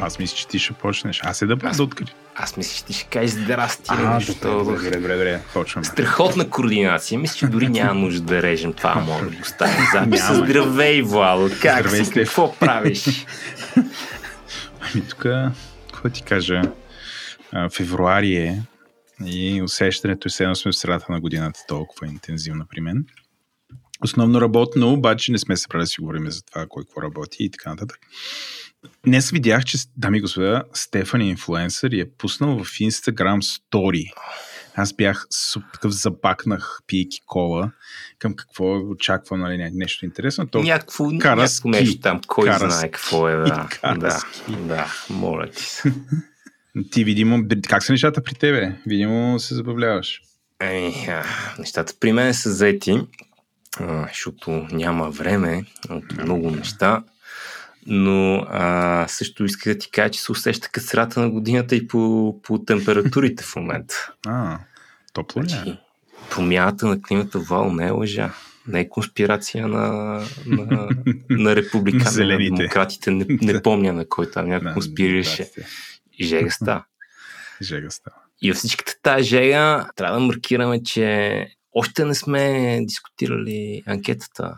Аз мисля, че ти ще почнеш. Аз е да бъда откри. Аз мисля, че ти ще кажеш здрасти. Добре. Почваме. Страхотна координация. Мисля, че дори няма нужда да режем това, може да поставим запис. Здравей, Владо. Как си? Какво правиш? Ами тук, какво ти кажа, февруари е и усещането, седно сме в средата на годината, толкова интензивно при мен. Основно работно, обаче не сме събрали да си говорим за това, кой какво работи и така нататък. Днес видях, че, дами и господа, Стефан инфлуенсър и е пуснал в Instagram стори. Аз бях такъв запакнах пийки кола към какво очаквам, нали, нещо интересно. То някакво нещо там, кой знае какво е. Да, моля ти се. Ти видимо, как са нещата при тебе? Видимо се забавляваш. Нещата при мен са заети, защото няма време от много неща. Но също исках да ти кажа, че се усеща късрата на годината и по температурите в момента. Топло ли? Значи, промяната на климата, Вал, не е лъжа. Не е конспирация на републиканите, на демократите. Не помня на кой там някой конспирираше. Жега става. И във всичката тая жега трябва да маркираме, че още не сме дискутирали анкетата.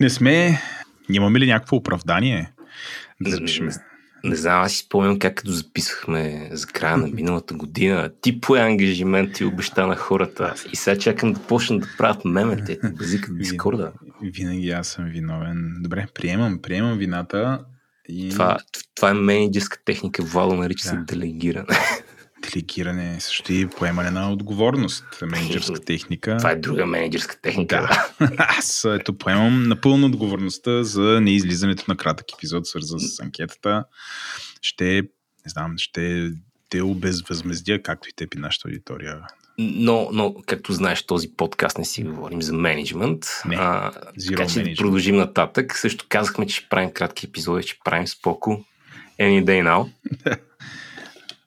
Не сме... Имаме ли някакво оправдание да запишем? Не знам, аз си спомням как като записахме за края на миналата година. Ти пое ангажимент и обеща на хората. И сега чакам да почнат да правят мемете. Базикът Дискорда. Винаги аз съм виновен. Добре, приемам вината. И... Това е менеджерска техника. Вало нарича се делегиране. Делегиране е също и поемане на отговорност. Менеджерска техника. Това е друга менеджерска техника. Да. Аз поемам напълно отговорността за неизлизането на кратък епизод, свързан с анкетата. Ще те обезвъзмездя, както и теб и нашата аудитория. Но, както знаеш, този подкаст не си говорим за менеджмент. Така че да продължим нататък. Също казахме, че ще правим кратки епизоди, че правим споко. Any day now.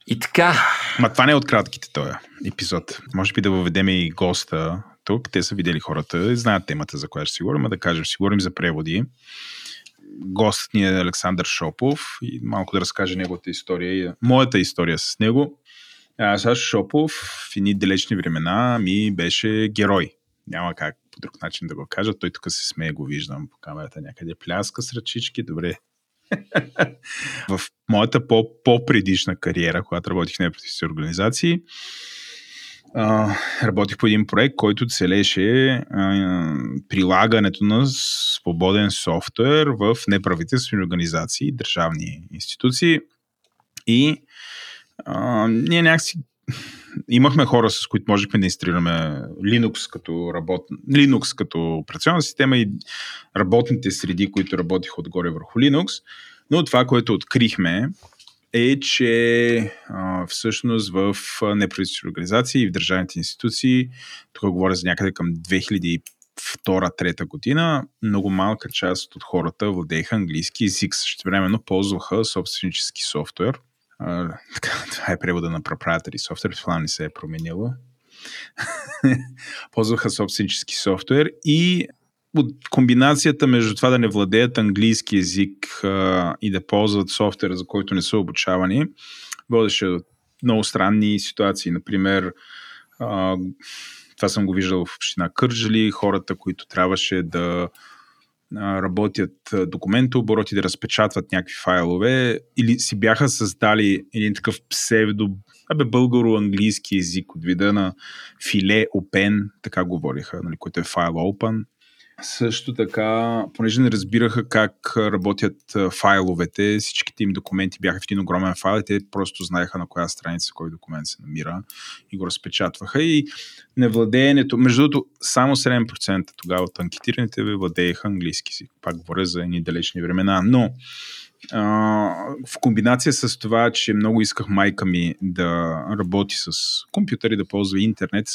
И така. Ма това не е от кратките този епизод. Може би да въведем и госта тук. Те са видели хората и знаят темата, за която ще си говорим. Да кажем, си говорим за преводи. Гостът ни е Александър Шопов. И малко да разкаже неговата история и моята история с него. Саш Шопов в едни далечни времена ми беше герой. Няма как по друг начин да го кажа. Той тук се смее, го виждам по камерата някъде. Пляска с ръчички. Добре. В моята по-предишна кариера, когато работих в неправителствени организации, работих по един проект, който целеше прилагането на свободен софтуер в неправителствени организации, държавни институции и ние някакси имахме хора, с които можехме да инсталираме Linux като операционна система и работните среди, които работих отгоре върху Linux. Но това, което открихме, е, че всъщност в неправителствени организации и в държавните институции, тук говоря за някъде към 2002-2003 година, много малка част от хората владееха английски език, същевременно ползваха собственически софтуер. Това е превода на proprietary софтуер, това не се е променило. Ползваха собственически софтуер и от комбинацията между това да не владеят английски език и да ползват софтуер, за който не са обучавани, водеше до много странни ситуации. Например, това съм го виждал в община Кърджали, хората, които трябваше да работят документообороти, да разпечатват някакви файлове или си бяха създали един такъв българо-английски език от вида на филе опен, така говориха, нали, което е файл open. Също така, понеже не разбираха как работят файловете, всичките им документи бяха в един огромен файл и те просто знаеха на коя страница кой документ се намира и го разпечатваха. И невладеенето, между другото, само 7% тогава от анкетираните владееха английски си. Пак говоря за едни далечни времена, но в комбинация с това, че много исках майка ми да работи с компютъри, да ползва интернет,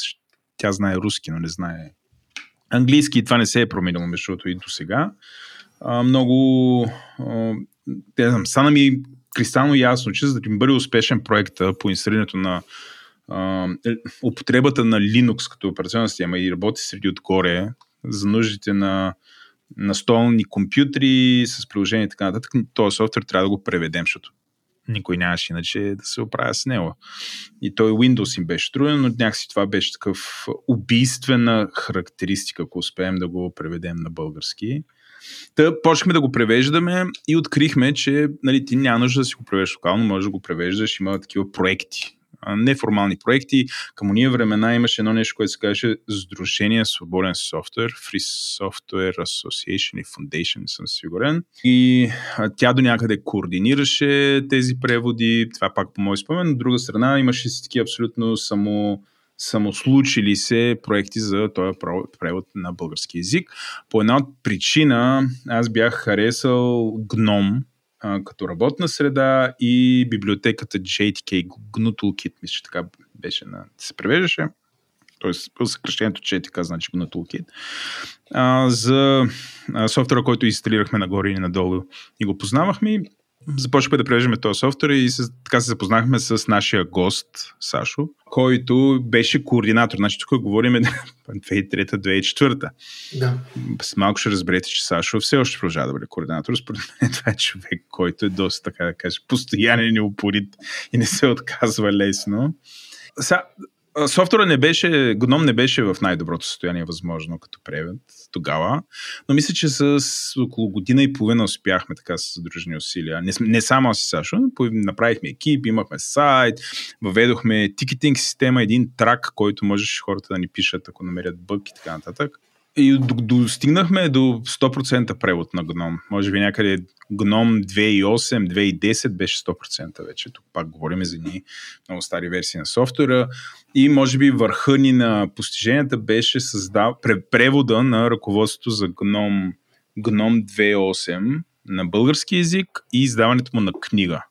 тя знае руски, но не знае английски, това не се е променило между другото и до сега. Стана ми кристално ясно, че за да ми бъде успешен проекта по инсталирането на употребата на Linux като операционна система и работи среди отгоре за нуждите на столни компютри с приложения и така нататък, този софтуер трябва да го преведем, защото никой нямаше иначе да се оправя с него. И той Windows им беше труден, но някакси това беше такъв убийствена характеристика, ако успеем да го преведем на български. Та почнахме да го превеждаме и открихме, че нали, ти няма нужда да си го превеждаш локално, можеш да го превеждаш, има такива проекти. Неформални проекти. Към уния времена имаше едно нещо, което се казваше Сдружение Свободен софтуер, Free Software Association и Foundation, съм сигурен. И тя до някъде координираше тези преводи, това пак по мой спомен. От друга страна имаше си такива абсолютно самослучили се проекти за този превод на български език. По една от причина аз бях харесал GNOME, като работна среда и библиотеката JTK, GNU-Toolkit, мисля, че така беше се превеждаше. Тоест, съкръщението JTK, значи GNU-Toolkit. За софтуера, който инсталирахме нагоре или надолу и го познавахме, започнахме да превеждаме този софтуер и така се запознахме с нашия гост, Сашо, който беше координатор. Значи тук говорим 2003-2004. Да. С малко ще разберете, че Сашо все още продължава да бъде координатор. Според мен това е човек, който е доста, така да кажа, постоянен и упорит и не се отказва лесно. Софтуера не беше, GNOME не беше в най-доброто състояние възможно като превед тогава, но мисля, че с около година и половина успяхме така с съдружни усилия. Не само си Сашо, направихме екип, имахме сайт, въведохме тикетинг система, един трак, който можеше хората да ни пишат, ако намерят бъг и така нататък. И достигнахме до 100% превод на GNOME. Може би някъде GNOME 2008-2010 беше 100% вече. Тук пак говорим за едни много стари версии на софтуера. И може би върха ни на постиженията беше превода на ръководството за GNOME 2008 на български език и издаването му на книга.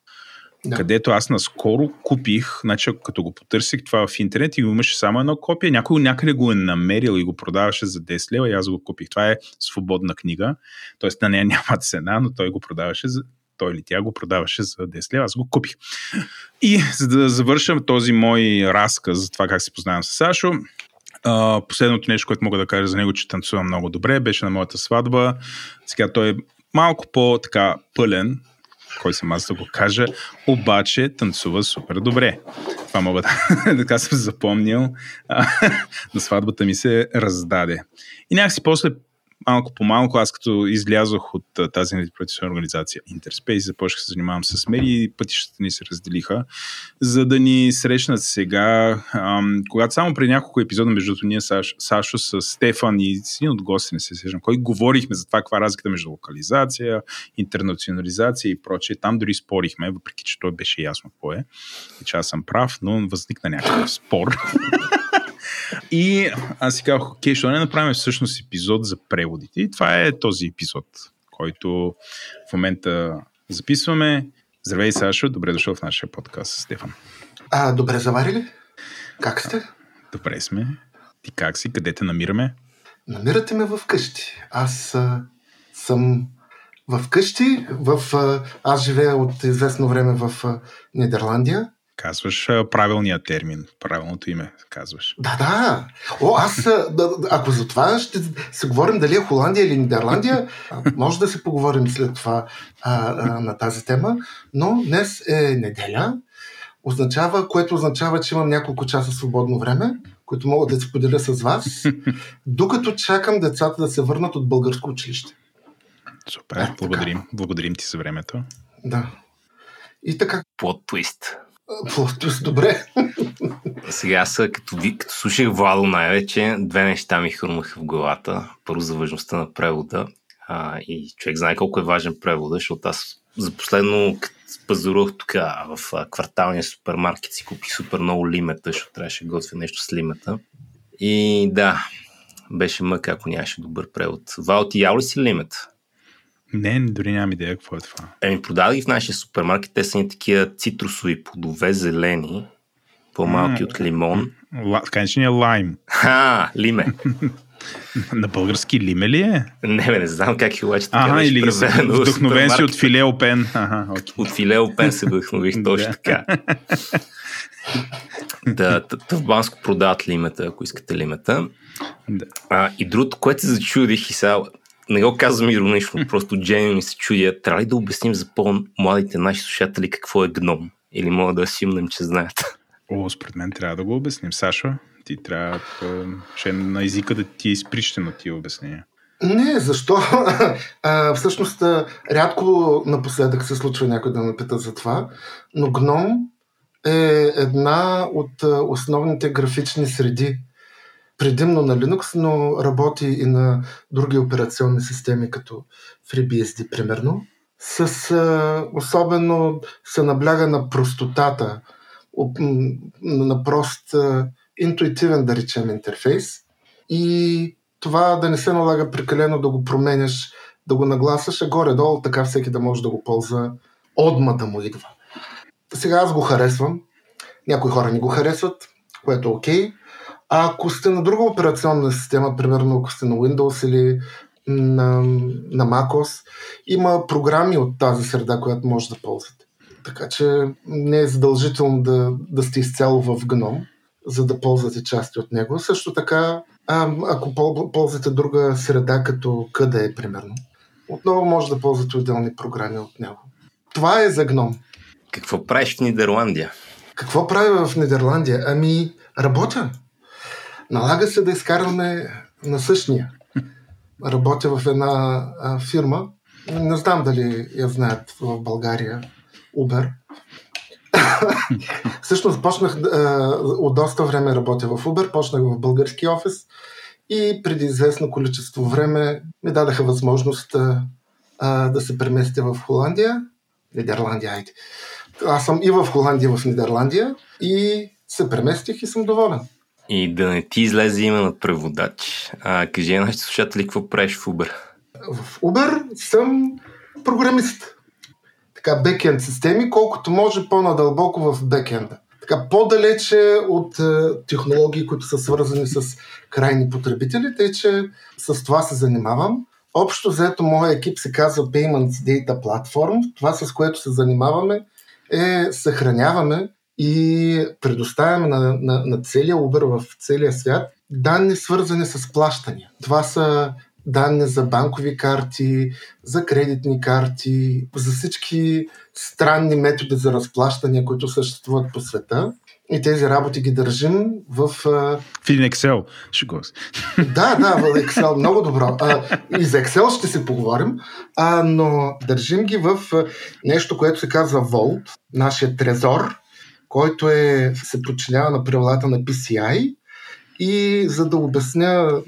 Да. Където аз наскоро купих, значи като го потърсих това в интернет и имаше само едно копие, някой някъде го е намерил и го продаваше за 10 лева и аз го купих. Това е свободна книга, т.е. на нея няма цена, но той или тя го продаваше за 10 лева, аз го купих. И за да завършам този мой разказ за това как се познавам с Сашо, последното нещо, което мога да кажа за него, че танцувам много добре, беше на моята сватба. Сега той е малко по-така пълен, кой съм аз да го кажа, обаче танцува супер добре. Това мога да така съм запомнил. На сватбата ми се раздаде. И някакси после, малко по малко, аз като излязох от тази неправителствена организация Interspace, започнах да се занимавам с медии и пътищата ни се разделиха, за да ни срещнат сега, когато само преди няколко епизода, междуто ние Сашо с Стефан и с един от гости, не се срещам, кой говорихме за това, каква разликата между локализация, интернационализация и прочее. Там дори спорихме, въпреки че той беше ясно какво е, и че аз съм прав, но възникна някакъв спор. И аз си казах, окей, ще не направим всъщност епизод за преводите. И това е този епизод, който в момента записваме. Здравей, Сашо, добре дошъл в нашия подкаст с Стефан. Добре заварили? Как сте? Добре сме. Ти как си? Къде те намираме? Намирате ме в къщи. Аз съм в къщи. Аз живея от известно време в Нидерландия. Казваш правилния термин, правилното име казваш. Да. Аз, ако за това ще се говорим дали е Холандия или Нидерландия, може да се поговорим след това на тази тема, но днес е неделя, което означава, че имам няколко часа свободно време, които мога да се поделя с вас, докато чакам децата да се върнат от българско училище. Супер, благодарим. Благодарим ти за времето. Да. И така. Plot twist. Добре. Сега като слушах Владо най-вече, две неща ми хрумнаха в главата. Първо за важността на превода. И човек знае колко е важен превода, защото аз за последно като пазарувах тук в кварталния супермаркет си купих супер много лимета, защото трябваше да готвя нещо с лимета. И да, беше мъка, ако нямаше добър превод. Вал, ти ял ли си лимета? Не, дори нямам идея какво е това. Продавах ги в нашия супермаркет, те са ни такива цитрусови плодове, зелени, по-малки от лимон. Канечния лайм. Лиме. На български лиме ли е? Не знам как е обаче така. Вдъхновен си от филе о пен. От филе о пен се вдъхнових, точно така. В Банско продават лимета, ако искате лимета. И другото, което се зачудих и сега не го казвам иронично, просто Джейми ми се чудя. Трябва ли да обясним за по-младите наши слушатели какво е гном? Или мога да симнем, че знаят? О, според мен трябва да го обясним. Сашо, ти трябва ще на езика да ти е изприщено тия обяснения. Не, защо? Всъщност, рядко напоследък се случва някой да ме пита за това, но гном е една от основните графични среди, предимно на Linux, но работи и на други операционни системи, като FreeBSD, примерно. Особено се набляга на простотата, на прост, интуитивен, да речем, интерфейс. И това да не се налага прекалено да го променяш, да го нагласаш, а горе-долу така всеки да може да го ползва, отмата му идва. Сега аз го харесвам, някои хора не го харесват, което е окей. А ако сте на друга операционна система, примерно ако сте на Windows или на macOS, има програми от тази среда, която може да ползвате. Така че не е задължително да сте изцяло в GNOME, за да ползвате части от него. Също така, ако ползвате друга среда, като къде е, примерно, отново може да ползвате отделни програми от него. Това е за GNOME. Какво правиш в Нидерландия? Какво правя в Нидерландия? Ами, работя. Налага се да изкарваме на същия. Работя в една фирма. Не знам дали я знаят в България. Uber. Всъщност почнах от доста време работя в Uber, почнах в български офис и преди известно количество време ми дадаха възможност да се преместя в Холандия. Нидерландия, айде. Аз съм и в Холандия, в Нидерландия и се преместих и съм доволен. И да не ти излезе име на преводач. Кажи на нашите слушатели, какво правиш в Uber? В Uber съм програмист. Така, бекенд системи, колкото може по-надълбоко в бекенда. Така, по-далече от технологии, които са свързани с крайни потребители, тъй че с това се занимавам. Общо взето, моя екип се казва Payments Data Platform. Това, с което се занимаваме, е съхраняваме и предоставяме на целия Uber в целия свят данни, свързани с плащания. Това са данни за банкови карти, за кредитни карти, за всички странни методи за разплащания, които съществуват по света. И тези работи ги държим в един Excel. Да, в Excel. Много добро. И за Excel ще си поговорим. Но държим ги в нещо, което се казва Vault, нашия трезор, който се подчинява на правилата на PCI. И за да обясня,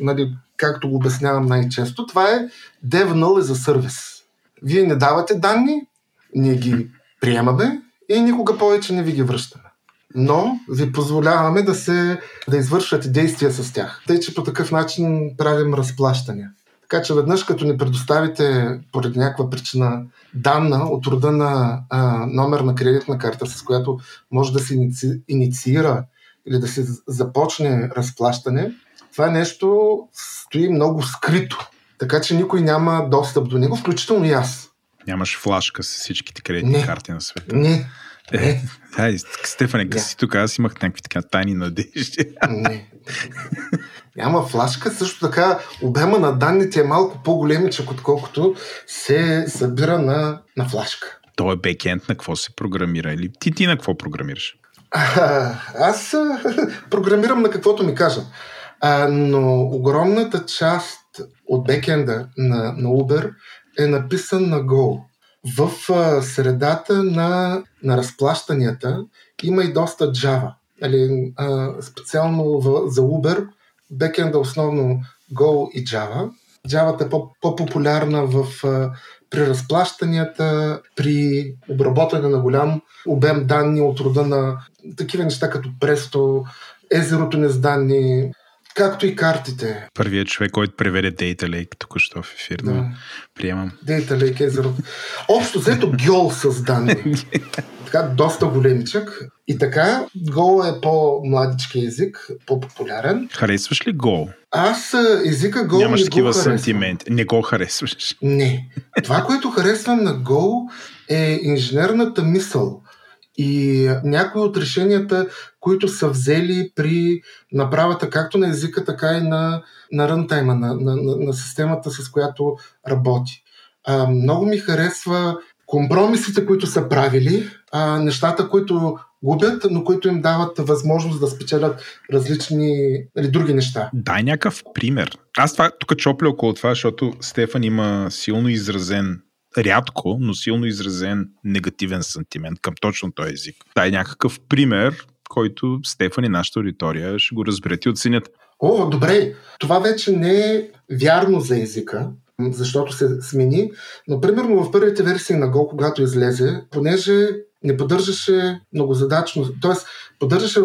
както го обяснявам най-често, това е DevNull за сервис. Вие не давате данни, ние ги приемаме и никога повече не ви ги връщаме. Но ви позволяваме да извършвате действия с тях. Тъй, че по такъв начин правим разплащания. Така че веднъж, като ни предоставите поради някаква причина данна от рода на номер на кредитна карта, с която може да се инициира или да се започне разплащане, това нещо стои много скрито. Така че никой няма достъп до него, включително и аз. Нямаш флашка с всичките кредитни карти на света. Не. Стефане, къси тук, аз имах някакви така тайни надежди. Не. Няма флашка, също така обема на данните е малко по-големичък, отколкото се събира на флашка. То е бекенд, на какво се програмира? Или ти на какво програмираш? Аз програмирам на каквото ми кажа. Но огромната част от бекенда на Uber е написан на Go. В средата на разплащанията има и доста Java. Специално за Uber бекенда основно Go и Java. Java е по-популярна при разплащанията, при обработване на голям обем данни от рода на такива неща като Presto, езерото ни с данни, както и картите. Първият човек, който преведе Data Lake току-що в ефир, да приемам. Data Lake, езерото. Общо взето гьол с данни. Така, доста големичък. И така, Go е по-младички език, по-популярен. Харесваш ли Go? Аз езика Go не го харесвам. Нямаш такива сантименти. Не го харесваш. Не. Това, което харесвам на Go е инженерната мисъл И някои от решенията, които са взели при направата както на езика, така и на рънтайма, на системата, с която работи. Много ми харесва компромисите, които са правили, нещата, които губят, но които им дават възможност да спечелят различни или други неща. Дай някакъв пример. Аз това, тук чопля около това, защото Стефан има силно изразен, рядко, но силно изразен негативен сантимент към точно този език. Дай някакъв пример, който Стефан и нашата аудитория ще го разберете и оценят. О, добре. Това вече не е вярно за езика, защото се смени, но примерно в първите версии на Go, когато излезе, понеже не поддържаше многозадачност, т.е. поддържаше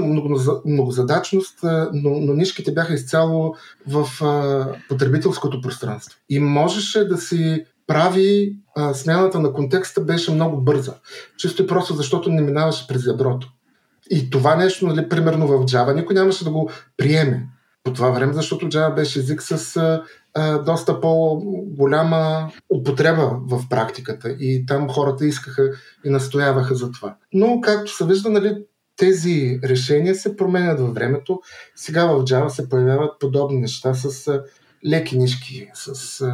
многозадачност, но нишките бяха изцяло в потребителското пространство. И можеше да си прави смяната на контекста беше много бърза. Чисто и просто защото не минаваше през ядрото. И това нещо, нали, примерно в Java, никой нямаше да го приеме по това време, защото Java беше език с доста по-голяма употреба в практиката и там хората искаха и настояваха за това. Но както се вижда, нали, тези решения се променят във времето. Сега в Java се появяват подобни неща с леки нишки, с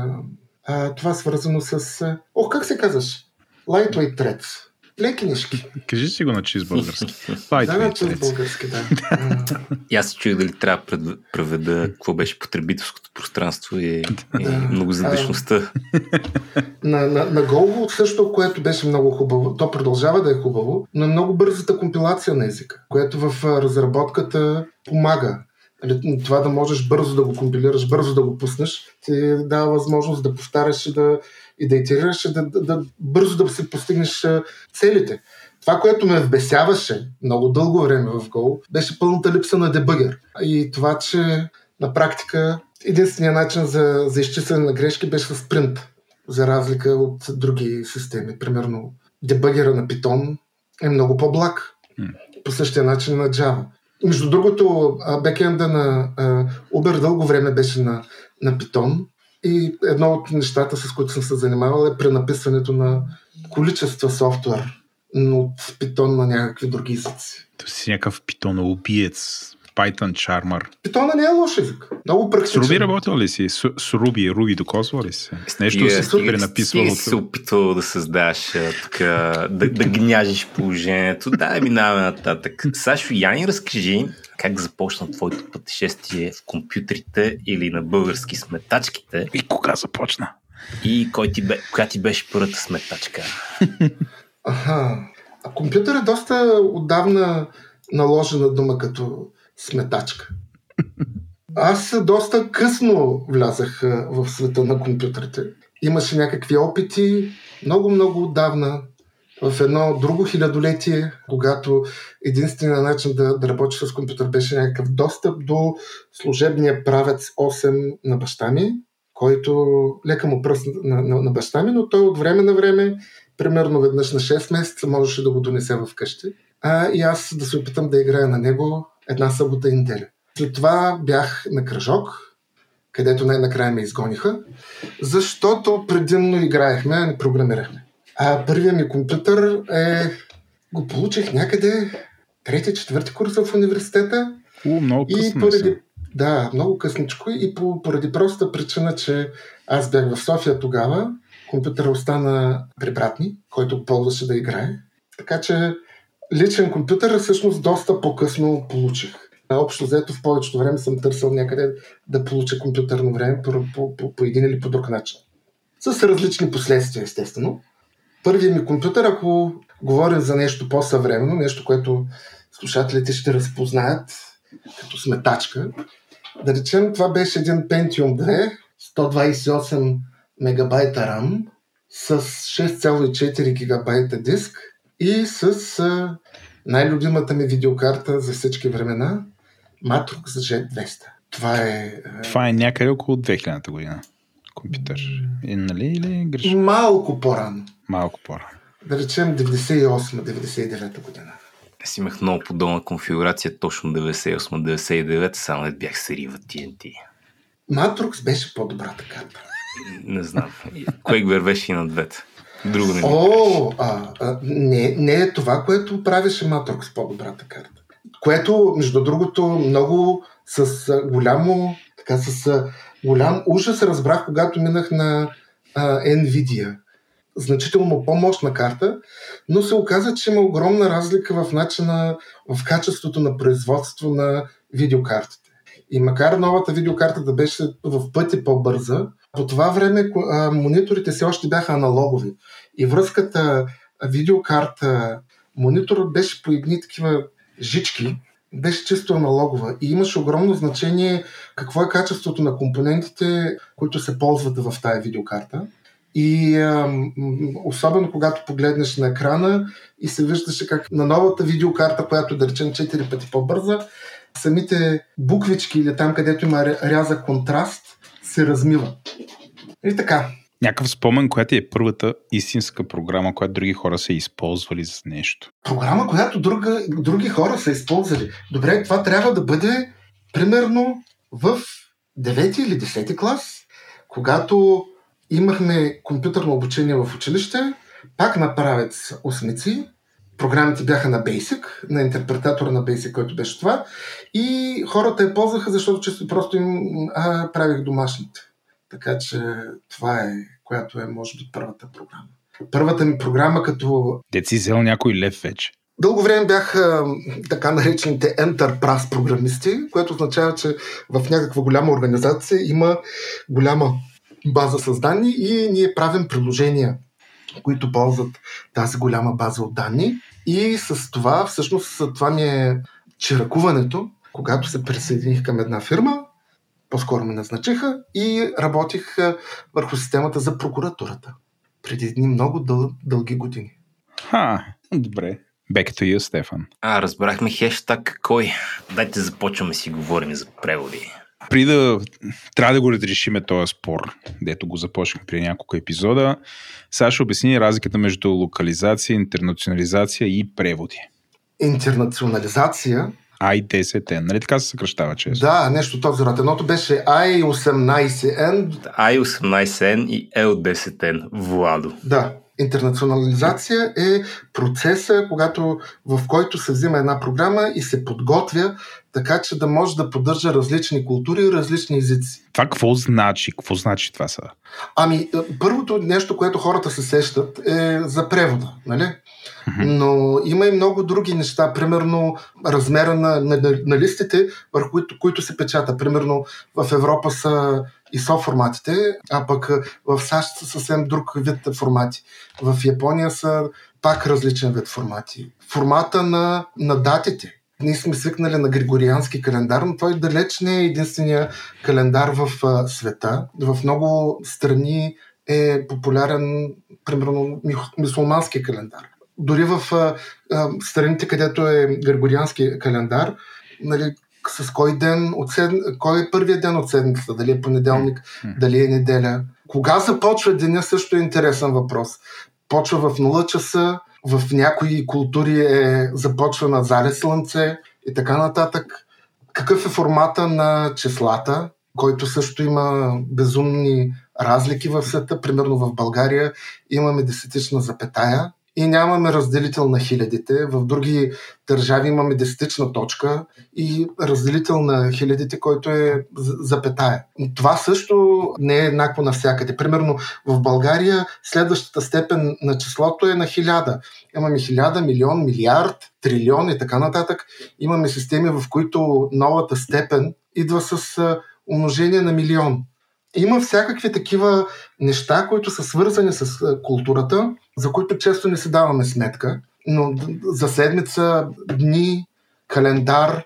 това свързано с... как се казваш? Lightweight threads. Леки нишки. Кажи си го на чист български. Lightweight threads. Да, български, да. И аз се чух дали трябва да преведа какво беше потребителското пространство и многозадачността. На Go също, което беше много хубаво, то продължава да е хубаво, но много бързата компилация на езика, което в разработката помага. Това да можеш бързо да го компилираш, бързо да го пуснеш, ти дава възможност да повтаряш и да итерираш, да бързо да си постигнеш целите. Това, което ме вбесяваше много дълго време в Go, беше пълната липса на дебъгер. И това, че на практика единственият начин за изчисляне на грешки беше с спринт, за разлика от други системи. Примерно, дебъгера на Python е много по-благ, по същия начин на Java. Между другото, бекенда на Uber дълго време беше на Python и едно от нещата, с които съм се занимавал, е пренаписването на количества софтуер, но от Python на някакви други езици. То си някакъв Python убиец, Python чармър. Python не е лош език. Много практичен. С Ruby работил ли си? С Ruby докосвал ли си? С нещо си пренаписвал? Ти се опитвал да създаш, да гняжиш положението. Да, минаваме нататък. Сашо, Яни, разкажи как започна твоето пътешествие в компютрите или на български сметачките. И кога започна? И коя ти беше първата сметачка? Компютър е доста отдавна наложена дума като сметачка. Аз доста късно влязах в света на компютрите. Имаше някакви опити много-много отдавна, в едно друго хилядолетие, когато единственият начин да работиш с компютър беше някакъв достъп до служебния правец 8 на баща ми, който лека му пръст на баща ми, но той от време на време, примерно веднъж на 6 месеца, можеше да го донесе вкъщи. И аз да се опитам да играя на него една събота и неделя. След това бях на кръжок, където най-накрая ме изгониха, защото предимно играехме, а не програмирахме. Първият ми компютър го получих някъде трети-четвърти курс в университета. Много късно. Да, много късничко и поради проста причина, че аз бях в София тогава, компютъра остана при брат ми, който ползваше да играе. Така че личен компютър всъщност доста по-късно получих. Общо взето в повечето време съм търсил някъде да получа компютърно време по един или по друг начин. С различни последствия, естествено. Първият ми компютър, ако говорим за нещо по-съвременно, нещо, което слушателите ще разпознаят като сметачка, да речем, това беше един Pentium 2, 128 мегабайта RAM с 6,4 гигабайта диск и с най-любимата ми видеокарта за всички времена, Matrox Z200. Това е някъде около 2000-та година компютър. Или грешно? Малко по-рано. Да речем 98-99-та година. Аз имах много подобна конфигурация, точно 98-99, само бях серива TNT. Matrox беше по-добрата карта. Не знам. Quake вървеше и на двете. Друго не. Не е това, което правеше Матрокс с по-добрата карта. Което, между другото, много с голям ужас разбрах, когато минах на Nvidia. Значително по-мощна карта, но се оказа, че има огромна разлика в начина, в качеството на производство на видеокартите. И макар новата видеокарта да беше в пъти по-бърза, по това време мониторите все още бяха аналогови. И връзката видеокарта-монитор беше по едни такива жички, беше чисто аналогова и имаше огромно значение какво е качеството на компонентите, които се ползват в тая видеокарта. И особено когато погледнеш на екрана и се виждаше как на новата видеокарта, която да речем 4 пъти по-бърза, самите буквички или там, където има рязък контраст, се размиват. И така. Някакъв спомен, която е първата истинска програма, която други хора са използвали за нещо. Програма, която други хора са използвали. Добре, това трябва да бъде примерно в 9 или 10 клас, когато имахме компютърно обучение в училище, пак направят осмици, програмите бяха на Basic, на интерпретатора на Basic, който беше това, и хората я ползваха, защото често просто им правих домашните. Така че това е, която е, може би, първата програма. Първата ми програма като... Де си взел някой лев вече. Дълго време бях така наречените Enterprise програмисти, което означава, че в някаква голяма организация има голяма база с данни и ние правим приложения, които ползват тази голяма база от данни. И с това, всъщност, това ми е чиракуването, когато се присъединих към една фирма, по-скоро ме назначиха и работих върху системата за прокуратурата. Преди едни много дълги години. Добре. Back to you, Стефан. Разбрахме хештаг кой. Дайте започваме си говорим за преводи. Трябва да го разрешиме този спор, дето го започнахме при няколко епизода. Саша, обясни разликата между локализация, интернационализация и преводи. Интернационализация? I10N, нали така се съкращава често? Да, нещо този род. Едното беше I18N. I18N и L10N, Владо. Да. Интернационализация е процеса, в който се взима една програма и се подготвя така, че да може да поддържа различни култури и различни езици. Това какво значи? Какво значи това са? Първото нещо, което хората се сещат е за превода, нали? Mm-hmm. Но има и много други неща, примерно размера на листите, върху които се печата. Примерно в Европа са ISO форматите, а пък в САЩ са съвсем друг вид формати. В Япония са пак различен вид формати. Формата на датите. Ние сме свикнали на Григориански календар, но той далеч не е единствения календар в света. В много страни е популярен, примерно, мюсюлмански календар. Дори в страните, където е Григориански календар, нали, с кой е първият ден от седмицата, дали е понеделник, дали е неделя. Кога започва деня също е интересен въпрос. Почва в 0 часа, в някои култури започва на зарез слънце и така нататък. Какъв е формата на числата, който също има безумни разлики в света. Примерно в България имаме десетична запетая и нямаме разделител на хилядите. В други държави имаме десетична точка и разделител на хилядите, който е запетая. Това също не е еднакво навсякъде. Примерно в България следващата степен на числото е на 1000. Имаме 1000, милион, милиард, трилион и така нататък. Имаме системи, в които новата степен идва с умножение на милион. Има всякакви такива неща, които са свързани с културата, за които често не си даваме сметка, но за седмица, дни, календар,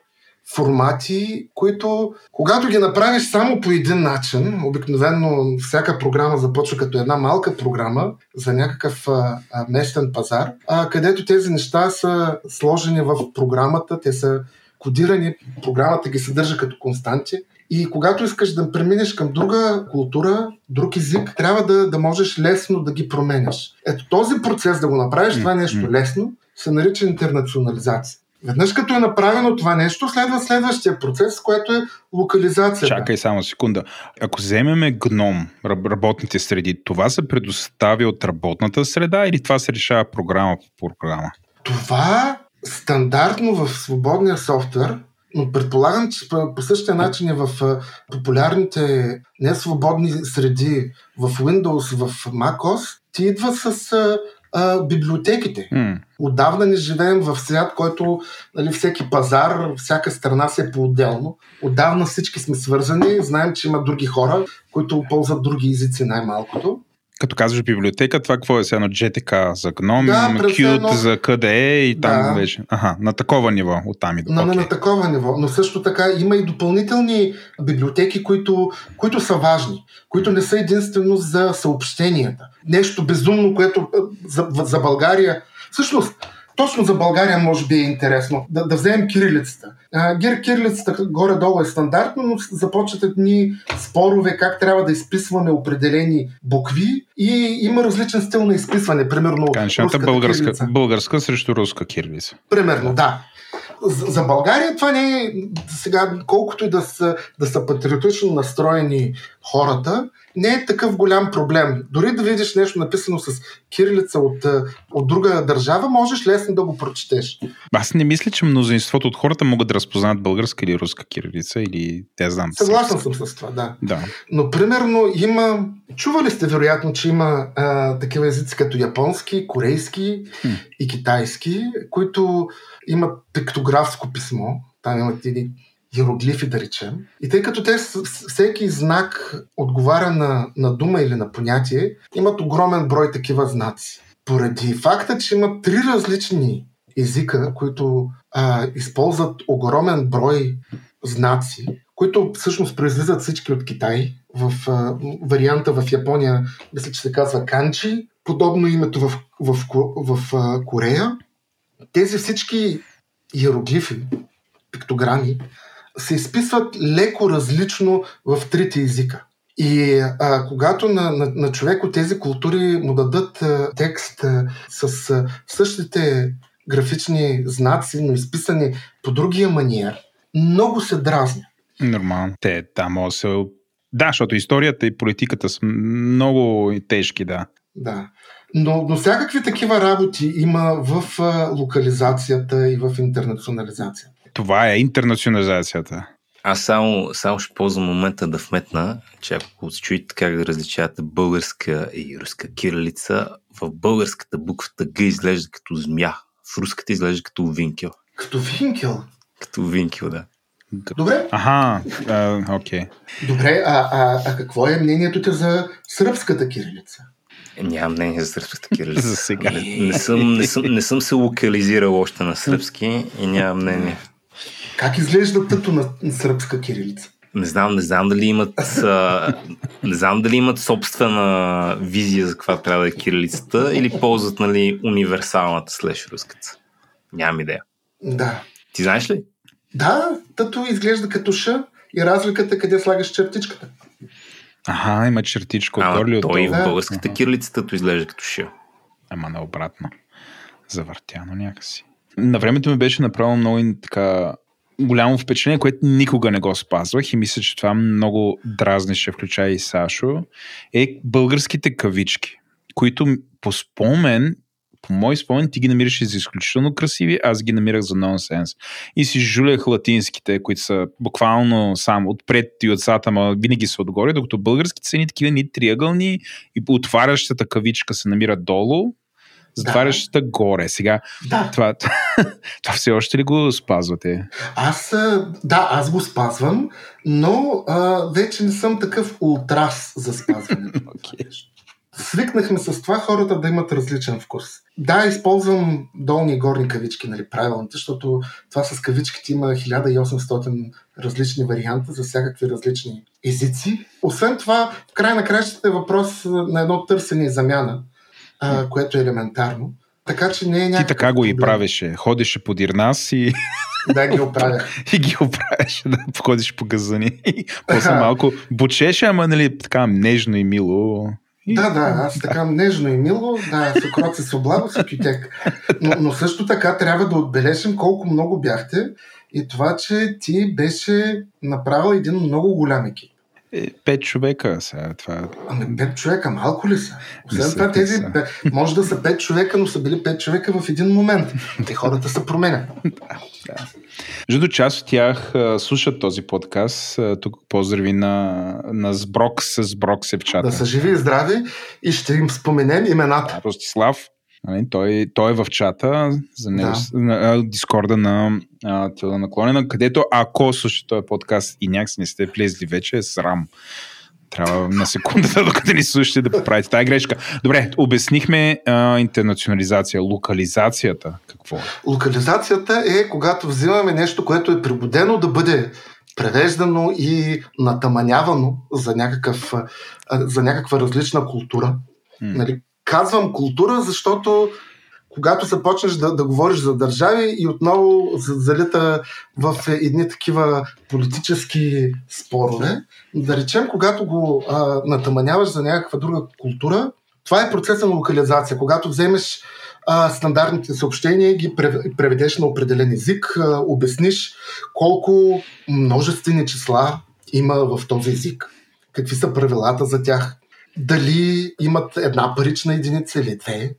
формати, които когато ги направиш само по един начин, обикновено всяка програма започва като една малка програма за някакъв местен пазар, където тези неща са сложени в програмата, те са кодирани, програмата ги съдържа като константи. И когато искаш да преминеш към друга култура, друг език, трябва да можеш лесно да ги променяш. Ето този процес да го направиш, това е нещо лесно, се нарича интернационализация. Веднъж като е направено това нещо, следва следващия процес, което е локализацията. Чакай само секунда. Ако вземеме гном, работните среди, това се предоставя от работната среда или това се решава програма по програма? Това стандартно в свободния софтуер, но предполагам, че по същия начин е в популярните несвободни среди, в Windows, в macOS, ти идва с библиотеките. Отдавна не живеем в свят, който всеки пазар, всяка страна се е по-отделно. Отдавна всички сме свързани, знаем, че има други хора, които ползват други езици най-малкото. Като казваш библиотека, това какво е? Сега едно GTK за GNOME, Qt за KDE и там вече. Аха, на такова ниво оттам и до окей. На такова ниво, но също така има и допълнителни библиотеки, които са важни, които не са единствено за съобщенията. Нещо безумно, което за България... Всъщност, точно за България може би е интересно. Да вземем кирилицата. Кирилицата горе-долу е стандартно, но започват ни спорове как трябва да изписваме определени букви и има различен стил на изписване. Примерно българска срещу руска кирилица. Примерно, да. За България това не е... Сега, колкото и да са патриотично настроени хората, не е такъв голям проблем. Дори да видиш нещо написано с кирилица от друга държава, можеш лесно да го прочетеш. Аз не мисля, че мнозинството от хората могат да разпознат българска или руска кирилица или те знам. Съгласен съм с това, да. Но примерно има... Чували сте вероятно, че има такива езици като японски, корейски и китайски, които имат пиктографско писмо. Там имат един... иероглифи, да речем. И тъй като те всеки знак отговаря на дума или на понятие, имат огромен брой такива знаци. Поради факта, че имат три различни езика, които използват огромен брой знаци, които всъщност произлизат всички от Китай. В варианта в Япония, мисля, че се казва канчи, подобно името в Корея. Тези всички иероглифи, пиктограми, се изписват леко различно в трите езика. И когато на човек от тези култури му дадат текст с същите графични знаци, но изписани по другия маниер, много се дразня. Нормално. Те там се... Да, защото историята и политиката са много тежки, да. Да. Но всякакви такива работи има в локализацията и в интернационализацията. Това е интернационализацията. Аз само ще ползвам момента да вметна, че ако се чуете как да различавате българска и руска кирилица, в българската буквата Г изглежда като змия, в руската изглежда като винкел. Като винкел? Като винкел, да. Добре. Аха, окей. Добре, а какво е мнението ти за сръбската кирилица? Нямам мнение за сръбската кирилица. За сега. Не съм се локализирал още на сръбски и нямам мнение. Как изглежда тъто на сръбска кирилица? Не знам дали имат собствена визия за каква трябва да е кирилицата или ползват универсалната слеш руската. Нямам идея. Да. Ти знаеш ли? Да, тъто изглежда като Ш и разликата къде слагаш чертичката. Аха, има чертичка от орли от това. И в българската кирилица тъто изглежда като Ш. Ама наобратно. Завъртяно някакси. На времето ми беше направено много така голямо впечатление, което никога не го спазвах и мисля, че това много дразнеше, включая и Сашо, е българските кавички, които по мой спомен ти ги намираш за изключително красиви, аз ги намирах за нонсенс. И си жулях латинските, които са буквално само отпред и отзад, ама винаги са отгоре, докато българските са ни такива ни триъгълни и отварящата кавичка се намира долу, затварящата горе. Сега това все още ли го спазвате? Аз го спазвам, но вече не съм такъв ултрас за спазване. Okay. Свикнахме с това хората да имат различен вкус. Да, използвам долни и горни кавички, правилните, защото това с кавичките има 1800 различни варианта за всякакви различни езици. Освен това, в край на краищата е въпрос на едно търсене и замяна, което е елементарно. Така че не е някакъв. Ти така го проблем. И правеше. Ходеше подир нас и... Да, ги оправях. И ги оправяше, да ходиш по газани. После малко бучеше, ама така нежно и мило. И... Да, аз така нежно и мило, да, Сократ се съблава с Кютек. Но също така трябва да отбележим колко много бяхте и това, че ти беше направил един много голям екип. 5 човека сега това. Ами 5 човека, малко ли са? Освен това тези, може да са 5 човека, но са били 5 човека в един момент. Те хората се променят. Да. Жудо, част от тях слушат този подкаст. Тук поздрави на Сброкс, с Брокс е печата. Да са живи и здрави и ще им споменем имената. Да, Ростислав, той е в чата за него, да. На Дискорда на Тела Наклонена, където ако слушате този подкаст и някак не сте влезли вече, е срам. Трябва на секундата, докато ни слушате, да поправите тая грешка. Добре, обяснихме интернационализация, локализацията. Какво е? Локализацията е когато взимаме нещо, което е пригодено да бъде превеждано и натаманявано за някаква различна култура. Нали? Казвам култура, защото когато започнеш да говориш за държави и отново залита в едни такива политически спорове, да речем, когато го натаманяваш за някаква друга култура, това е процесът на локализация. Когато вземеш стандартните съобщения и ги преведеш на определен език, обясниш колко множествени числа има в този език, какви са правилата за тях, дали имат една парична единица или две.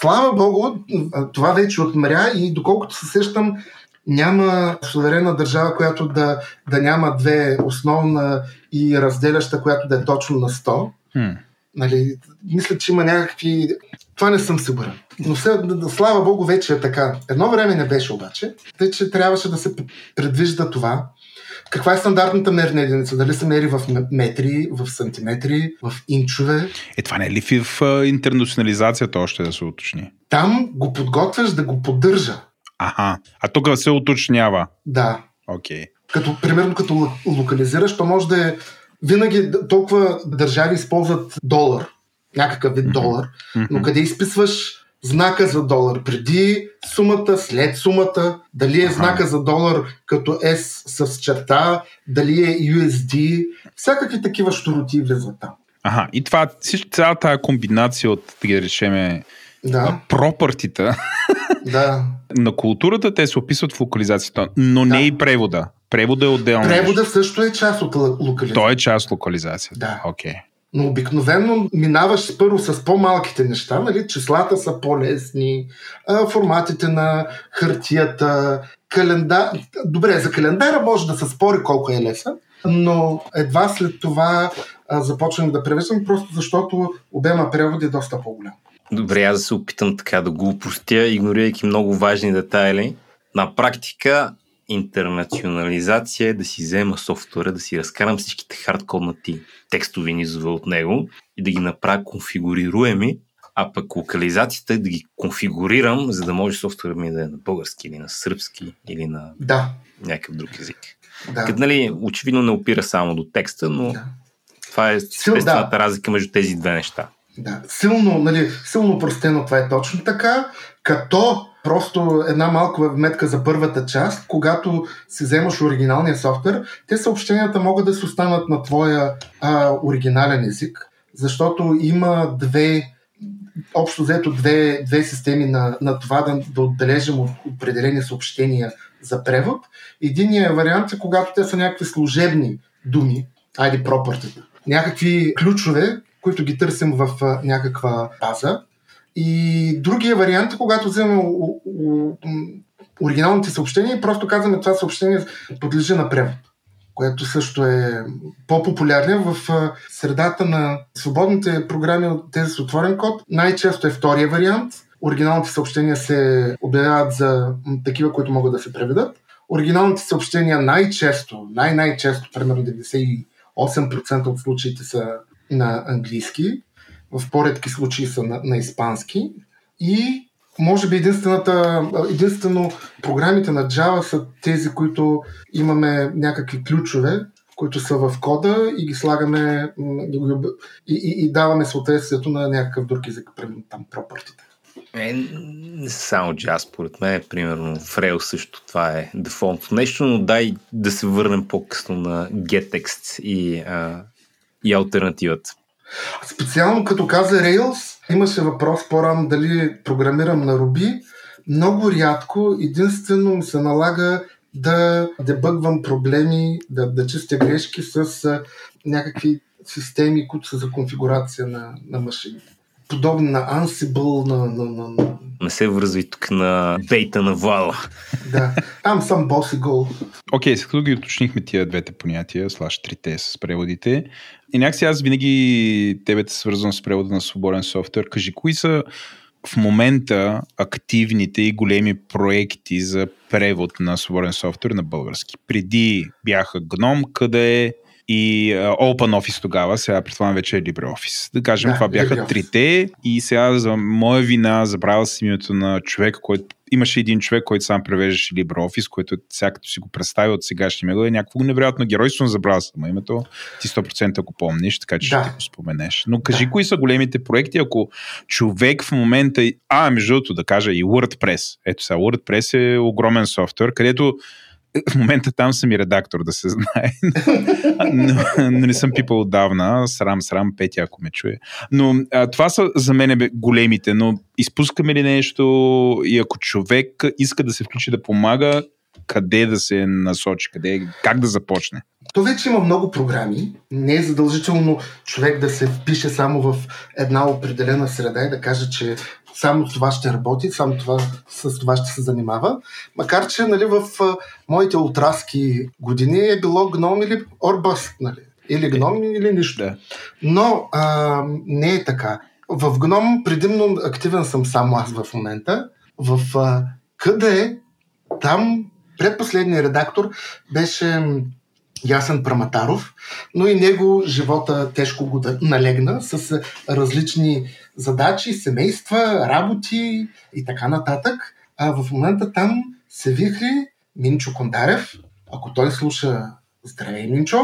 Слава Богу, това вече отмря и доколкото се сещам, няма суверена държава, която да няма две, основна и разделяща, която да е точно на 100. Нали, мисля, че има някакви... Това не съм сигурен. Но слава Богу, вече е така. Едно време не беше обаче, тъй че трябваше да се предвижда това. Каква е стандартната мерна единица? Дали се мери в метри, в сантиметри, в инчове? Е, това не е ли в интернационализацията още да се уточни? Там го подготвяш да го поддържа. Аха, а тук се уточнява? Да. Окей. Като, примерно като локализираш, то може да е... Винаги толкова държави използват долар, някакъв вид долар, но къде изписваш знака за долар преди сумата, след сумата, дали е знака за долар като S с черта, дали е USD, всякакви такива щуроти влезват там. Ага, и това, цялата тази комбинация от, да речем, пропъртита на културата, те се описват в локализацията, но не и превода. Превода е отделно. Превода също е част от локализацията. Той е част от локализацията. Да. Okay. Но обикновено минаваш първо с по-малките неща, нали? Числата са по-лесни, форматите на хартията, календар... Добре, за календара може да се спори колко е лесен, но едва след това започваме да превеждам, просто защото обема превод е доста по-голям. Добре, аз да се опитам така да го упростя, игнорирайки много важни детайли. На практика интернационализация е да си взема софтуера, да си разкарам всичките хардкоднати текстови низове от него и да ги направя конфигурируеми, а пък локализацията е да ги конфигурирам, за да може софтуера ми да е на български или на сръбски или на някакъв друг език. Да. Като, нали, очевидно не опира само до текста, но това е съществената разлика между тези две неща. Да. Силно, нали, силно простено това е точно така, като просто една малка вметка за първата част, когато си вземаш оригиналния софтуер, те съобщенията могат да се останат на твоя оригинален език, защото има общо взето две системи на това да отбележим определени съобщения за превод. Единият вариант е когато те са някакви служебни думи, property, някакви ключове, които ги търсим в някаква база. И другия вариант е когато вземем оригиналните съобщения и просто казваме това съобщение подлежи на превод, което също е по-популярно в средата на свободните програми от тези с отворен код. Най-често е втория вариант. Оригиналните съобщения се обявяват за такива, които могат да се преведат. Оригиналните съобщения най-често, най-често, примерно 98% от случаите са на английски, в по-редки случаи са на испански и може би единствено програмите на Java са тези, които имаме някакви ключове, които са в кода и ги слагаме и даваме съответствието на някакъв друг език, там пропъртите. Не само Java, според мен, примерно Frail също това е дефолтно нещо, но дай да се върнем по-късно на GetText и альтернативата. Специално като каза Rails, имаше въпрос по-рано дали програмирам на Ruby. Много рядко, единствено се налага да дебъгвам проблеми, да чистя грешки с някакви системи, които са за конфигурация на машините. Подобно на Ansible, на... Не се връзва и тук на бейта на Вала. Да. Там съм bossy goal. Окей, след като ги уточнихме тия двете понятия, слаш трите с преводите. И някакси аз винаги тебе те свързвам с превода на свободен софтуер. Кажи, кои са в момента активните и големи проекти за превод на свободен софтуер на български? Преди бяха GNOME, къде е и OpenOffice тогава, сега предполагам вече е LibreOffice. Да кажем, това бяха трите и сега за моя вина забравя си името на човек, който имаше един човек, който сам превеждаше LibreOffice, който сега като си го представи от сегашния мега е някакво невероятно геройство, забравя си на името. Ти 100% го помниш, така че ще ти го споменеш. Но кажи, кои са големите проекти, ако човек в момента... между другото да кажа и WordPress. Ето сега, WordPress е огромен софтуер, където в момента там съм и редактор, да се знае. Но не съм пипал отдавна. Срам, Петя, ако ме чуе. Но това са за мен големите, но изпускаме ли нещо и ако човек иска да се включи да помага, къде да се насочи, как да започне? То вече има много програми. Не е задължително човек да се впише само в една определена среда и да каже, че само това ще работи, с това ще се занимава. Макар че в моите отраски години е било GNOME или Orbask, или GNOME или нищо. Но не е така. В GNOME предимно активен съм само аз в момента. В къде там предпоследният редактор беше Ясен Праматаров, но и него живота тежко го налегна с различни задачи, семейства, работи и така нататък. А в момента там се вихри Минчо Кондарев. Ако той слуша, здравей, Минчо,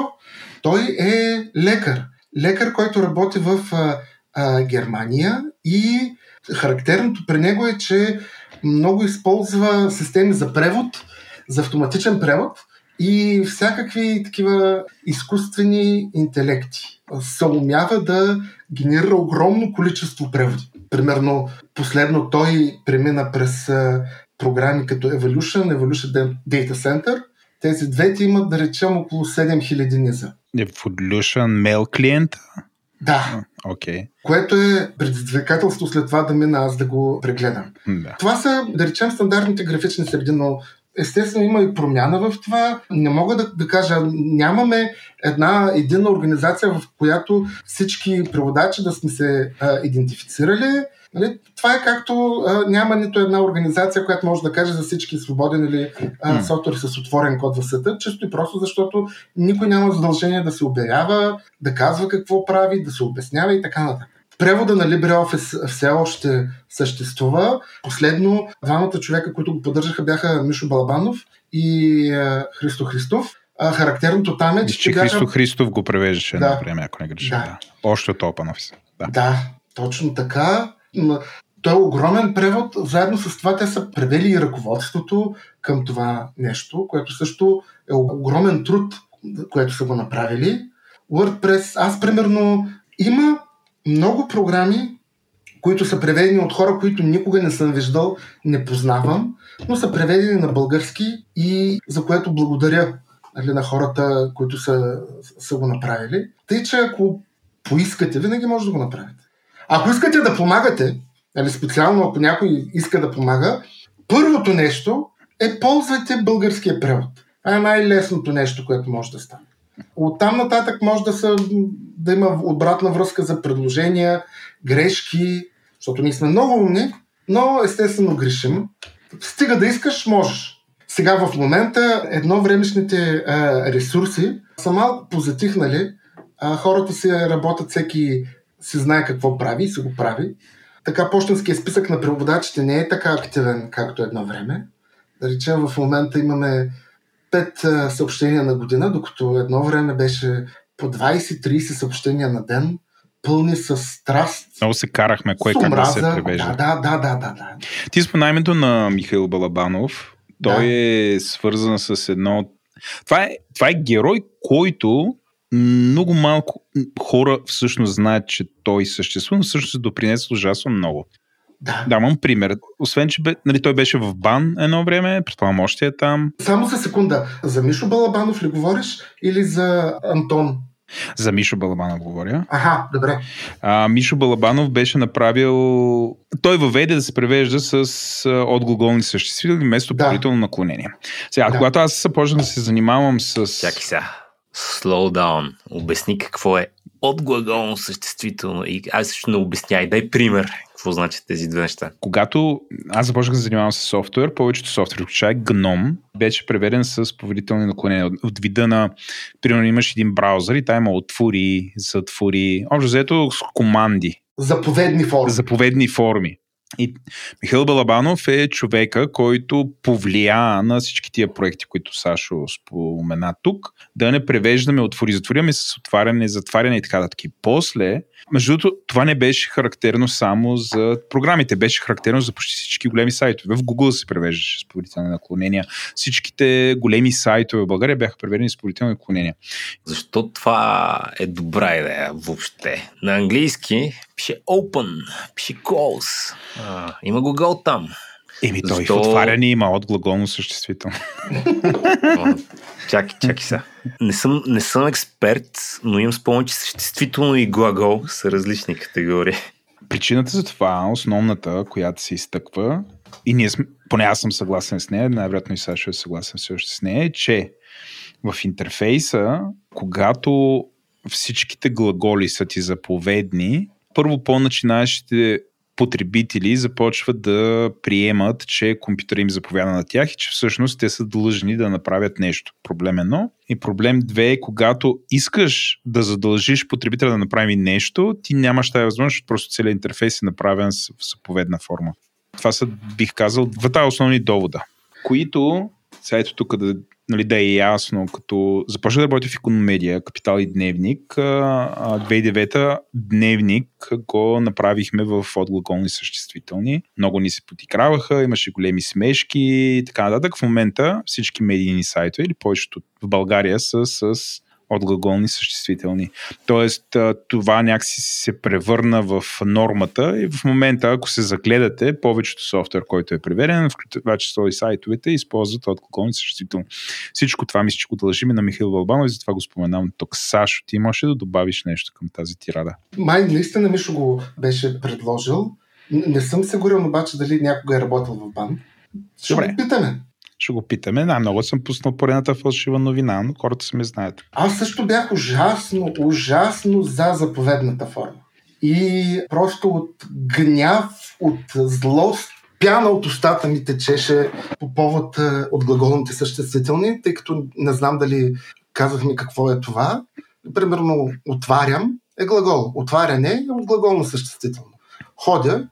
той е лекар. Лекар, който работи в Германия и характерното при него е, че много използва системи за превод, за автоматичен превод и всякакви такива изкуствени интелекти. Съумява да генерира огромно количество преводи. Примерно, последно той премина през програми като Evolution Data Center. Тези двете имат, да речем, около 7000 низа. Evolution Mail клиента? Да. Okay. Което е предизвикателство след това да мина аз да го прегледам. Да. Това са, да речем, стандартните графични среди, но естествено има и промяна в това. Не мога да кажа, нямаме единна организация, в която всички преводачи да сме се идентифицирали. Това е както няма нито една организация, която може да каже за всички свободен или софтуер с отворен код в света, чисто и просто защото никой няма задължение да се обявява, да казва какво прави, да се обяснява и така нататък. Превода на LibreOffice все още съществува. Последно двамата човека, които го поддържаха, бяха Мишо Балабанов и Христо Христов. Характерното там е, че Христо Христов го превеждаше на време, ако не греша. Да. Още от OpenOffice. Да, точно така. Той е огромен превод. Заедно с това те са превели и ръководството към това нещо, което също е огромен труд, което са го направили. WordPress. Аз примерно има много програми, които са преведени от хора, които никога не съм виждал, не познавам, но са преведени на български и за което благодаря на хората, които са го направили. Тъй, че ако поискате, винаги може да го направите. Ако искате да помагате, специално ако някой иска да помага, първото нещо е ползвайте българския превод. Това е най-лесното нещо, което може да стане. Оттам нататък може да има обратна връзка за предложения, грешки, защото ние сме много умни, но естествено грешим. Стига да искаш, можеш. Сега в момента едновремешните ресурси са малко позатихнали. Хората си работят, всеки си знае какво прави и си го прави. Така пощенския списък на преводачите не е така активен, както едно време. Да речем, в момента имаме 5 съобщения на година, докато едно време беше по 20-30 съобщения на ден, пълни с страст. Много се карахме кое как да се превежда. Да. Ти спомена името на Михаил Балабанов. Той е свързан с едно... Това е герой, който много малко хора всъщност знаят, че той съществува, но всъщност се допринесва ужасно много. Да. Давам пример. Освен, че той беше в БАН едно време, предполагам още е там. Само за секунда. За Мишо Балабанов ли говориш или за Антон? За Мишо Балабанов говоря. Аха, добре. Мишо Балабанов беше направил... Той въведе да се превежда с отглаголни съществители вместо положително наклонение. Сега, когато аз започнах да се занимавам с... Чакай сега. Slow down. Обясни какво е отглаголно съществително. И аз също не обясняй. Дай пример. Какво значат тези две неща? Когато аз започнах да се занимавам с софтуер, повечето софтуер, включая GNOME, беше преведен с повелителни наклонения. От вида на, примерно, имаш един браузър и там има отвори, затвори, общо взето с команди. Заповедни форми. И Михаил Балабанов е човека, който повлия на всички тия проекти, които Сашо спомена тук, да не превеждаме отвори-затворяме с отваряне, затваряне и така нататък. После, между другото, това не беше характерно само за програмите, беше характерно за почти всички големи сайтове. В Google се превеждаше с повелителни наклонения. Всичките големи сайтове в България бяха преведени с повелителни наклонения. Защо това е добра идея въобще? На английски пише open, пише close. Има го гол там. Еми той в отваряне има от глаголно съществително. Чакай сега. Не съм експерт, но имам спомен, че съществително и глагол са различни категории. Причината за това, основната, която се изтъква, и ние сме, поне аз съм съгласен с нея, най-вероятно и Сашо е съгласен все още с нея, е, че в интерфейса, когато всичките глаголи са ти заповедни, първо по-начинаещите потребители започват да приемат, че компютъра им заповяда на тях и че всъщност те са длъжни да направят нещо. Проблем 1. И проблем 2 е, когато искаш да задължиш потребителя да направи нещо, ти нямаш тази възможност, просто целият интерфейс е направен в заповедна форма. Това са, бих казал, двата основни довода, които, сега ето тук да е ясно, като започна да работя в Икономедия, Капитал и Дневник, 2009-та Дневник го направихме в отглаголни съществителни. Много ни се подиграваха, имаше големи смешки и така нататък. В момента всички медийни сайтове или повечето в България са с отглаголни съществителни. Тоест, това някакси се превърна в нормата и в момента, ако се загледате, повечето софтуер, който е преведен, включително число и сайтовете, използват отглаголни съществителни. Всичко това мисля, че го дължиме на Михаил Балабанов и затова го споменавам тук. Сашо, ти можеш да добавиш нещо към тази тирада? Май наистина Мишо го беше предложил. Не съм сигурен обаче дали някога е работил в БАН. Ще го питаме. Много съм пуснал поредната фалшива новина, но хората се ме знаят. Аз също бях ужасно за заповедната форма. И просто от гняв, от злост, пяна от устата ми течеше по повод от глаголните съществителни, тъй като не знам дали казахме какво е това. Примерно отварям е глагол. Отваряне е от глаголно съществително. Ходя,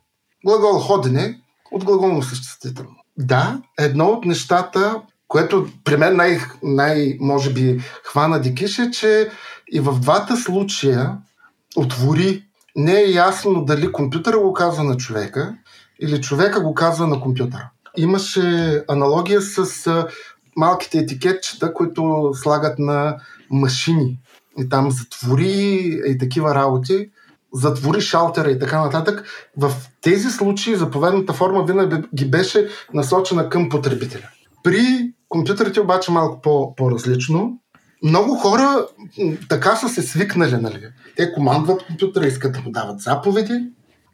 глагол ходене от глаголно съществително. Да, едно от нещата, което при мен може би хвана дикиш е, че и в двата случая отвори не е ясно дали компютъра го казва на човека или човека го казва на компютъра. Имаше аналогия с малките етикетчета, които слагат на машини. И там затвори и такива работи. Затвори шалтера и така нататък. В тези случаи заповедната форма винаги беше насочена към потребителя. При компютърите обаче малко по-различно. Много хора така са се свикнали, нали? Те командват компютъра, искат да му дават заповеди.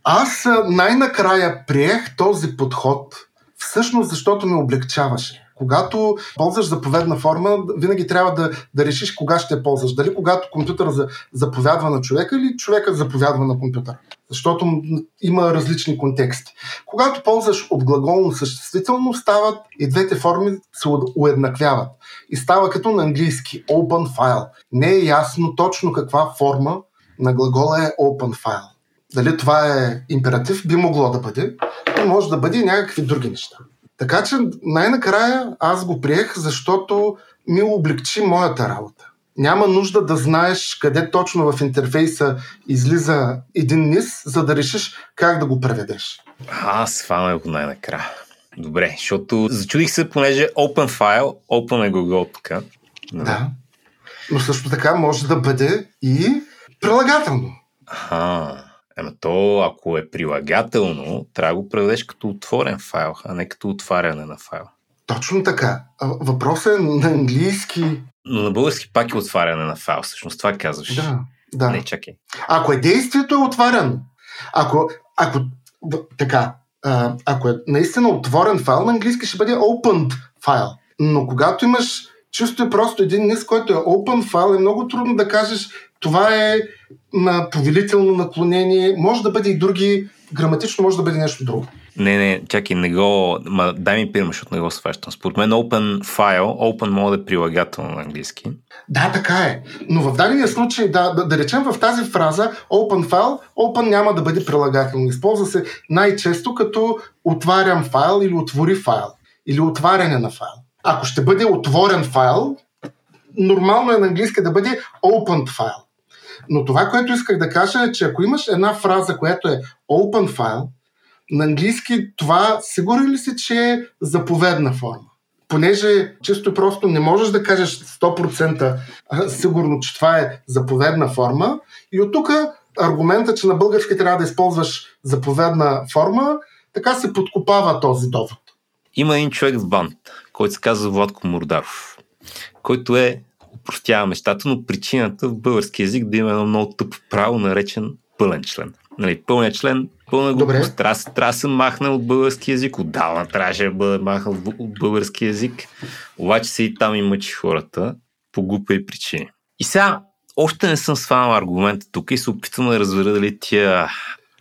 Аз най-накрая приех този подход, всъщност защото ме облегчаваше. Когато ползваш заповедна форма, винаги трябва да решиш кога ще ползваш. Дали когато компютър заповядва на човека или човека заповядва на компютър. Защото има различни контексти. Когато ползваш от глаголно съществително, стават и двете форми се уеднаквяват. И става като на английски open file. Не е ясно точно каква форма на глагола е open file. Дали това е императив, би могло да бъде, но може да бъде и някакви други неща. Така че най-накрая аз го приех, защото ми облегчи моята работа. Няма нужда да знаеш къде точно в интерфейса излиза един низ, за да решиш как да го преведеш. Аз хванах го най-накрая. Добре, защото зачудих се, понеже Open File, Open е Google така. Да. но също така може да бъде и прилагателно. Ама то, ако е прилагателно, трябва да го преведеш като отворен файл, а не като отваряне на файл. Точно така. Въпросът е на английски. Но на български пак е отваряне на файл, всъщност това казваш. Да. Не, чакай. Ако е действието, е отваряно. Ако е наистина отворен файл, на английски ще бъде opened файл. Но когато имаш чисто и просто един лист, който е open файл, е много трудно да кажеш това е на повелително наклонение. Може да бъде и други, граматично може да бъде нещо друго. Не, чакай, не го... Дай ми пример, защото не го сващам. Според мен open файл, open може да е прилагателно на английски. Да, така е. Но в дадения случай, да речем в тази фраза open файл, open няма да бъде прилагателно. Използва се най-често като отварям файл или отвори файл. Или отваряне на файл. Ако ще бъде отворен файл, нормално е на английски да бъде opened файл. Но това, което исках да кажа е, че ако имаш една фраза, която е open файл, на английски това сигурен ли си, че е заповедна форма? Понеже чисто просто не можеш да кажеш 100% сигурно, че това е заповедна форма. И от тук аргумента, че на български трябва да използваш заповедна форма, така се подкопава този довод. Има един човек в банд, който се казва Владко Мордаров, който е упростява нещата, но причината в български език да има едно много тъпо право, наречен пълен член. Нали, пълният член, пълна глупост. Трябва да се махне от български език, отдавна трябваше да бъде махнал от български език, обаче се и там и мъчи хората по глупи причини. И сега още не съм сванал аргумента тук и се опитвам да разбера дали тия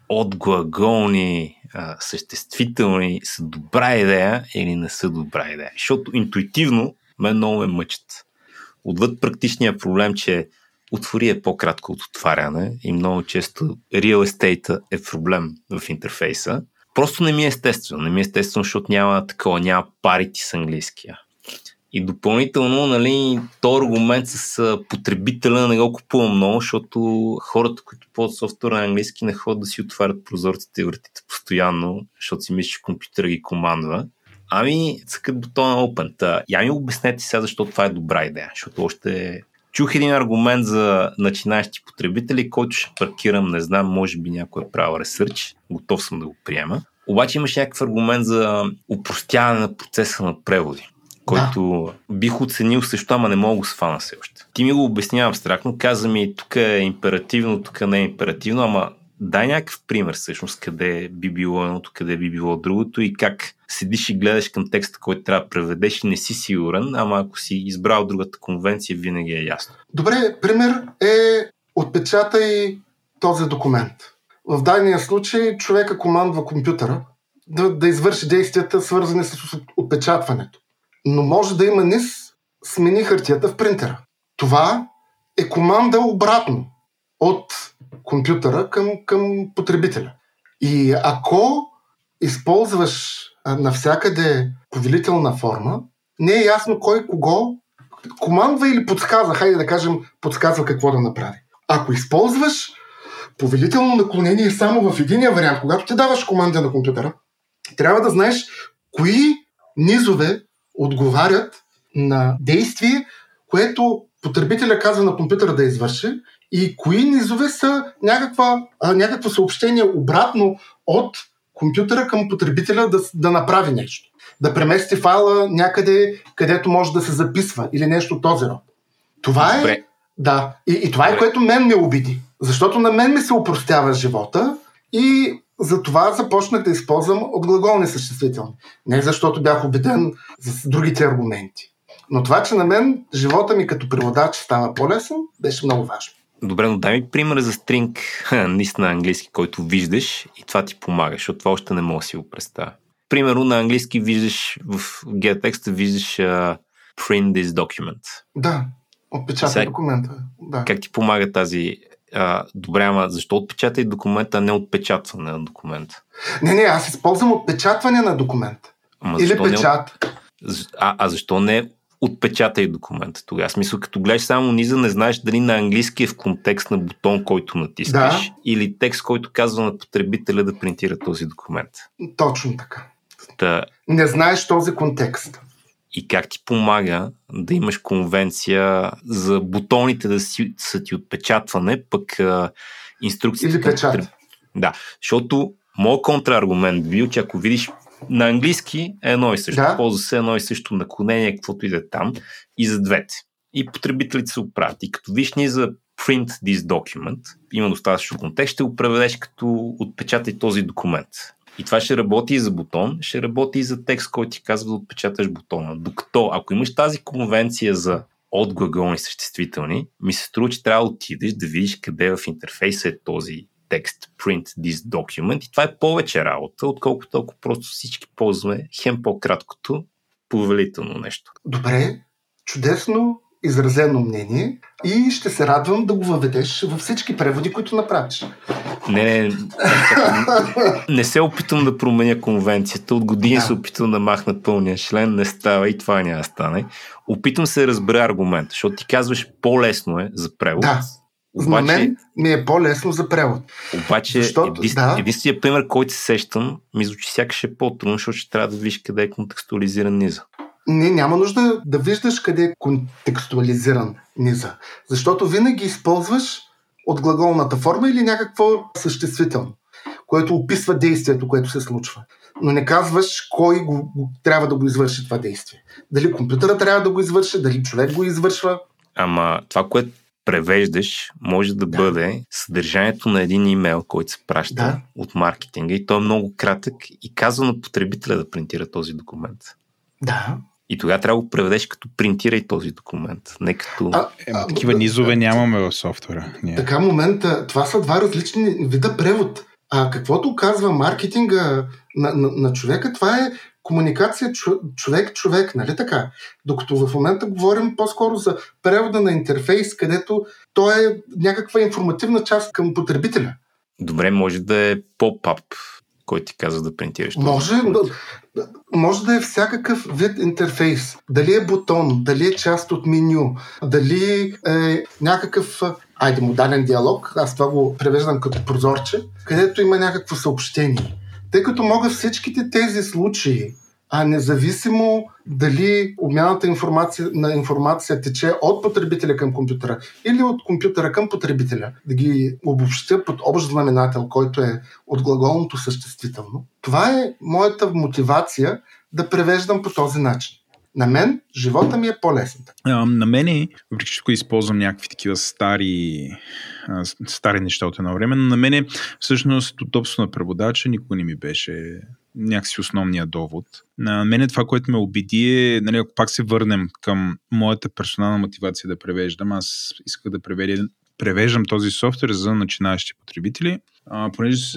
отглаголни съществителни са добра идея или не са добра идея. Защото интуитивно мен много ме мъчат. Отвъд практичния проблем, че отвори е по-кратко от отваряне и много често real estate е проблем в интерфейса. Просто не ми е естествено. Не ми е естествено, защото няма такова, няма парити с английския. И допълнително, нали, този аргумент с потребителя не го купувам много, защото хората, които ползват софтуер на английски, не ходят да си отварят прозорците и вратите постоянно, защото си мислиш, че компютъра ги командва. Ами, цъкат бутона Open. Я ми обяснете сега защо това е добра идея, защото още чух един аргумент за начинаещи потребители, който ще паркирам, не знам, може би някой е правил ресърч, готов съм да го приема. Обаче имаш някакъв аргумент за упростяване на процеса на преводи, който бих оценил също, ама не мога го сфана все още. Ти ми го обяснява абстрактно, каза ми тук е императивно, тук не е императивно, ама дай някакъв пример всъщност, къде би било едното, къде би било другото и как седиш и гледаш към текста, който трябва да преведеш и не си сигурен, ама ако си избрал другата конвенция, винаги е ясно. Добре, пример е отпечатай този документ. В дадения случай човека командва компютъра да извърши действията, свързани с отпечатването. Но може да има низ, смени хартията в принтера. Това е команда обратно от компютъра към потребителя. И ако използваш навсякъде повелителна форма, не е ясно кой кого командва или подсказва. Хайде да кажем, подсказва какво да направи. Ако използваш повелително наклонение само в единия вариант, когато ти даваш команда на компютъра, трябва да знаеш кои низове отговарят на действие, което потребителя казва на компютъра да извърши, и кои низове са някакво съобщение обратно от компютъра към потребителя да направи нещо. Да премести файла някъде, където може да се записва или нещо от този род. Това е, да, и това е, което мен ме обиди. Защото на мен ми се опростява живота и затова започнах да използвам отглаголни съществителни. Не защото бях убеден за другите аргументи. Но това, че на мен живота ми като преводач става по-лесен, беше много важно. Добре, но дай ми пример за стринг лист на английски, който виждаш и това ти помага, защото това още не мога да си го представя. Примерно на английски виждаш в GeoText виждаш print this document. Да, отпечатай документа. Да. Как ти помага тази добре, ама защо отпечатай документа, а не отпечатване на документ? Не, аз използвам отпечатване на документ. Ама или печат. Защо не отпечатай документа тогава? Смисъл, като гледаш само низа, не знаеш дали на английски е в контекст на бутон, който натискаш, или текст, който казва на потребителя да принтира този документ. Точно така. Не знаеш този контекст. и как ти помага да имаш конвенция за бутоните да са ти отпечатване, пък инструкциите... Или печат. Да, защото моят контраргумент бил, че ако видиш на английски е едно и също, да. Ползва се едно и също наклонение, каквото иде там, и за двете. И потребителите се оправят. И като виж ние за print this document, има достатъчно контекст, ще го преведеш като отпечатай този документ. И това ще работи и за бутон, ще работи и за текст, който ти казва да отпечаташ бутона. Докато, ако имаш тази конвенция за отглаголни съществителни, ми се струва, че трябва да отидеш да видиш къде в интерфейса е този текст, print this document. И това е повече работа, отколкото ако просто всички ползваме хем по-краткото повелително нещо. Добре, чудесно изразено мнение и ще се радвам да го въведеш във всички преводи, които направиш. Не се опитвам да променя конвенцията. От години се опитвам да махна пълния член. Не става и това няма да стане. Опитвам се да разбера аргумент, защото ти казваш по-лесно е за превод. Да, обаче, за мен ми е по-лесно за превод. Обаче единственият пример, който се сещам, ми звучи сякаш е по-трудно, защото ще трябва да видиш къде е контекстуализиран низа. Не, няма нужда да виждаш къде е контекстуализиран низа. Защото винаги използваш от глаголната форма или някакво съществително, което описва действието, което се случва. Но не казваш кой трябва да го извърши това действие. Дали компютъра трябва да го извърши, дали човек го извършва. Ама това, което превеждаш, може да бъде съдържанието на един имейл, който се праща от маркетинга и той е много кратък и казва на потребителя да принтира този документ. Да. И тогава трябва да го преведеш като принтирай този документ. Не като... такива низове нямаме в софтуера. Така момента, това са два различни вида превод. А каквото казва маркетинга на човека, това е комуникация човек-човек, нали така? Докато в момента говорим по-скоро за превода на интерфейс, където то е някаква информативна част към потребителя. Добре, може да е поп-ап, който ти казва да принтираш. Може да е всякакъв вид интерфейс. Дали е бутон, дали е част от меню, дали е някакъв модален диалог, аз това го превеждам като прозорче, където има някакво съобщение. Тъй като мога всичките тези случаи, а независимо дали обмяната на информация тече от потребителя към компютъра или от компютъра към потребителя, да ги обобщя под общ знаменател, който е от глаголното съществително. Това е моята мотивация да превеждам по този начин. На мен живота ми е по-лесен. На мен е, въпреки че използвам някакви такива стари неща от едно време, но на мен е, всъщност удобство на преводача никога не ми беше някакси основния довод. На мен е това, което ме обиди е, нали, ако пак се върнем към моята персонална мотивация да превеждам, аз исках да превеждам този софтуер за начинаещи потребители, понеже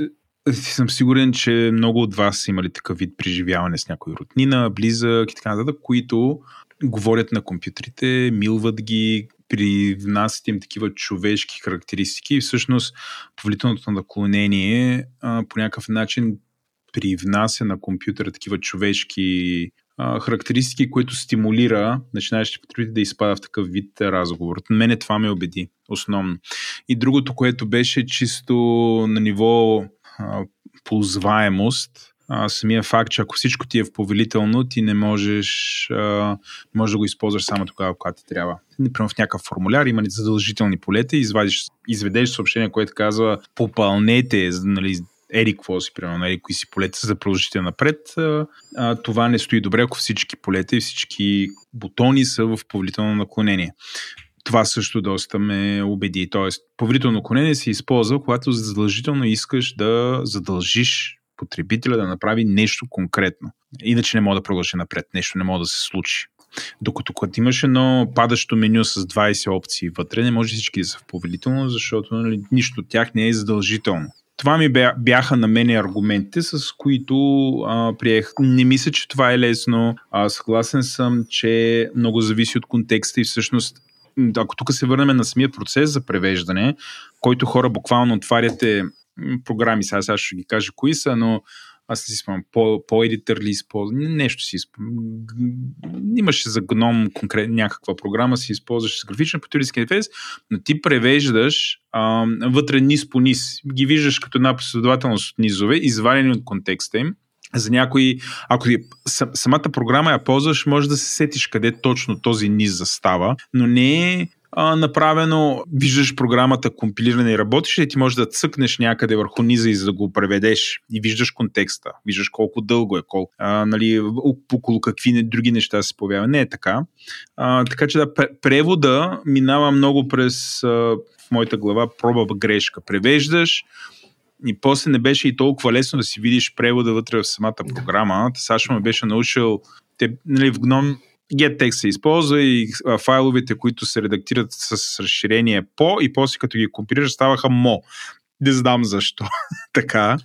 съм сигурен, че много от вас са имали такъв вид преживяване с някой рутнина, близък и така нататък, които говорят на компютрите, милват ги, привнасят им такива човешки характеристики и всъщност повелителното наклонение по някакъв начин привнася на компютъра такива човешки характеристики, които стимулира начинаещите потребители да изпада в такъв вид разговор. Мене това ме убеди основно. И другото, което беше чисто на ниво ползваемост, самия факт, че ако всичко ти е в повелително, ти не можеш да го използваш само тогава, когато ти трябва. Например, в някакъв формуляр има задължителни полета и изведеш съобщение, което казва попълнете, нали, еди какво си, примерно, еди кои си полета за продължително напред, това не стои добре, ако всички полета и всички бутони са в повелително наклонение. Това също доста ме убеди. Тоест, повелително наклонение се използва, когато задължително искаш да задължиш потребителя да направи нещо конкретно. Иначе не мога да продължи напред, нещо не мога да се случи. Докато когато имаш едно падащо меню с 20 опции вътре, не може всички да са в повелително, защото нищо от тях не е задължително. Това ми бяха на мен аргументите, с които приех. Не мисля, че това е лесно. Съгласен съм, че много зависи от контекста и всъщност, ако тук се върнем на самия процес за превеждане, който хора буквално отваряте програми, сега ще ги кажа кои са, но аз не си спомням, по-едитър ли използвам, нещо си спомням. Имаше за гном някаква програма, си използваш с графичен потребителски интерфейс, но ти превеждаш вътре низ по низ. Ги виждаш като една последователност от низове, извадени от контекста им, за някои, ако самата програма я ползваш, може да се сетиш къде точно този низ застава, но не е направено, виждаш програмата компилирана и работиш и ти можеш да цъкнеш някъде върху низа и за да го преведеш и виждаш контекста, виждаш колко дълго е, колко, нали, около какви други неща се появява. Не е така. Така че да, превода минава много през в моята глава проба грешка. Превеждаш и после не беше и толкова лесно да си видиш превода вътре в самата програма. Сашо ме беше научил, нали, в GNOME GetText се използва и файловете, които се редактират с разширение по и после като ги компилираш ставаха мо. Не знам защо. Така.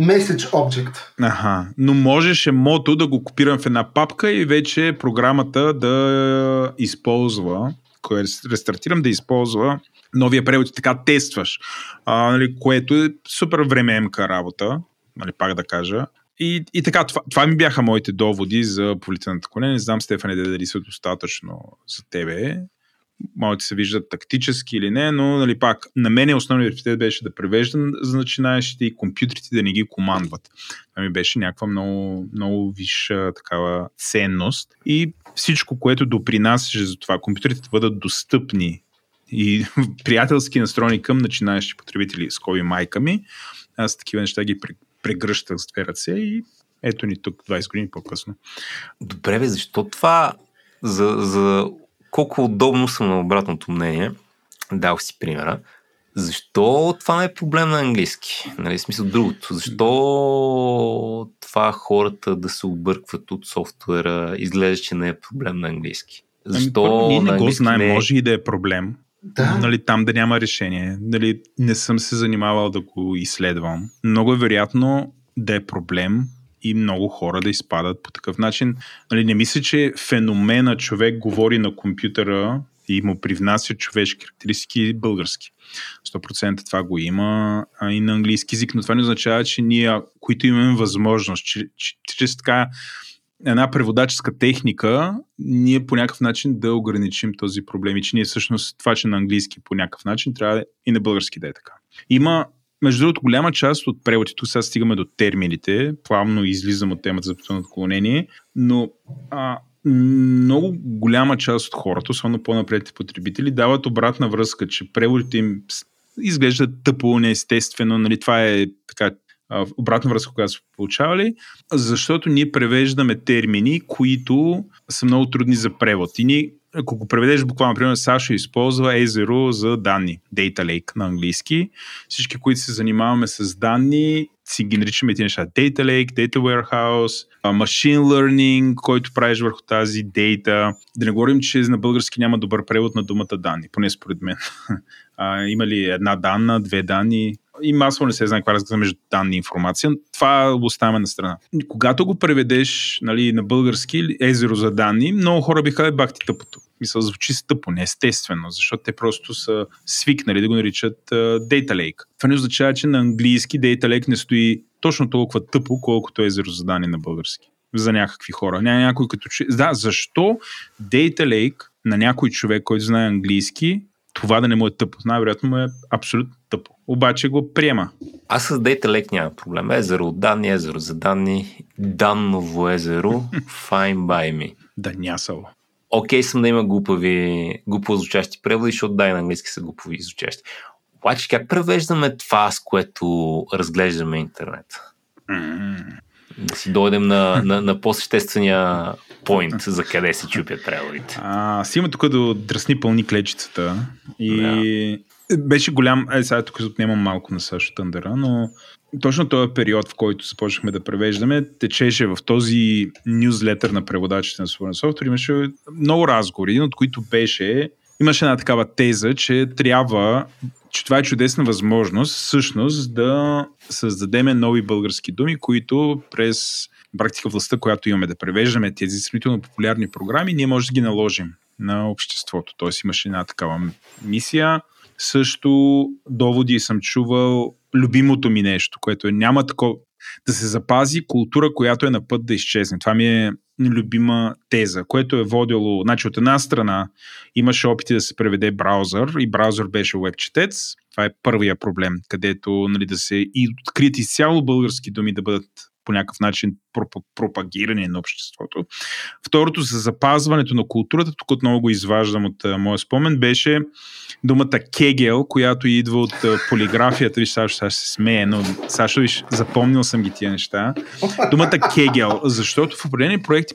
Message object. Аха. Но можеше мото да го копирам в една папка и вече програмата да използва, кое рестартирам, да използва новия превод и така тестваш. Нали, което е супер времеемка работа. Нали, пак да кажа. И така, това ми бяха моите доводи за политената коне. Не знам, Стефане, дали са достатъчно за тебе. Малко се виждат тактически или не, но нали, пак на мен основният приоритет беше да превеждам за начинаещите и компютрите да не ги командват. Това ми беше някаква много, много висша такава ценност. И всичко, което допринасяше за това, компютрите да бъдат достъпни и приятелски настроени към начинаещи потребители, с кои майка ми, аз такива неща ги прегръщах с две ръце и ето ни тук 20 години по-късно. Добре, бе, защо това за колко удобно съм на обратното мнение, дал си примера, защо това не е проблем на английски? Нали, в смисъл другото. Защо това хората да се объркват от софтуера изглежда, че не е проблем на английски? Защо ние не го знаем, не... може и да е проблем. Да. Нали, там да няма решение. Нали, не съм се занимавал да го изследвам. Много е вероятно да е проблем и много хора да изпадат по такъв начин. Нали, не мисля, че феномена човек говори на компютъра и му привнася човешки характеристики български. 100% това го има и на английски език, но това не означава, че ние, които имаме възможност, че така една преводаческа техника, ние по някакъв начин да ограничим този проблем и че ние всъщност това, че на английски по някакъв начин трябва и на български да е така. Има, между другото, голяма част от преводите, тук сега стигаме до термините, плавно излизам от темата за политическо отклонение, но много голяма част от хората, особено по-напредните потребители, дават обратна връзка, че преводите им изглеждат тъпо, неестествено, нали, това е така обратна връзка, която сме получавали, защото ние превеждаме термини, които са много трудни за превод. И ние, ако го преведеш буквално, например, Сашо използва Azure за данни, Data Lake на английски. Всички, които се занимаваме с данни, си ги наричаме тези неща. Data Lake, Data Warehouse, Machine Learning, който правиш върху тази Data. Да не говорим, че на български няма добър превод на думата данни, поне според мен. Има ли една данна, две данни? И масово не се знае каква разлика между данни и информация. Това оставяме на страна. Когато го преведеш, нали, на български езеро за данни, много хора биха бахти тъпото. Мисъл, звучи стъпо, неестествено, защото те просто са свикнали да го наричат Data Lake. Това не означава, че на английски Data Lake не стои точно толкова тъпо, колкото езеро за данни на български. За някакви хора. Някой като... Да, защо Data Lake на някой човек, който знае английски, това да не му е тъпо. Най-вероятно му е абсолютно тъпо. Обаче го приема. Аз с Data Lake няма проблем. Езеро от данни, езеро за данни, данново езеро, fine by me. Да нясало. Окей съм да има глупаво звучащи преводи, защото да, и на английски са глупави звучащи. Обаче как превеждаме това, с което разглеждаме интернет? Да си дойдем на по-съществения поинт за къде се чупят преводите. Си има тук да дръсни пълни клечицата и беше голям, сега тук отнемам малко на Сашо Тъндъра, но точно този период, в който започнахме да превеждаме, течеше в този нюзлетър на преводачите на Свободен софтуер, имаше много разговори, един от които беше, имаше една такава теза, че трябва, че това е чудесна възможност всъщност да създадем нови български думи, които през практика властта, която имаме да превеждаме тези сравнително популярни програми, ние може да ги наложим на обществото. Тоест имаше една такава мисия. Също доводи съм чувал любимото ми нещо, което е няма такова да се запази култура, която е на път да изчезне. Това ми е любима теза, което е водило, значи от една страна имаше опити да се преведе браузър и браузър беше уебчетец. Това е първия проблем, където нали, да се и открият изцяло български думи да бъдат по някакъв начин пропагиране на обществото. Второто, за запазването на културата, тук отново го изваждам от моя спомен, беше думата кегел, която идва от полиграфията. Виж, Сашо се смее, но Сашо, виж, запомнил съм ги тия неща. Думата кегел, защото в определени проекти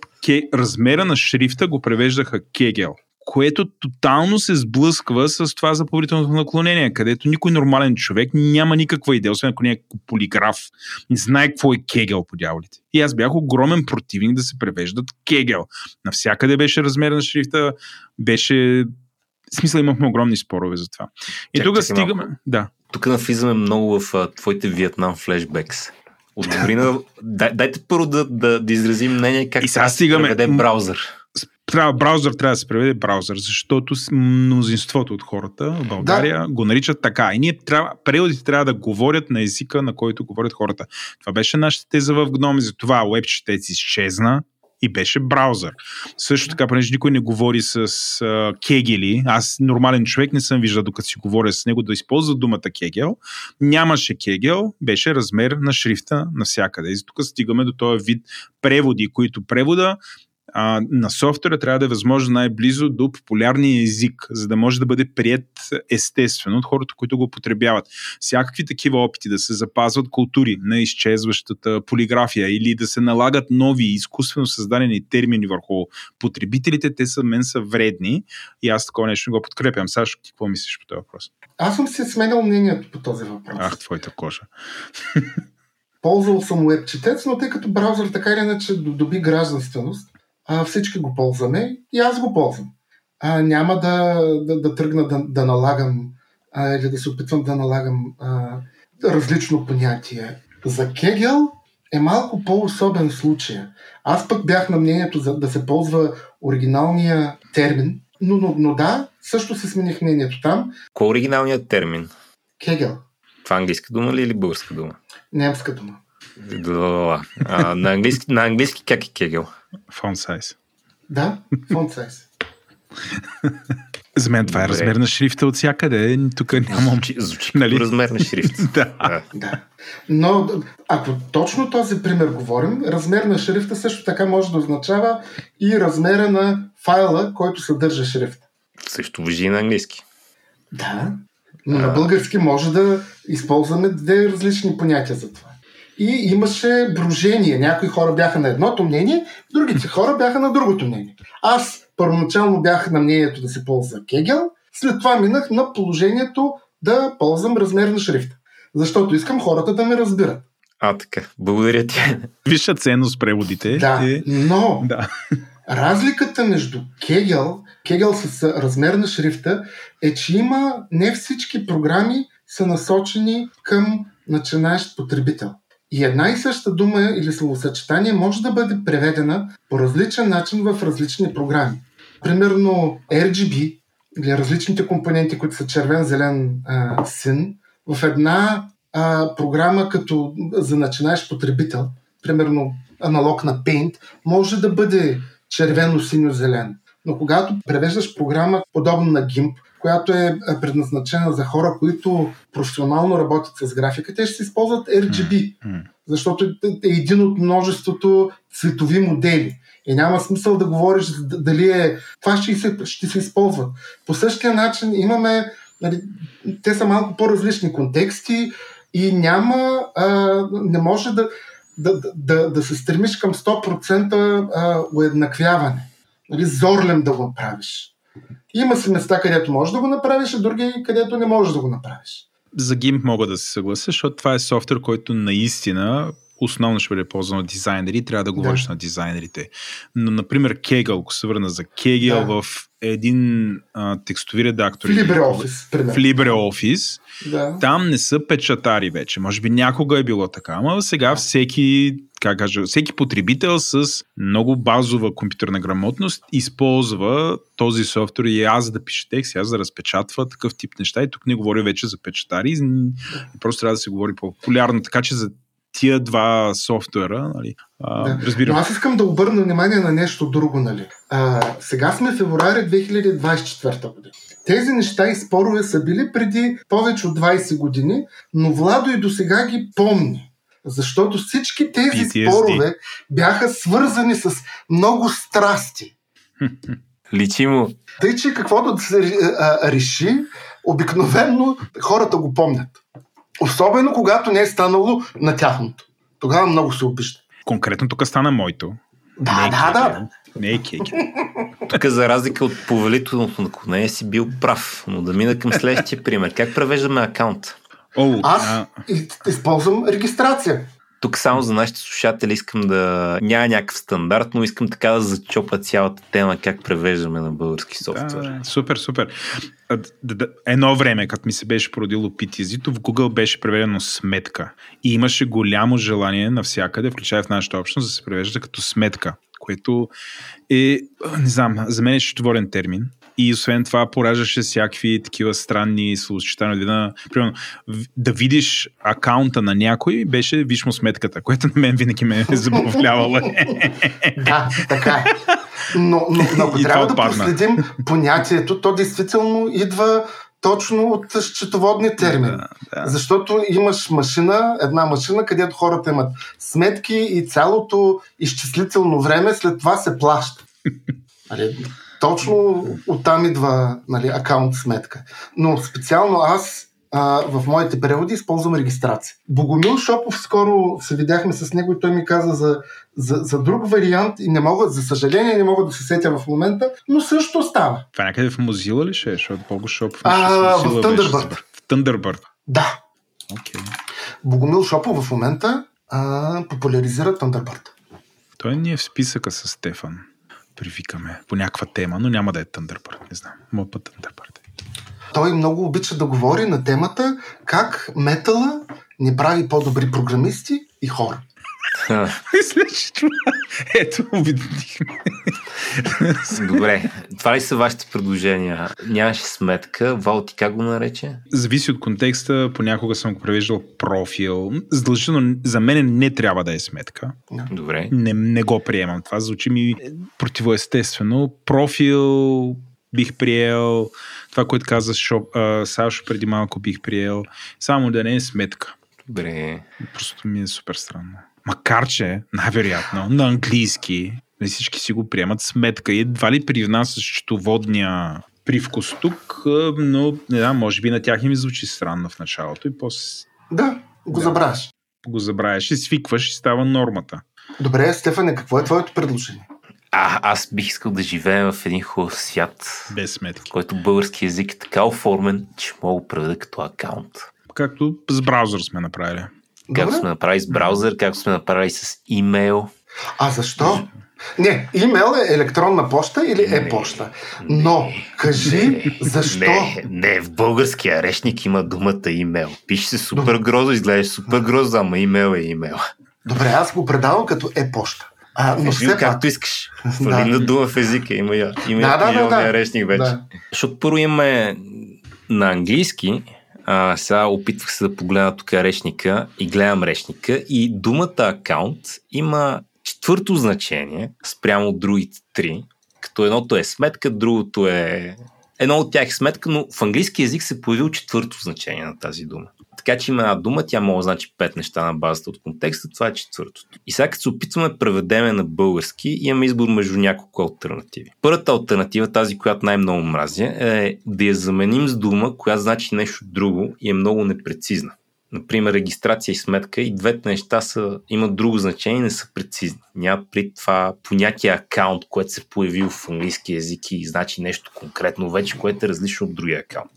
размера на шрифта го превеждаха кегел, което тотално се сблъсква с това заповедителното наклонение, където никой нормален човек няма никаква идея, освен ако някакъв полиграф не знае какво е кегел по дяволите. И аз бях огромен противник да се превеждат кегел. Навсякъде беше размер на шрифта, беше... смисъл, имахме огромни спорове за това. И тук стигаме... Да. Тук навлизаме много в твоите Виетнам флешбекс. От добрина... Дайте първо да изразим мнение как да се преведе браузър. Браузър трябва да се преведе браузър, защото мнозинството от хората в България го наричат така. И ние преводите трябва да говорят на езика, на който говорят хората. Това беше нашата теза в Гном, затова уебчетец изчезна и беше браузър. Също така, понеже никой не говори с кегели, аз нормален човек не съм виждал, докато си говоря с него, да използва думата кегел. Нямаше кегел, беше размер на шрифта навсякъде. И тук стигаме до този вид преводи, които превода на софтуера трябва да е възможно най-близо до популярния език, за да може да бъде приет естествено от хората, които го потребяват. Всякакви такива опити да се запазват култури на изчезващата полиграфия или да се налагат нови изкуствено създадени термини върху потребителите, те за мен са вредни и аз такова нещо го подкрепям. Сашо, ти какво мислиш по този въпрос? Аз съм се сменял мнението по този въпрос. Ах, твоята кожа. Ползвал съм уебчетец, но тъй като браузър така или иначе доби гражданственост, всички го ползваме и аз го ползвам. Няма да тръгна да налагам или да се опитвам да налагам различно понятие. За кегел е малко по-особен случай. Аз пък бях на мнението за да се ползва оригиналния термин, но да, също се смених мнението там. Кой е оригиналният термин? Кегел. Това английска дума ли или българска дума? Немска дума. На английски как е кегел? Font size. Да, font size. За мен това е размер на шрифта от всякъде. Тук нямам... Звучи нали? Размер на шрифта. Да. Но ако точно този пример говорим, размер на шрифта също така може да означава и размера на файла, който съдържа шрифта. Също важи и на английски. Да, но на български може да използваме две различни понятия за това. И имаше брожение. Някои хора бяха на едното мнение, другите хора бяха на другото мнение. Аз първоначално бях на мнението да се ползва кегел, след това минах на положението да ползвам размер на шрифта. Защото искам хората да ме разбират. Така. Благодаря ти. Висша ценност преводите. Да, но разликата между кегел с размер на шрифта е, че има не всички програми са насочени към начинаещ потребител. И една и съща дума или словосъчетание може да бъде преведена по различен начин в различни програми. Примерно RGB, или различните компоненти, които са червен, зелен, син, в една програма като за начинаещ потребител, примерно аналог на Paint, може да бъде червено, синьо, зелен. Но когато превеждаш програма подобно на GIMP, която е предназначена за хора, които професионално работят с графика, те ще се използват RGB, защото е един от множеството цветови модели. И няма смисъл да говориш дали е... Това ще се използват. По същия начин имаме... Те са малко по-различни контексти и няма... Не може да се стремиш към 100% уеднаквяване. Зорлем да го правиш. Има си места, където можеш да го направиш, а други, където не можеш да го направиш. За GIMP мога да се съглася, защото това е софтуер, който наистина основно ще бъде ползван от дизайнери и трябва да говориш на дизайнерите. Но, например, Kaggle, ако се върна за Kaggle в един текстови редактор. В LibreOffice. Да. Там не са печатари вече. Може би някога е било така, но сега всеки потребител с много базова компютърна грамотност използва този софтуер и аз да пише текст, аз да разпечатва такъв тип неща. И тук не говоря вече за печатари. Просто трябва да се говори по-популярно. Така че за тия два софтуера, нали? Разбирам. Но аз искам да обърна внимание на нещо друго, нали? Сега сме февруари 2024 година. Тези неща и спорове са били преди повече от 20 години, но Владо и досега ги помни. Защото всички тези PTSD спорове бяха свързани с много страсти. Личи му. Тъй, че каквото да се реши, обикновенно хората го помнят. Особено когато не е станало на тяхното. Тогава много се обижда. Конкретно тук стана моето. Да. Не е кейки. Тук за разлика от повелителното на коне си бил прав. Но да мина към следващия пример. Как превеждаме акаунт? Аз използвам регистрация. Тук само за нашите слушатели искам да няма някакъв стандарт, но искам така да зачопа цялата тема как превеждаме на български софтуер. Да, супер. Едно време, като ми се беше породило PTZ, в Google беше преведено сметка. И имаше голямо желание навсякъде, включая в нашата общност, да се превежда като сметка, което е, не знам, за мен е счетоводен термин. И освен това пораждаше всякакви такива странни случаи. Примерно, да видиш акаунта на някой беше виж му сметката, което на мен винаги ме е забавлявало. Да, така е. Но ако трябва да проследим понятието, то действително идва точно от счетоводни термини. Да. Защото имаш една машина, където хората имат сметки и цялото изчислително време след това се плаща. Точно оттам идва акаунт сметка. Но специално аз в моите преводи използвам регистрация. Богомил Шопов, скоро се видяхме с него и той ми каза за друг вариант и не мога, за съжаление не мога да се сетя в момента, но също става. Това някъде в Mozilla ли ще е? Защото Богомил Шопов в Thunderbird. Да. Okay. Богомил Шопов в момента популяризира Thunderbird. Той ни е в списъка с Стефан. Привикаме по някаква тема, но няма да е Thunderbird, не знам. Моят път Thunderbird е. Той много обича да говори на темата как метала ни прави по-добри програмисти и хора. Мислиш, това... Ето, обиднихме. Добре, това ли са вашите предложения? Нямаше сметка, Вал, ти как го нарече? Зависи от контекста, понякога съм го превеждал профил. Задължително за мен не трябва да е сметка. Добре. Не го приемам, това звучи ми противоестествено. Профил бих приел, това, което каза Сашо преди малко бих приел, само да не е сметка. Добре. Просто ми е супер странно. Макар че, най-вероятно, на английски всички си го приемат сметка и едва ли привна с счетоводния привкус тук, но не знам, може би на тях им звучи странно в началото и после... Да, го забравяш. Го забравяш и свикваш и става нормата. Добре, Стефане, какво е твоето предложение? Аз бих искал да живея в един хубав свят, без сметки, в който български език е така оформен, че мога да преведа като акаунт. Както с браузър сме направили. Както сме направили с браузър, както сме направили с имейл. А защо? Не, имейл е електронна поща или е-поща. Но кажи защо. Не, в българския речник има думата имейл. Пише се супер грозо, изглеждаш супер грозо, ама имейл е имейл. Добре, аз го предавам като е-поща. Но все както искаш. Фалина дума в езика има я. Има речник вече. Защото първо имаме на английски. Сега опитвах се да погледна тук речника и гледам речника и думата акаунт има четвърто значение спрямо от другите три, като едното е сметка, другото е... Едно от тях е сметка, но в английски език се появил четвърто значение на тази дума. Така че има една дума, тя може да значи 5 неща на базата от контекста, това е четвъртото. И сега като се опитваме да преведеме на български, имаме избор между няколко алтернативи. Първата алтернатива, тази, която най-много мразя, е да я заменим с дума, която значи нещо друго и е много непрецизна. Например, регистрация и сметка и двете неща имат друго значение и не са прецизни. Няма при това понятие акаунт, което се появил в английски език и значи нещо конкретно вече, което е различно от другия акаунт.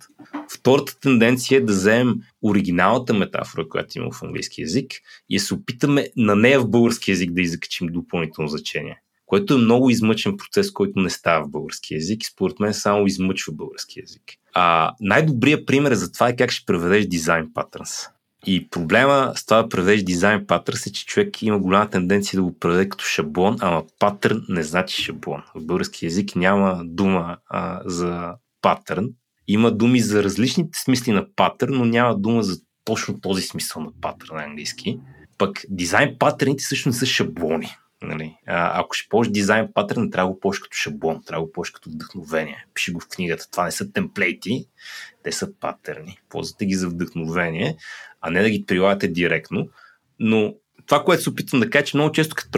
Втората тенденция е да вземем оригиналната метафора, която има в английски език и се опитаме на нея в български език да изкачим допълнително значение, което е много измъчен процес, който не става в български език и според мен само измъчва български език. Най-добрият пример за това е как ще преведеш дизайн патърнс. И проблема с това да преведеш дизайн патърнс е, че човек има голяма тенденция да го преведе като шаблон, ама патърн не значи шаблон. В български език няма дума за патърн. Има думи за различните смисли на патърн, но няма дума за точно този смисъл на патърн на английски. Пък дизайн патърните всъщност са шаблони. Нали? Ако ще ползваш дизайн патърн, трябва да го ползваш като шаблон, трябва да го ползваш като вдъхновение. Пиши го в книгата. Това не са темплейти, те са патърни. Ползвате ги за вдъхновение, а не да ги прилагате директно. Но това, което се опитвам да кажа, че много често като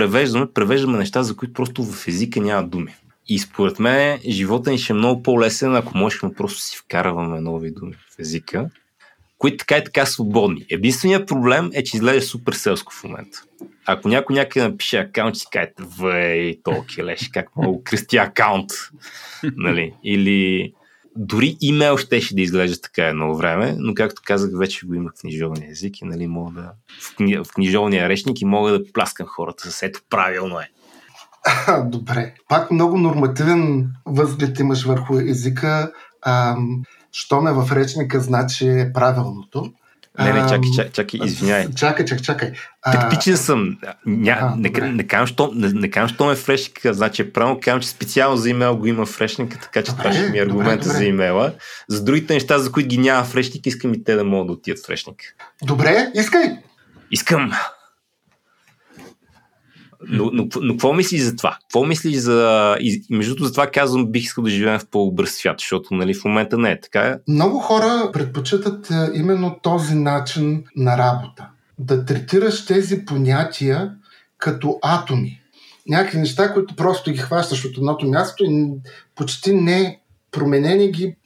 превеждаме неща, за които просто в езика няма думи. И според мен живота ни ще е много по-лесен, ако можем просто си вкарваме нови думи в езика, които така и така свободни. Единственият проблем е, че изглежда супер селско в момента. Ако някой някъде напише акаунт, ще кажете, вей, то келеш, как много кръсти акаунт. Нали? Или дори имейл щеше да изглежда така едно време, но както казах, вече го има в книжовния език и нали, мога да... в книжовния речник и мога да пляскам хората със ето правилно е. Добре. Пак много нормативен възглед имаш върху езика. Щом е в речника, значи е правилното. Не, чакай, извиняй. Чакай. Тактичен съм. Не казвам, що ме в речника, значи правилно казвам, че специално за имейл го има в речника, така че това ще ми е аргумента за имейла. За другите неща, за които ги няма в речника, искам и те да могат да отидат в речника. Добре, искай! Искам! Но какво мислиш за това? Какво мислиш за... Между другото, за това казвам, бих искал да живеем в по-добър свят, защото нали, в момента не е така. Много хора предпочитат именно този начин на работа. Да третираш тези понятия като атоми. Някакви неща, които просто ги хващаш от едното място и почти не променени ги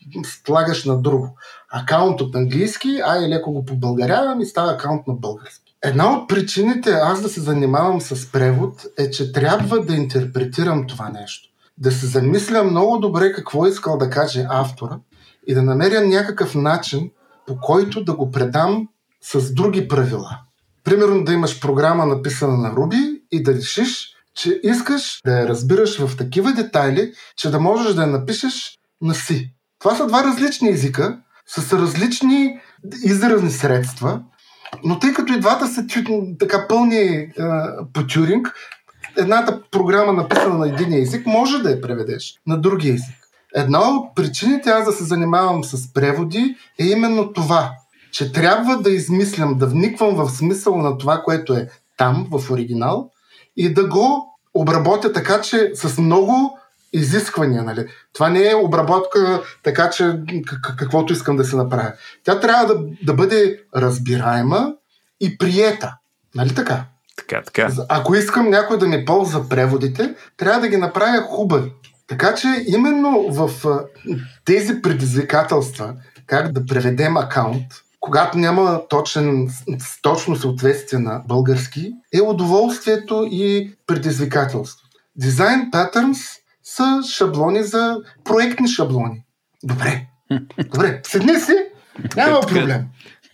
слагаш на друго. Акаунт от английски, ай леко го побългарявам и става акаунт на български. Една от причините аз да се занимавам с превод е, че трябва да интерпретирам това нещо. Да се замисля много добре какво искал да каже автора и да намеря някакъв начин, по който да го предам с други правила. Примерно да имаш програма написана на Ruby и да решиш, че искаш да я разбираш в такива детайли, че да можеш да я напишеш на C. Това са два различни езика, с различни изразни средства, но тъй като и двата са така пълни по Тюринг, едната програма написана на един език може да я преведеш на други език. Една от причините аз да се занимавам с преводи е именно това, че трябва да измислям, да вниквам в смисъл на това, което е там, в оригинал, и да го обработя така, че с много изисквания. Нали? Това не е обработка така, че каквото искам да се направя. Тя трябва да бъде разбираема и приета. Нали така? Така. Ако искам някой да ми ползва преводите, трябва да ги направя хубави. Така че именно в тези предизвикателства, как да преведем акаунт, когато няма точно съответствие на български, е удоволствието и предизвикателството. Дизайн патърнс са шаблони за проектни шаблони. Добре, седни си, няма проблем.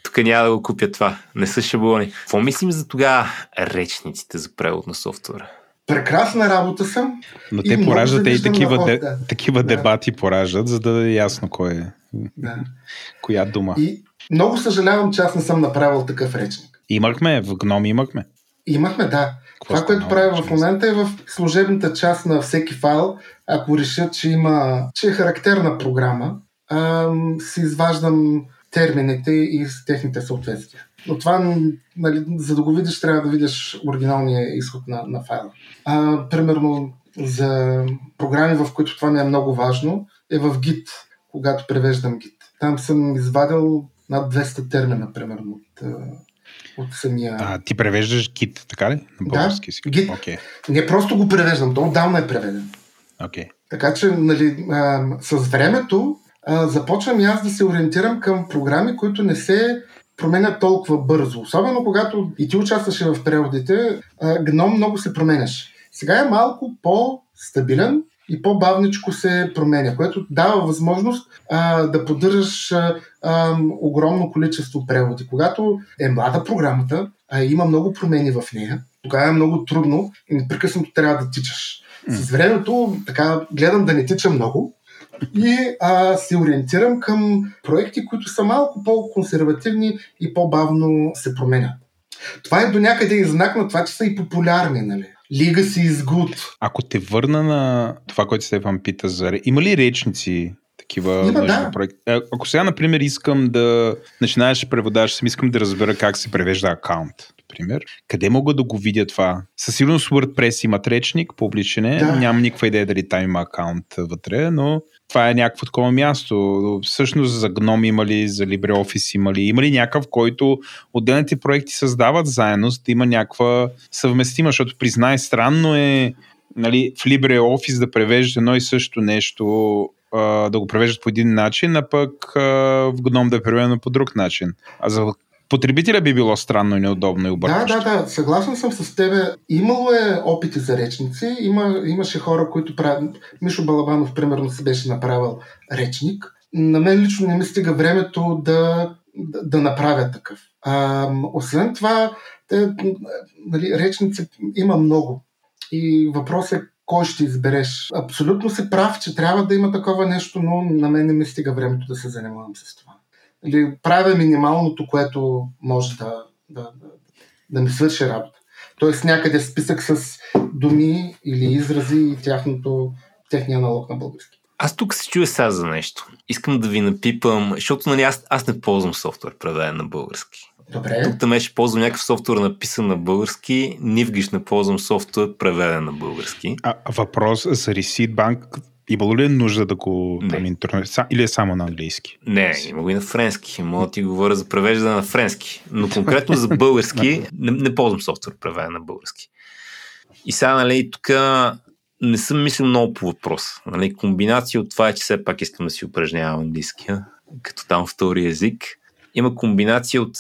Тук няма да го купя това, не са шаблони. Какво мислим за тогава речниците за превод на софтуера? Прекрасна работа съм. Но те пораждат и такива дебати пораждат, за да е ясно кой е. Да. Коя дума. И много съжалявам, че аз не съм направил такъв речник. В Гном имахме. Имахме, да. Това, което правя в момента е в служебната част на всеки файл, ако реша, че е характерна програма, си изваждам термините и техните съответствия. Но това, нали, за да го видиш, трябва да видиш оригиналния изход на файла. Примерно за програми, в които това ми е много важно, е в Git, когато превеждам Git. Там съм извадил над 200 термина, примерно, от самия... ти превеждаш Git, така ли? На български да, Git. Okay. Не просто го превеждам, то отдавна е преведен. Okay. Така че, нали, с времето започвам и аз да се ориентирам към програми, които не се променят толкова бързо. Особено когато и ти участваше в преводите, Гном много се променяш. Сега е малко по-стабилен и по-бавничко се променя, което дава възможност да поддържаш огромно количество преводи. Когато е млада програмата, има много промени в нея, тогава е много трудно и непрекъснато трябва да тичаш. С времето така гледам да не тича много и се ориентирам към проекти, които са малко по-консервативни и по-бавно се променят. Това е до някъде и знак на това, че са и популярни, нали? Лига си изгуд. Ако те върна на това, което Стефан пита за... Има ли речници такива проекти? Ако сега, например, искам да начинаеш да преводаш, искам да разбера как се превежда акаунт. например. Къде могат да го видят това? Със сигурност WordPress имат речник, публичен е. Да. Нямам никаква идея дали там има акаунт вътре, но това е някакво такова място. Всъщност за GNOME има ли, за LibreOffice има ли? Има ли някакъв, който отделните проекти създават заедно, да има някаква съвместима, защото признай, странно е, нали, в LibreOffice да превеждат едно и също нещо, да го превеждат по един начин, а пък в GNOME да е преведено по друг начин. А за потребителя би било странно и неудобно и объркващо. Да, съгласен съм с тебе. Имало е опити за речници. Имаше хора, които правят... Мишо Балабанов, примерно, си беше направил речник. На мен лично не ми стига времето да направя такъв. Освен това, нали, речници има много. И въпрос е кой ще избереш. Абсолютно си прав, че трябва да има такова нещо, но на мен не ми стига времето да се занимавам с това. Или правя минималното, което може да ми свърши работа. Тоест някъде списък с думи или изрази и техния аналог на български. Аз тук се чуя сега за нещо. Искам да ви напипам, защото нали, аз не ползвам софтуер, преведен на български. Добре. Тук там ще ползвам някакъв софтуер, написан на български, Nivgish не ползвам софтуер, преведен на български. А въпрос за Receipt Bank, имало ли е нужда да го там интернет, или е само на английски? Не, има го и на френски. Мога да ти говоря за превеждане на френски, но конкретно за български не ползвам софтуер, преведен на български. И сега, нали, тук не съм мислил много по въпрос. Нали, комбинация от това е, че все пак искам да си упражнявам английския, като там втори език. Има комбинация от,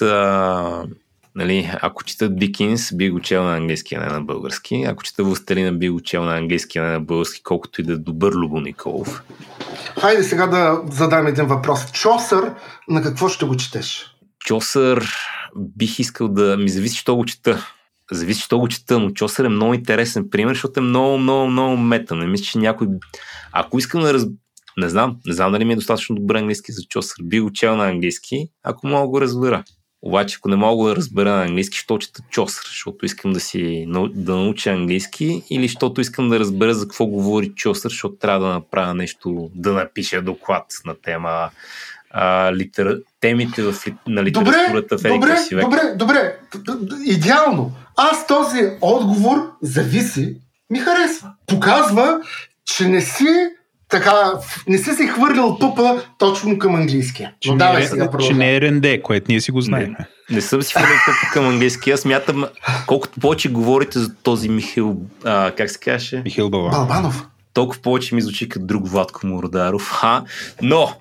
нали, ако чета Дикинс, би го чел на английски, а не на български. Ако чета Властелина, би го чел на английски, а не на български, колкото и да е добър Любо Николов. Хайде сега да задам един въпрос. Чосър, на какво ще го четеш? Чосър бих искал да... Ми зависи, че то го чета. Но Чосър е много интересен пример, защото е много мета. Не мисля, че някой... Ако искам да Не знам дали ми е достатъчно добър английски за Чосър. Би го чел на английски, ако мога го разбера. Обаче, ако не мога да разбера на английски, ще чета Чосър, защото искам да науча английски, или защото искам да разбера за какво говори Чосър, защото трябва да направя нещо, да напиша доклад на тема темите на литературата в Ерика Сивек. Добре. Идеално. Аз този отговор зависи, ми харесва. Показва, че не си хвърлил пъпа точно към английския. Но давай сега продължаваме. Че не е ренде, което ние си го знаем. Не съм си хвърлил пъпа към английския. Смятам, колкото повече говорите за този Михаил... как се каже? Михаил Балабанов. Толкова повече ми звучи като друг Владко Мордаров. Но!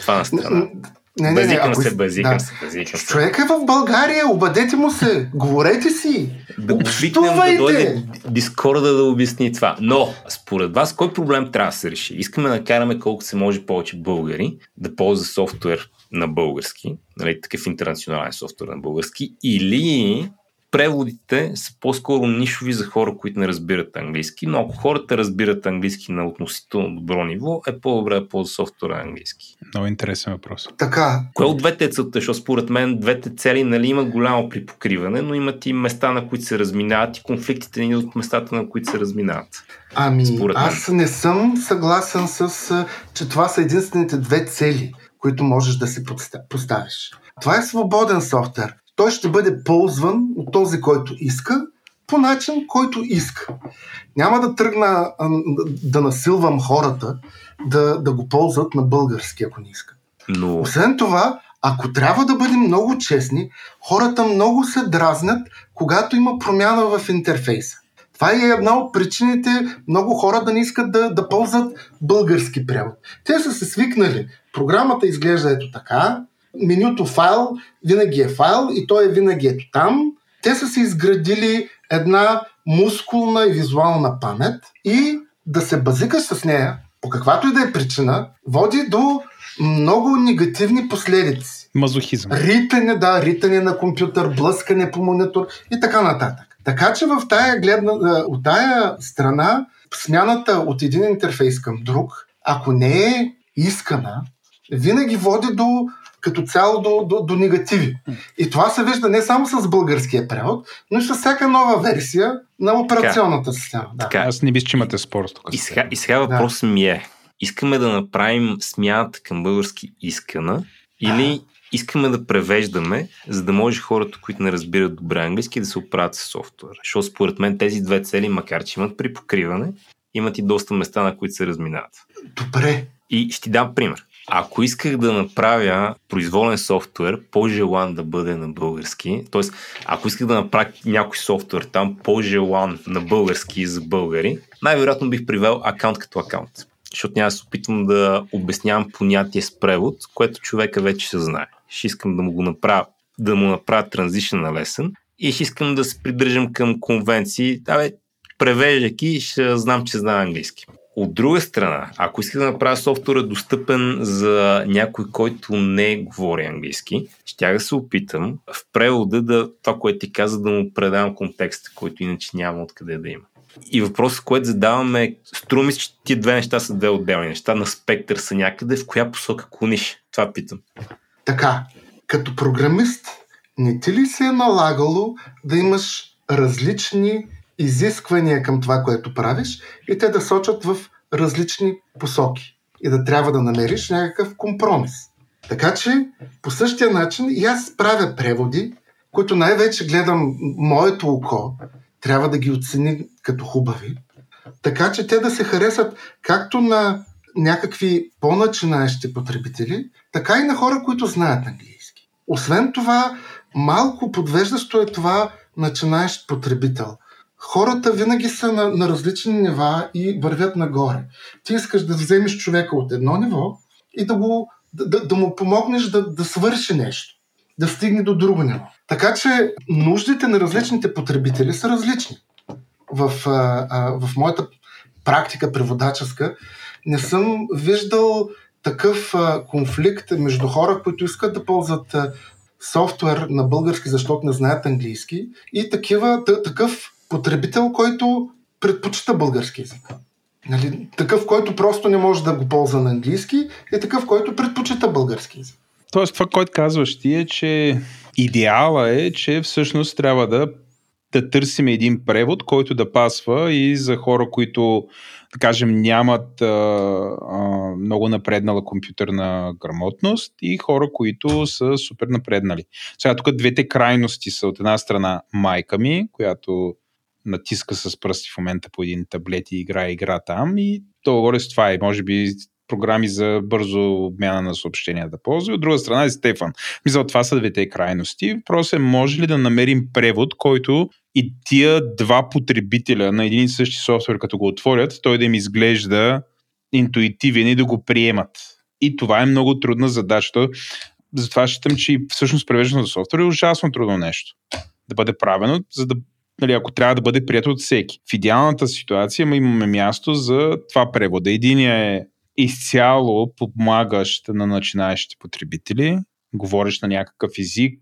Това на страна. Базикам се. Човек е в България, обадете му се, говорете си, общувайте. Да дойде Дискорда да обясни това. Но, според вас, кой проблем трябва да се реши? Искаме да накараме колко се може повече българи да ползва софтуер на български, нали, такъв интернационален софтуер на български, или преводите са по-скоро нишови за хора, които не разбират английски, но ако хората разбират английски на относително добро ниво, е по-добре да ползва софтуер на английски. Много интересен въпрос. Така. Кое от двете целта? Защото според мен двете цели, нали, има голямо припокриване, но имат и места, на които се разминават, и конфликтите ни от местата, на които се разминават. Аз не съм съгласен че това са единствените две цели, които можеш да си поставиш. Това е свободен софтуер. Той ще бъде ползван от този, който иска, по начин, който иска. Няма да тръгна да насилвам хората да го ползват на български, ако не иска. Но... Освен това, ако трябва да бъдем много честни, хората много се дразнят, когато има промяна в интерфейса. Това е една от причините много хора да не искат да ползват български превод. Те са се свикнали. Програмата изглежда ето така, менюто файл винаги е файл и той е винаги ето там. Те са се изградили една мускулна и визуална памет и да се базикаш с нея, по каквато и да е причина, води до много негативни последици. Мазохизъм. Ритане на компютър, блъскане по монитор и така нататък. Така че в от тая страна смяната от един интерфейс към друг, ако не е искана, винаги води до като цяло до негативи. И това се вижда не само с българския превод, но и с всяка нова версия на операционната система. Така. Аз не мисля, че имате спор с тук. И сега въпросът ми е, искаме да направим смяната към български искана, или искаме да превеждаме, за да може хората, които не разбират добре английски, да се оправят с софтуер. Защото според мен тези две цели, макар че имат припокриване, имат и доста места, на които се разминават. Добре. И ще ти дам пример. Ако исках да направя произволен софтуер, по-желан да бъде на български, т.е. ако исках да направя някой софтуер там, по-желан на български за българи, най-вероятно бих привел акаунт като акаунт. Защото няма да се опитвам да обяснявам понятие с превод, което човека вече се знае. Ще искам да му го направя, да му направя транзишън лесен и ще искам да се придържам към конвенции. Абе, превеждайки, ще знам, че знам английски. От друга страна, ако искам да направя софтуера достъпен за някой, който не говори английски, щях да се опитам в превода да това, което ти каза, да му предавам контекста, който иначе няма откъде да има. И въпросът, който задаваме е, струва ми се, че тия две неща са две отделни неща, на спектър са някъде, в коя посока клониш? Това питам. Така, като програмист, не ти ли се е налагало да имаш различни изисквания към това, което правиш и те да сочат в различни посоки и да трябва да намериш някакъв компромис? Така че, по същия начин и аз правя преводи, които най-вече гледам моето око, трябва да ги оцени като хубави, така че те да се харесат както на някакви по-начинаещи потребители, така и на хора, които знаят английски. Освен това, малко подвеждащо е това начинаещ потребител. Хората винаги са на различни нива и вървят нагоре. Ти искаш да вземеш човека от едно ниво и да му помогнеш да свърши нещо, да стигне до друго ниво. Така че нуждите на различните потребители са различни. В моята практика преводаческа не съм виждал такъв конфликт между хора, които искат да ползват софтуер на български, защото не знаят английски, и такъв потребител, който предпочита български език. Нали? Такъв, който просто не може да го ползва на английски, и такъв, който предпочита български език. Тоест, това, което казваш ти е, че идеала е, че всъщност трябва да търсим един превод, който да пасва и за хора, които, да кажем, нямат много напреднала компютърна грамотност, и хора, които са супер напреднали. Сега тук двете крайности са: от една страна майка ми, която натиска с пръсти в момента по един таблет и игра там, и долу-горе с това е, може би, програми за бързо обмяна на съобщения да ползва. От друга страна е Стефан. Мисля, това са двете крайности. Въпросът е, може ли да намерим превод, който и тия два потребителя на един и същи софтуер, като го отворят, той да им изглежда интуитивен и да го приемат. И това е много трудна задача. Затова считам, че всъщност превеждането на софтуер е ужасно трудно нещо. Да бъде правено, за да, нали, ако трябва да бъде прието от всеки. В идеалната ситуация имаме място за това превода. Единият е изцяло помагаш на начинаещите потребители, говориш на някакъв език,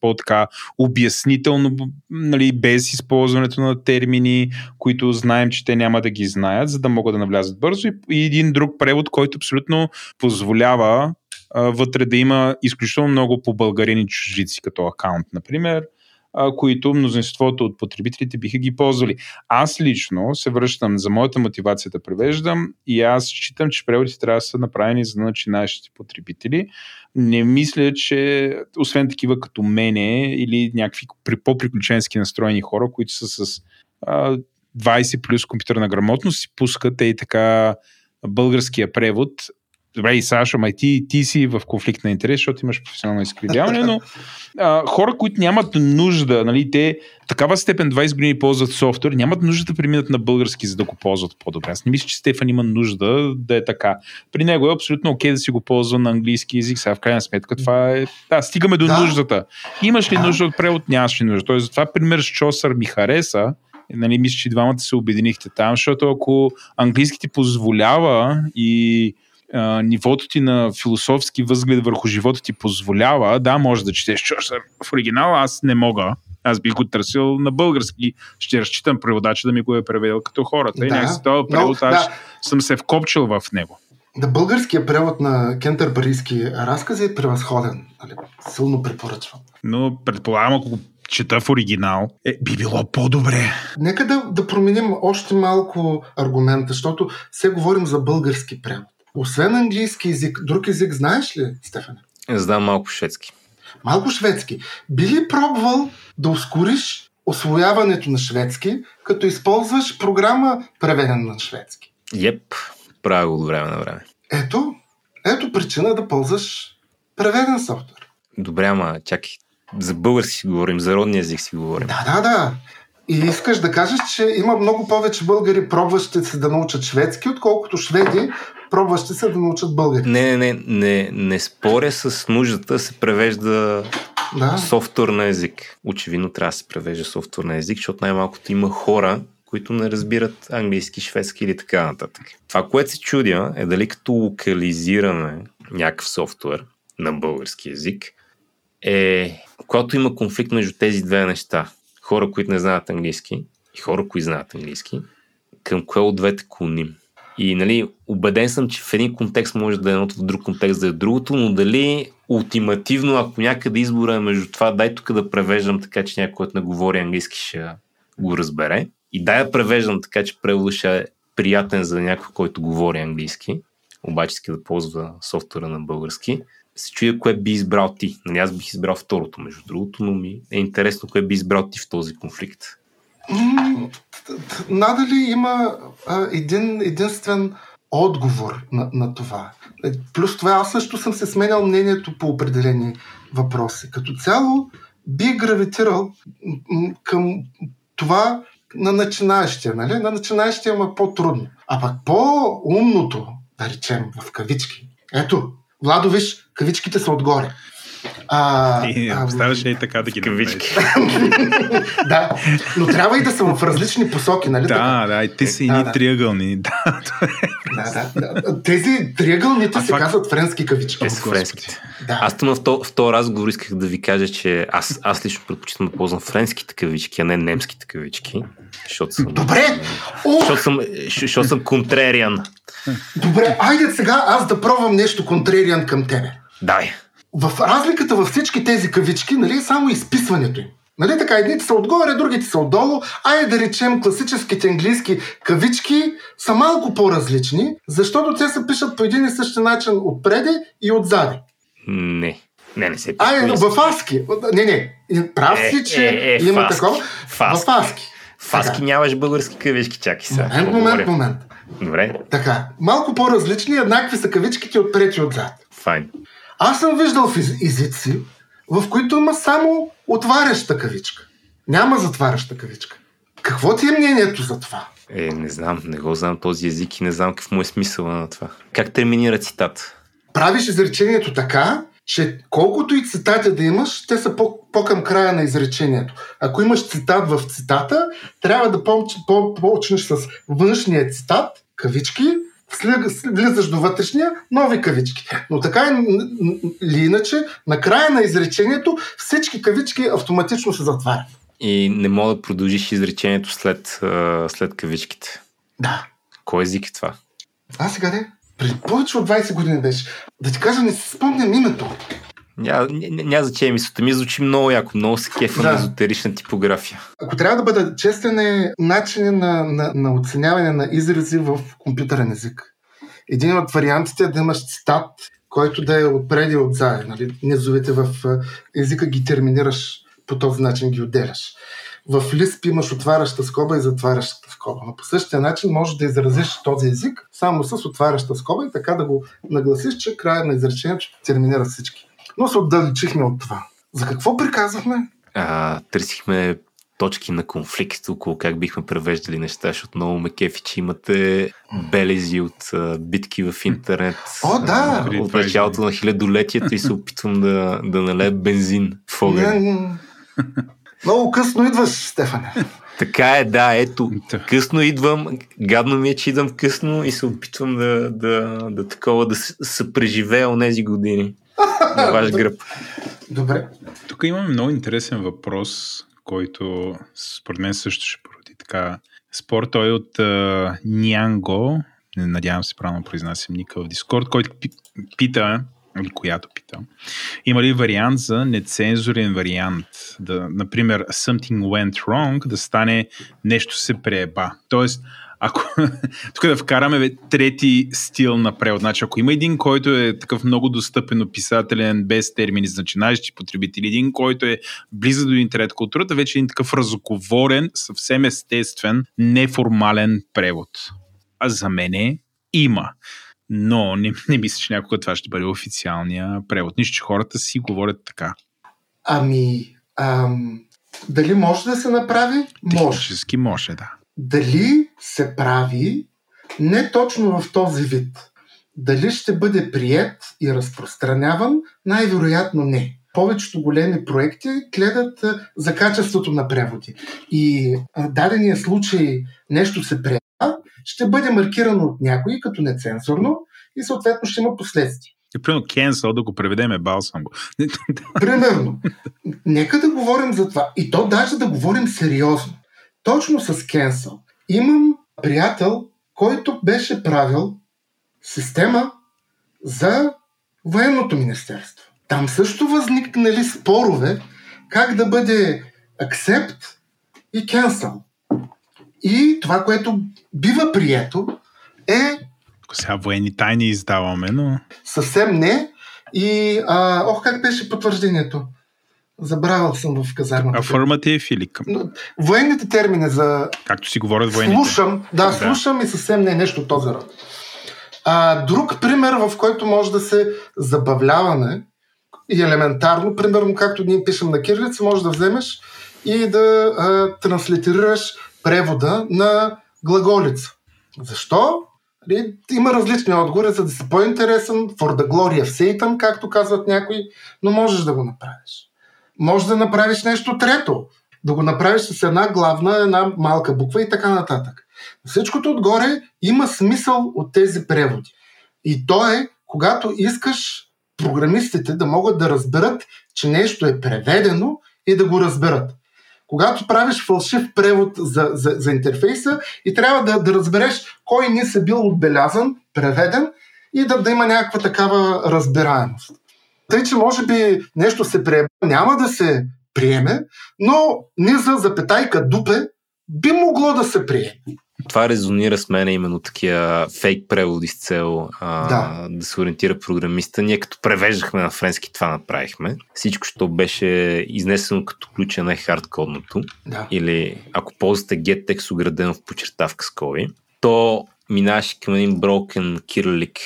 по-така обяснително, нали, без използването на термини, които знаем, че те няма да ги знаят, за да могат да навлязат бързо, и един друг превод, който абсолютно позволява вътре да има изключително много по-българени чуждици, като акаунт, например, които мнозинството от потребителите биха ги ползвали. Аз лично се връщам за моята мотивация да превеждам и аз считам, че преводите трябва да са направени за начинаещите потребители. Не мисля, че освен такива като мене или някакви по-приключенски настроени хора, които са с 20 плюс компютърна грамотност, си пускат и така българския превод. Добре, и Сашо, ама ти си в конфликт на интерес, защото имаш професионално изкривяване, но хора, които нямат нужда, нали, те такава степен 20 години ползват софтуер, нямат нужда да преминат на български, за да го ползват по-добре. Аз не мисля, че Стефан има нужда да е така. При него е абсолютно окей да си го ползва на английски език. Сега в крайна сметка това е... Да, стигаме до нуждата. Имаш ли нужда от превод? Нямаш ли нужда. Тоест, затова пример с Чосър ми хареса. Нали, мисля, че двамата се обединихте там, защото ако английски ти позволява и нивото ти на философски възглед върху живота ти позволява, да, може да четеш Чосър в оригинала, аз не мога. Аз бих го търсил на български. Ще разчитам преводача да ми го е преведел като хората. Да, и някакси това превод, аз съм се вкопчил в него. Да, българският превод на кентърбарийски разкази е превъзходен. Силно препоръчвам. Но предполагам, ако го чета в оригинал, би било по-добре. Нека да променим още малко аргумента, защото се говорим за български превод. Освен английски език, друг език знаеш ли, Стефане? Знам малко шведски. Малко шведски. Би ли пробвал да ускориш освояването на шведски, като използваш програма преведена на шведски? Еп, правя го от време на време. Ето причина да ползваш преведен софтуер. Добре, ама чакай. За български си говорим, за родния език си говорим. Да. И искаш да кажеш, че има много повече българи, пробващи се да научат шведски, отколкото шведи, пробващи се да научат българи. Не споря с нуждата се превежда софтуер на език. Очевидно трябва да се превежда софтуер на език, защото най-малкото има хора, които не разбират английски, шведски или така нататък. Това, което се чудя, е дали като локализираме някакъв софтуер на български език, е когато има конфликт между тези две неща. Хора, които не знаят английски и хора, които знаят английски, към кое от двете клоним. И нали, убеден съм, че в един контекст може да е едното, в друг контекст да е другото, но дали ултимативно, ако някъде избора е между това, дай тук да превеждам така, че някой, който не говори английски, ще го разбере. И дай да превеждам така, че преводът ще е приятен за някой, който говори английски, обаче иска да ползва софтуера на български. Се чуя кое би избрал ти. Нали, аз бих избрал второто, между другото, но ми е интересно кое би избрал ти в този конфликт. Надали има един единствен отговор на това. Плюс това аз също съм се сменял мнението по определени въпроси. Като цяло би гравитирал към това на начинаещия. Нали? На начинаещия има по-трудно. А пък по-умното, да речем, в кавички. Ето, Владо, виж, кавичките са отгоре. Оставяш и така да ги кавички. Да, но трябва и да съм в различни посоки, нали? Да, и те са едни триъгълни. Да. Тези триъгълните се казват френски кавички. Те са френските. Аз на втори разговор исках да ви кажа, че аз лично предпочитам да ползвам френските кавички, а не немските кавички. Добре! Защото съм контрериан. Добре, айде сега аз да пробвам нещо контрериан към тебе. Дай. В разликата във всички тези кавички, нали, само изписването им. Нали, така, едните са отгоре, другите са отдолу. Айде да речем класическите английски кавички са малко по-различни, защото те се пишат по един и същи начин отпреде и отзади. Не се пише. В фаски. Не. Прав си, че има такова. В фаски. Фаски нямаш български кавички, чакай сега. Момент. Добре. Така, малко по-различни, еднакви са кавичките отпред и отзад. Файн. Аз съм виждал в езици, в които има само отваряща кавичка. Няма затваряща кавичка. Какво ти е мнението за това? Не знам, не го знам този език и не знам какъв му е смисъл на това. Как терминира цитат? Правиш изречението така, че колкото и цитати да имаш, те са по-към края на изречението. Ако имаш цитат в цитата, трябва да почнеш с външния цитат, кавички, влизаш до вътрешния, нови кавички. Но така или иначе, на края на изречението всички кавички автоматично се затварят. И не мога да продължиш изречението след кавичките. Да. Кой език е това? Сега де? Преди повече от 20 години беше. Да ти кажа, не си спомням името. Няма значение мисълта. Ми звучи много яко, много се кефа на езотерична типография. Ако трябва да бъда честен, е начинът на оценяване на изрази в компютърен език. Един от вариантите е да имаш цитат, който да е отпреди и отзади. Нали? Низовете в езика ги терминираш, по този начин ги отделяш. В Lisp имаш отваряща скоба и затваряща скоба. Но по същия начин можеш да изразиш този език само с отваряща скоба и така да го нагласиш, че края на изречението терминира всички. Но се отдалечихме от това. За какво приказвахме? Търсихме точки на конфликт, около как бихме превеждали неща, защото много ме кефи, че имате белези от битки в интернет. От началото на хилядолетието и се опитвам да налея бензин в огън. Много късно идваш, Стефане. Така е, да, ето. Късно идвам, гадно ми е, че идвам късно и се опитвам да съпреживея онези години. На ваш гръб. Добре. Тук имаме много интересен въпрос, който според мен също ще породи така. Спор, той е от Нянго, надявам се правилно произнасям Ника в Дискорд, който пита, или която пита, има ли вариант за нецензурен вариант? Например, something went wrong да стане нещо се прееба. Тоест, ако тук да вкараме трети стил на превод. Значи, ако има един, който е такъв много достъпен, описателен, без термини, начинаещи потребители, един, който е близо до интернет културата, вече е един такъв разговорен, съвсем естествен, неформален превод. А за мене има. Но не мисля, че някога това ще бъде официалния превод. Нищо, че хората си говорят така. Дали може да се направи? Технически може, да. Дали се прави не точно в този вид? Дали ще бъде приет и разпространяван? Най-вероятно не. Повечето големи проекти гледат за качеството на преводи. И дадения случай нещо се превежда, ще бъде маркирано от някой като нецензурно и съответно ще има последствия. Примерно cancel, да го преведем балсам го. Примерно. Нека да говорим за това. И то даже да говорим сериозно. Точно с cancel. Имам приятел, който беше правил система за военното министерство. Там също възникнали спорове как да бъде accept и cancel. И това, което бива прието, е... Сега военни тайни издаваме, но... Съвсем не. И, как беше потвърждението? Забравял съм в казармата. Affirmative или към? Военните термини за... Както си говорят военните. Слушам и съвсем не е нещо от този род. Друг пример, в който може да се забавляваме и елементарно, примерно както ние пишем на кирилица, може да вземеш и да транслитерираш превода на глаголица. Защо? Има различни отговори, за да си по-интересен, for the glory of Satan, както казват някои, но можеш да го направиш. Може да направиш нещо трето, да го направиш с една главна, една малка буква и така нататък. Всичкото отгоре има смисъл от тези преводи. И то е, когато искаш програмистите да могат да разберат, че нещо е преведено и да го разберат. Когато правиш фалшив превод за интерфейса и трябва да разбереш кой не се бил отбелязан, преведен и да има някаква такава разбираемост. Тъй, че може би нещо се приема, няма да се приеме, но ни за запетайка дупе би могло да се приеме. Това резонира с мен именно такива фейк преводи с цел да се ориентира програмиста. Ние като превеждахме на френски, това направихме. Всичко, що беше изнесено като ключа на хардкодното, или ако ползвате GetText оградено в подчертавка с кови, то минаваше към един broken кирилик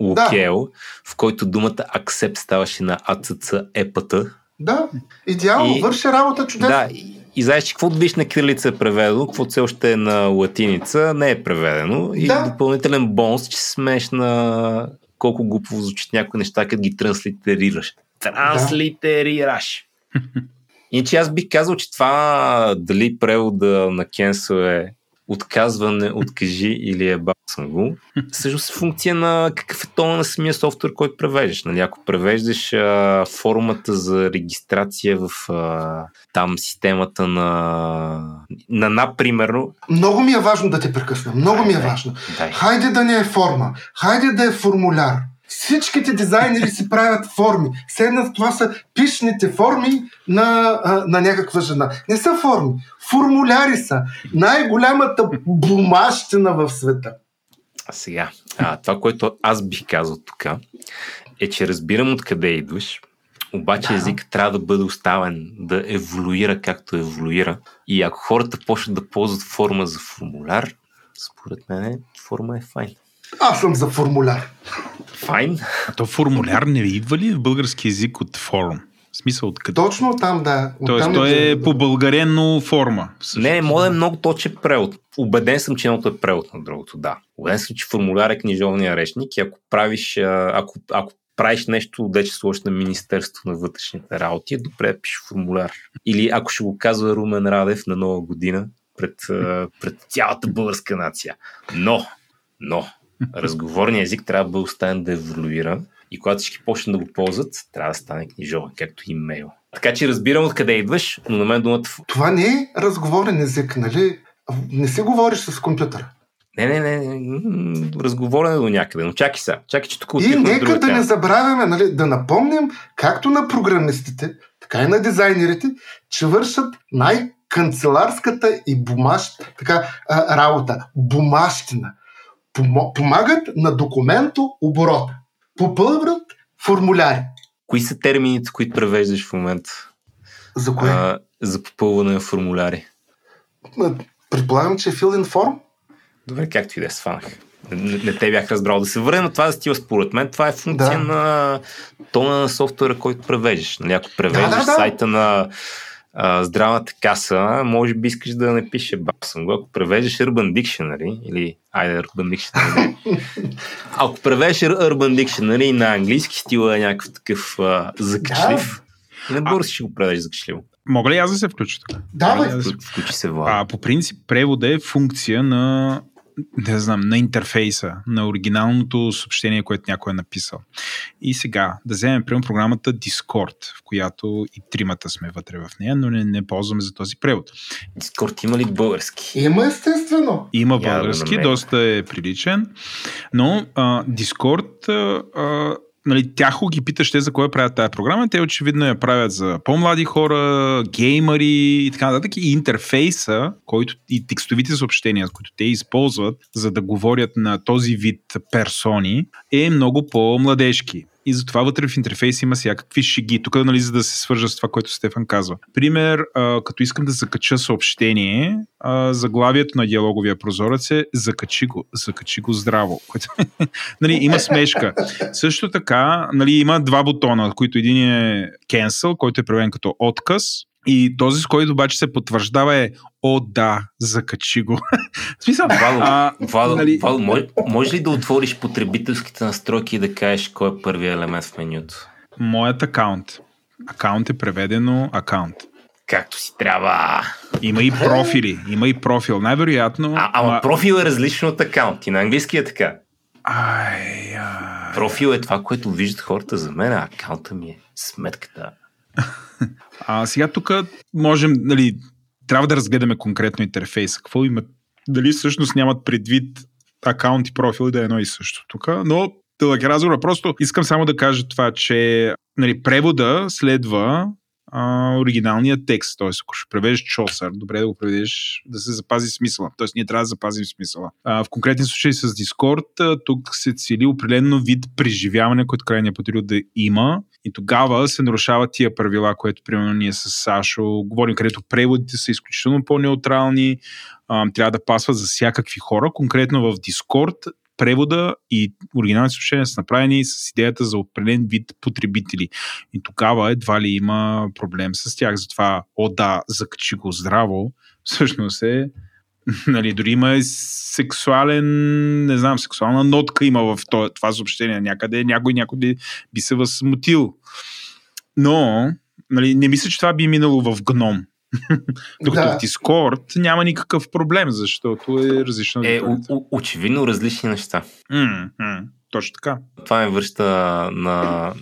локел, в който думата accept ставаше на АЦЦ епата. Да, идеално, върши работа чудесно. Да, и знаеш, че каквото биш на кирилица е преведено, каквото все още е на латиница, не е преведено. И допълнителен бонус, че смееш на колко глупо звучат някои неща, като ги транслитерираш. Транслитерираш! Да. Иначе аз бих казал, че това дали превода на cancel е отказване, откажи или е басъм го, всъщност функция на какъв е тона на самия софтуер, който превеждаш. Нали? Ако превеждаш формата за регистрация в там системата на напримерно... Много ми е важно да те прекъсна. Много ми е важно. Хайде да не е форма. Хайде да е формуляр. Всичките дизайнери си правят форми. Седнат, това са пишните форми на някаква жена. Не са форми. Формуляри са. Най-голямата бумащина в света. Сега, това, което аз бих казал тук, е, че разбирам откъде идваш, обаче език трябва да бъде оставен, да еволюира както еволюира. И ако хората почнат да ползват форма за формуляр, според мен форма е файна. Аз съм за формуляр. Файн. А то формуляр не идва ли в български език от форм? В смисъл от къде? Точно там, да. Тоест, той е по-българено форма. Всъщност. Не, може много точен превод. Убеден съм, че едното е превод на другото, да. Убеден съм, че формуляр е книжовния речник и ако правиш нещо, дече сложиш на Министерство на вътрешните работи, добре пиши формуляр. Или ако ще го казва Румен Радев на Нова година пред цялата българска нация. Но разговорният език трябва да бъде оставен да еволюира и когато всички почнат да го ползват, трябва да стане книжовен, както имейл. Така че разбирам откъде идваш, но на мен думата... Това не е разговорен език, нали? Не си говориш с компютъра. Не. Разговорен е до някъде, но чакай, че тук отиваме на друга тема. И нека да не забравяме, нали, да напомним както на програмистите, така и на дизайнерите, че вършат най- канцеларската и работа, бумащина. Помагат на документооборота. Попълват формуляри. Кои са термините, които превеждаш в момента? За кое? За попълване на формуляри. Предполагам, че е fill in form. Добре, както и да сванах. Не те бях разбрал. Да се върне на това за стила, според мен, това е функция на тона на софтуера, който превеждаш. Нали, ако превеждаш сайта на здравната каса, може би искаш да не пише басъм го. Ако превеждаш Urban Dictionary, или Urban Dictionary. Ако превеждаш Urban Dictionary на английски стила е някакъв такъв закачлив. Да. Не бързо ще го превеждаш закачливо. Мога ли аз да се включа така? Да, включи се Влад. По принцип, превода е функция на на интерфейса, на оригиналното съобщение, което някой е написал. И сега, да вземем примерно програмата Discord, в която и тримата сме вътре в нея, но не ползваме за този превод. Discord има ли български? Има, естествено. Има български, доста е приличен, но Discord... тяхо ги питаш те за кое правят тая програма, те очевидно я правят за по-млади хора, геймъри и така нататък. И интерфейса, който и текстовите съобщения, които те използват, за да говорят на този вид персони, е много по-младежки. И затова вътре в интерфейс има всякакви шеги. Тук, за да се свържа с това, което Стефан казва. Пример, като искам да закача съобщение, заглавието на диалоговия прозорец е закачи го здраво. Има смешка. Също така, има два бутона, които един е cancel, който е преведен като отказ, и този, с който обаче се потвърждава е закачи го. В смисъл, Владо, може ли да отвориш потребителските настройки и да кажеш кой е първият елемент в менюто? Моят акаунт. Акаунт е преведено акаунт. Както си трябва. Има и профили. Има и профил. Най-вероятно... Ама профил е различно от акаунт. И на английски е така. Профил е това, което виждат хората за мен, а акаунта ми е сметката. Сега тук можем, трябва да разгледаме конкретно интерфейса. Какво имат? Дали всъщност нямат предвид акаунт и профил да е едно и също тук, но дълъг разговор. Просто искам само да кажа това, че превода следва оригиналния текст. Т.е. ако ще преведеш Чосър, добре да го преведеш, да се запази смисъла. Т.е. ние трябва да запазим смисъла. В конкретен случай с Discord тук се цели определено вид преживяване, което крайния потребител да има. И тогава се нарушават тия правила, което примерно ние с Сашо говорим, където преводите са изключително по-неутрални, трябва да пасват за всякакви хора. Конкретно в Discord превода и оригиналните съобщения са направени с идеята за определен вид потребители. И тогава едва ли има проблем с тях. Затова закачи го здраво, всъщност е дори има сексуална нотка има в това съобщение някъде. Някой би се възмутил. Но, не мисля, че това би минало в гном. Докато в Discord няма никакъв проблем, защото е различно. Очевидно различни неща. Точно така. Това ме връща на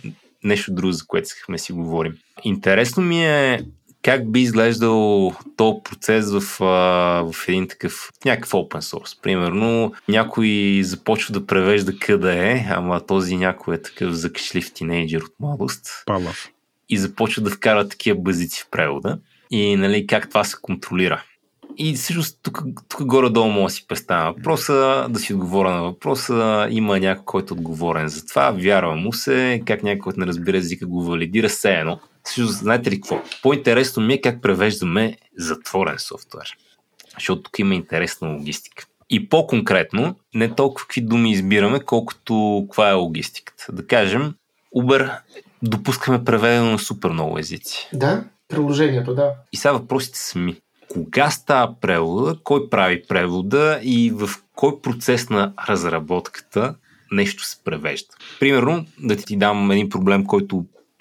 нещо друго, за което си говорим. Интересно ми е как би изглеждал този процес в един такъв някакъв open source. Примерно някой започва да превежда къде е, ама този някой е такъв закашлив тинейджер от младост. Палав. И започва да вкара такива базици в превода. И как това се контролира. И всъщност тук горе-долу мога да си представя въпроса, да си отговоря на въпроса, има някой, който е отговорен за това, вярва му се, как някой, който не разбира езика, го валидира, все едно. Всъщност, знаете ли какво? По-интересно ми е как превеждаме затворен софтуер, защото тук има интересна логистика. И по-конкретно, не толкова какви думи избираме, колкото каква е логистиката. Да кажем, Uber допускаме преведено на супер много езици. Да, приложението, да. И сега въпросите сами. Кога става превода, кой прави превода и в кой процес на разработката нещо се превежда. Примерно, да ти дам един проблем,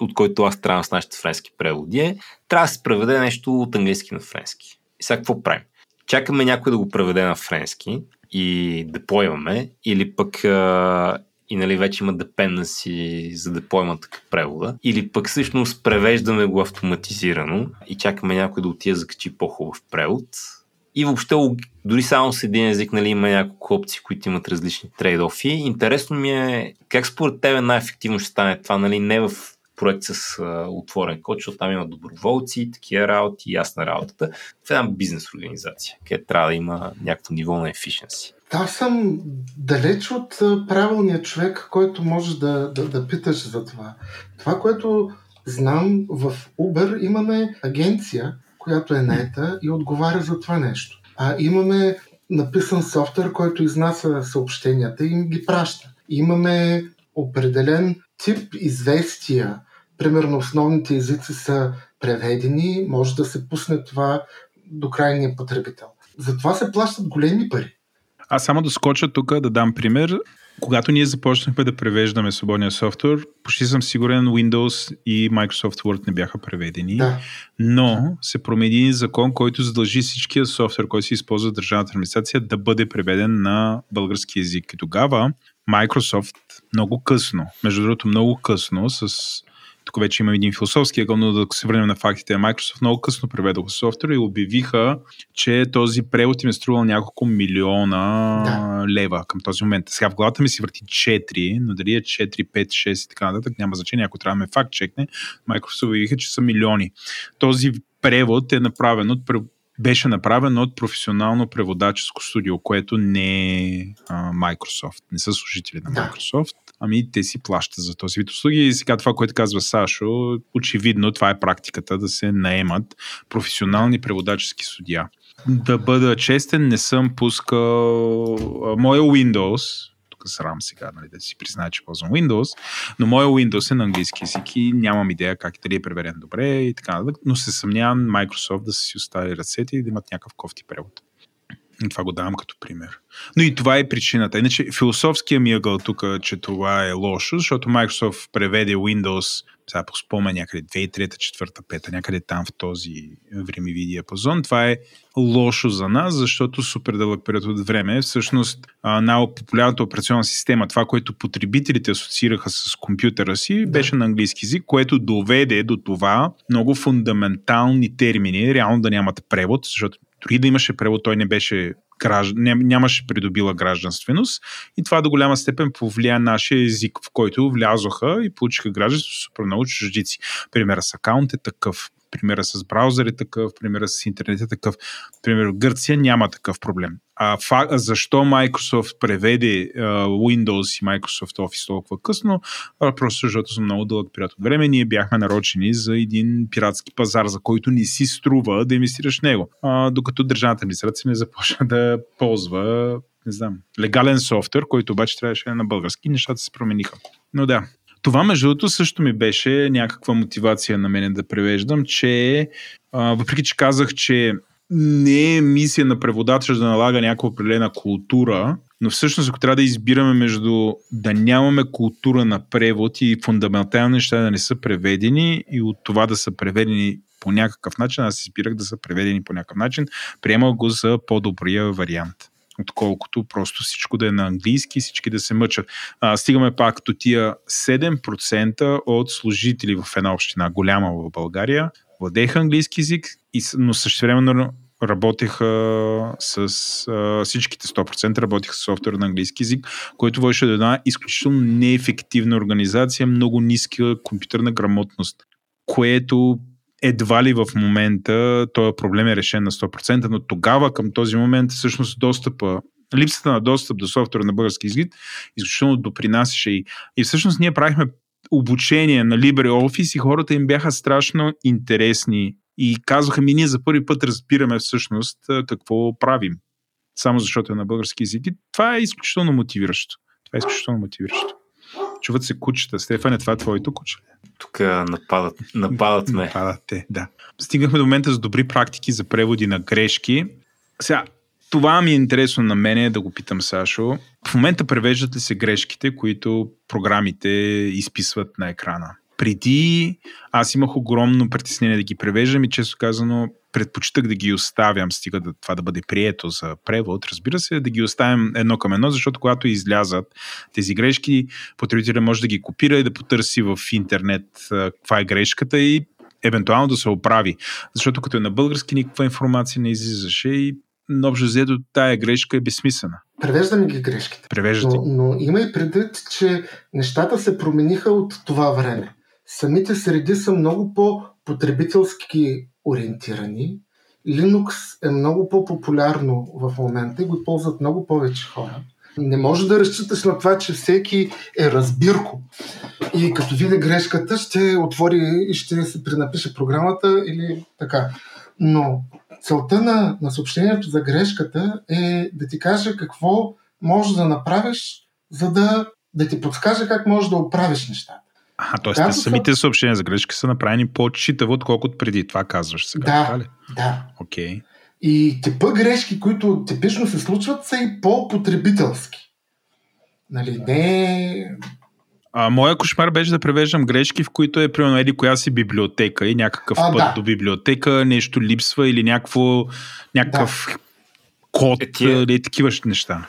от който аз трябва с нашите френски преводи е, трябва да се преведе нещо от английски на френски. И сега какво правим? Чакаме някой да го преведе на френски и депойваме, или пък вече има dependency за да поема така превода, или пък всъщност превеждаме го автоматизирано и чакаме някой да отида закачи по-хубав превод. И въобще, дори само с един език, има няколко опции, които имат различни трейд-офи. Интересно ми е как според тебе най-ефективно ще стане това, не в проект с отворен код, защото там има доброволци, такива работи, ясна работата. В една бизнес организация, където трябва да има някакво ниво на ефишенси. Аз съм далеч от правилния човек, който може да питаш за това. Това, което знам, в Uber имаме агенция, която е наета и отговаря за това нещо. А имаме написан софтуер, който изнася съобщенията и им ги праща. Имаме определен тип известия. Примерно основните езици са преведени, може да се пусне това до крайния потребител. Затова се плащат големи пари. Аз само да скоча тук да дам пример. Когато ние започнахме да превеждаме свободния софтуер, почти съм сигурен Windows и Microsoft Word не бяха преведени, да. Но се промени закон, който задължи всичкия софтуер, който се използва в държавната администрация, да бъде преведен на български език. И тогава Microsoft много късно, между другото много късно, тук вече има един философски ъгъл, но да се върнем на фактите, Microsoft много късно преведоха софтуера и обявиха, че този превод им е струвал няколко милиона лева към този момент. Сега в главата ми си върти 4, но дали е 4, 5, 6 и така нататък, няма значение, ако трябва да ме факт чекне, Microsoft обявиха, че са милиони. Този превод е направен от беше направено от професионално преводаческо студио, което не е Microsoft. Не са служители на Microsoft, ами те си плащат за този вид услуги. И сега това, което казва Сашо, очевидно това е практиката да се наемат професионални преводачески студия. Да бъда честен, не съм пускал моя Windows, срам сега, нали, да си призная, че ползвам Windows, но моя Windows е на английски език и нямам идея как дали е преведен добре и така, но се съмнявам Microsoft да си остави ръцете и да имат някакъв кофти превод. И това го давам като пример. Но и това е причината. Иначе философския ми ъгъл тук, че това е лошо, защото Microsoft преведе Windows, сега спомня някъде 2003, 4, 5, някъде там в този времеви диапазон. Това е лошо за нас, защото супер дълъг период от време, всъщност най-популярната операционна система, това, което потребителите асоциираха с компютъра си, беше на английски език, което доведе до това много фундаментални термини, реално да нямат превод, защото дори да имаше превод, той не беше нямаше придобила гражданственост и това до голяма степен повлия нашия език, в който влязоха и получиха гражданство супер много чуждици. Примера с акаунт е такъв, примера с браузър е такъв, примера с интернет е такъв. Примерно в Гърция няма такъв проблем. Защо Microsoft преведе Windows и Microsoft Office толкова късно? Просто защото за много дълъг период от време ние бяхме нарочени за един пиратски пазар, за който не си струва да инвестираш него. Докато държавната администрация не започна да ползва, не знам, легален софтуер, който обаче трябваше на български, нещата се промениха. Но да. Това, между другото, също ми беше някаква мотивация на мене да превеждам, че въпреки, че казах, че не е мисия на преводача да налага някаква определена култура, но всъщност ако трябва да избираме между да нямаме култура на превод и фундаментални неща да не са преведени и от това да са преведени по някакъв начин, аз избирах да са преведени по някакъв начин, приемал го за по-добрия вариант, отколкото просто всичко да е на английски и всички да се мъчат. Стигаме пак до тия 7% от служители в една община, голяма в България, владееха английски език, но същевременно работеха с всичките 100% работеха с софтуер на английски език, който водеше до една изключително неефективна организация, много ниска компютърна грамотност, което едва ли в момента този проблем е решен на 100%, но тогава към този момент всъщност липсата на достъп до софтуера на български език изключително допринасяше и всъщност ние правихме обучение на LibreOffice и хората им бяха страшно интересни и казваха ми, ние за първи път разбираме всъщност какво правим. Само защото е на български език. Това е изключително мотивиращо. Чуват се кучета. Стефане, това е твоето куче. Тук нападат ме. Нападате, да. Стигнахме до момента за добри практики за преводи на грешки. Сега, това ми е интересно на мене, да го питам Сашо. В момента превеждат ли се грешките, които програмите изписват на екрана? Преди аз имах огромно притеснение да ги превеждам и често казано предпочитах да ги оставям, стига това да бъде прието за превод, разбира се, да ги оставям едно към едно, защото когато излязат тези грешки, потребителят може да ги копира и да потърси в интернет каква е грешката и евентуално да се оправи. Защото като е на български, никаква информация не излизаше и общо взето тая грешка е безсмислена. Превеждаме ги грешките. Но има и предвид, че нещата се промениха от това време. Самите среди са много по-потребителски ориентирани. Linux е много по-популярно в момента и го ползват много повече хора. Не може да разчиташ на това, че всеки е разбирко. И като види грешката, ще отвори и ще се пренапише програмата или така. Но целта на съобщението за грешката е да ти каже какво можеш да направиш, за да ти подскаже как можеш да оправиш нещата. Т.е. самите съобщения за грешки са направени по-читаво, отколкото преди. Това казваш сега. Да. Окей. И типа грешки, които типично се случват, са и по-потребителски. Нали, не... Моя кошмар беше да превеждам грешки, в които е примерно еди коя си библиотека и някакъв път до библиотека, нещо липсва или някакъв код или такива неща.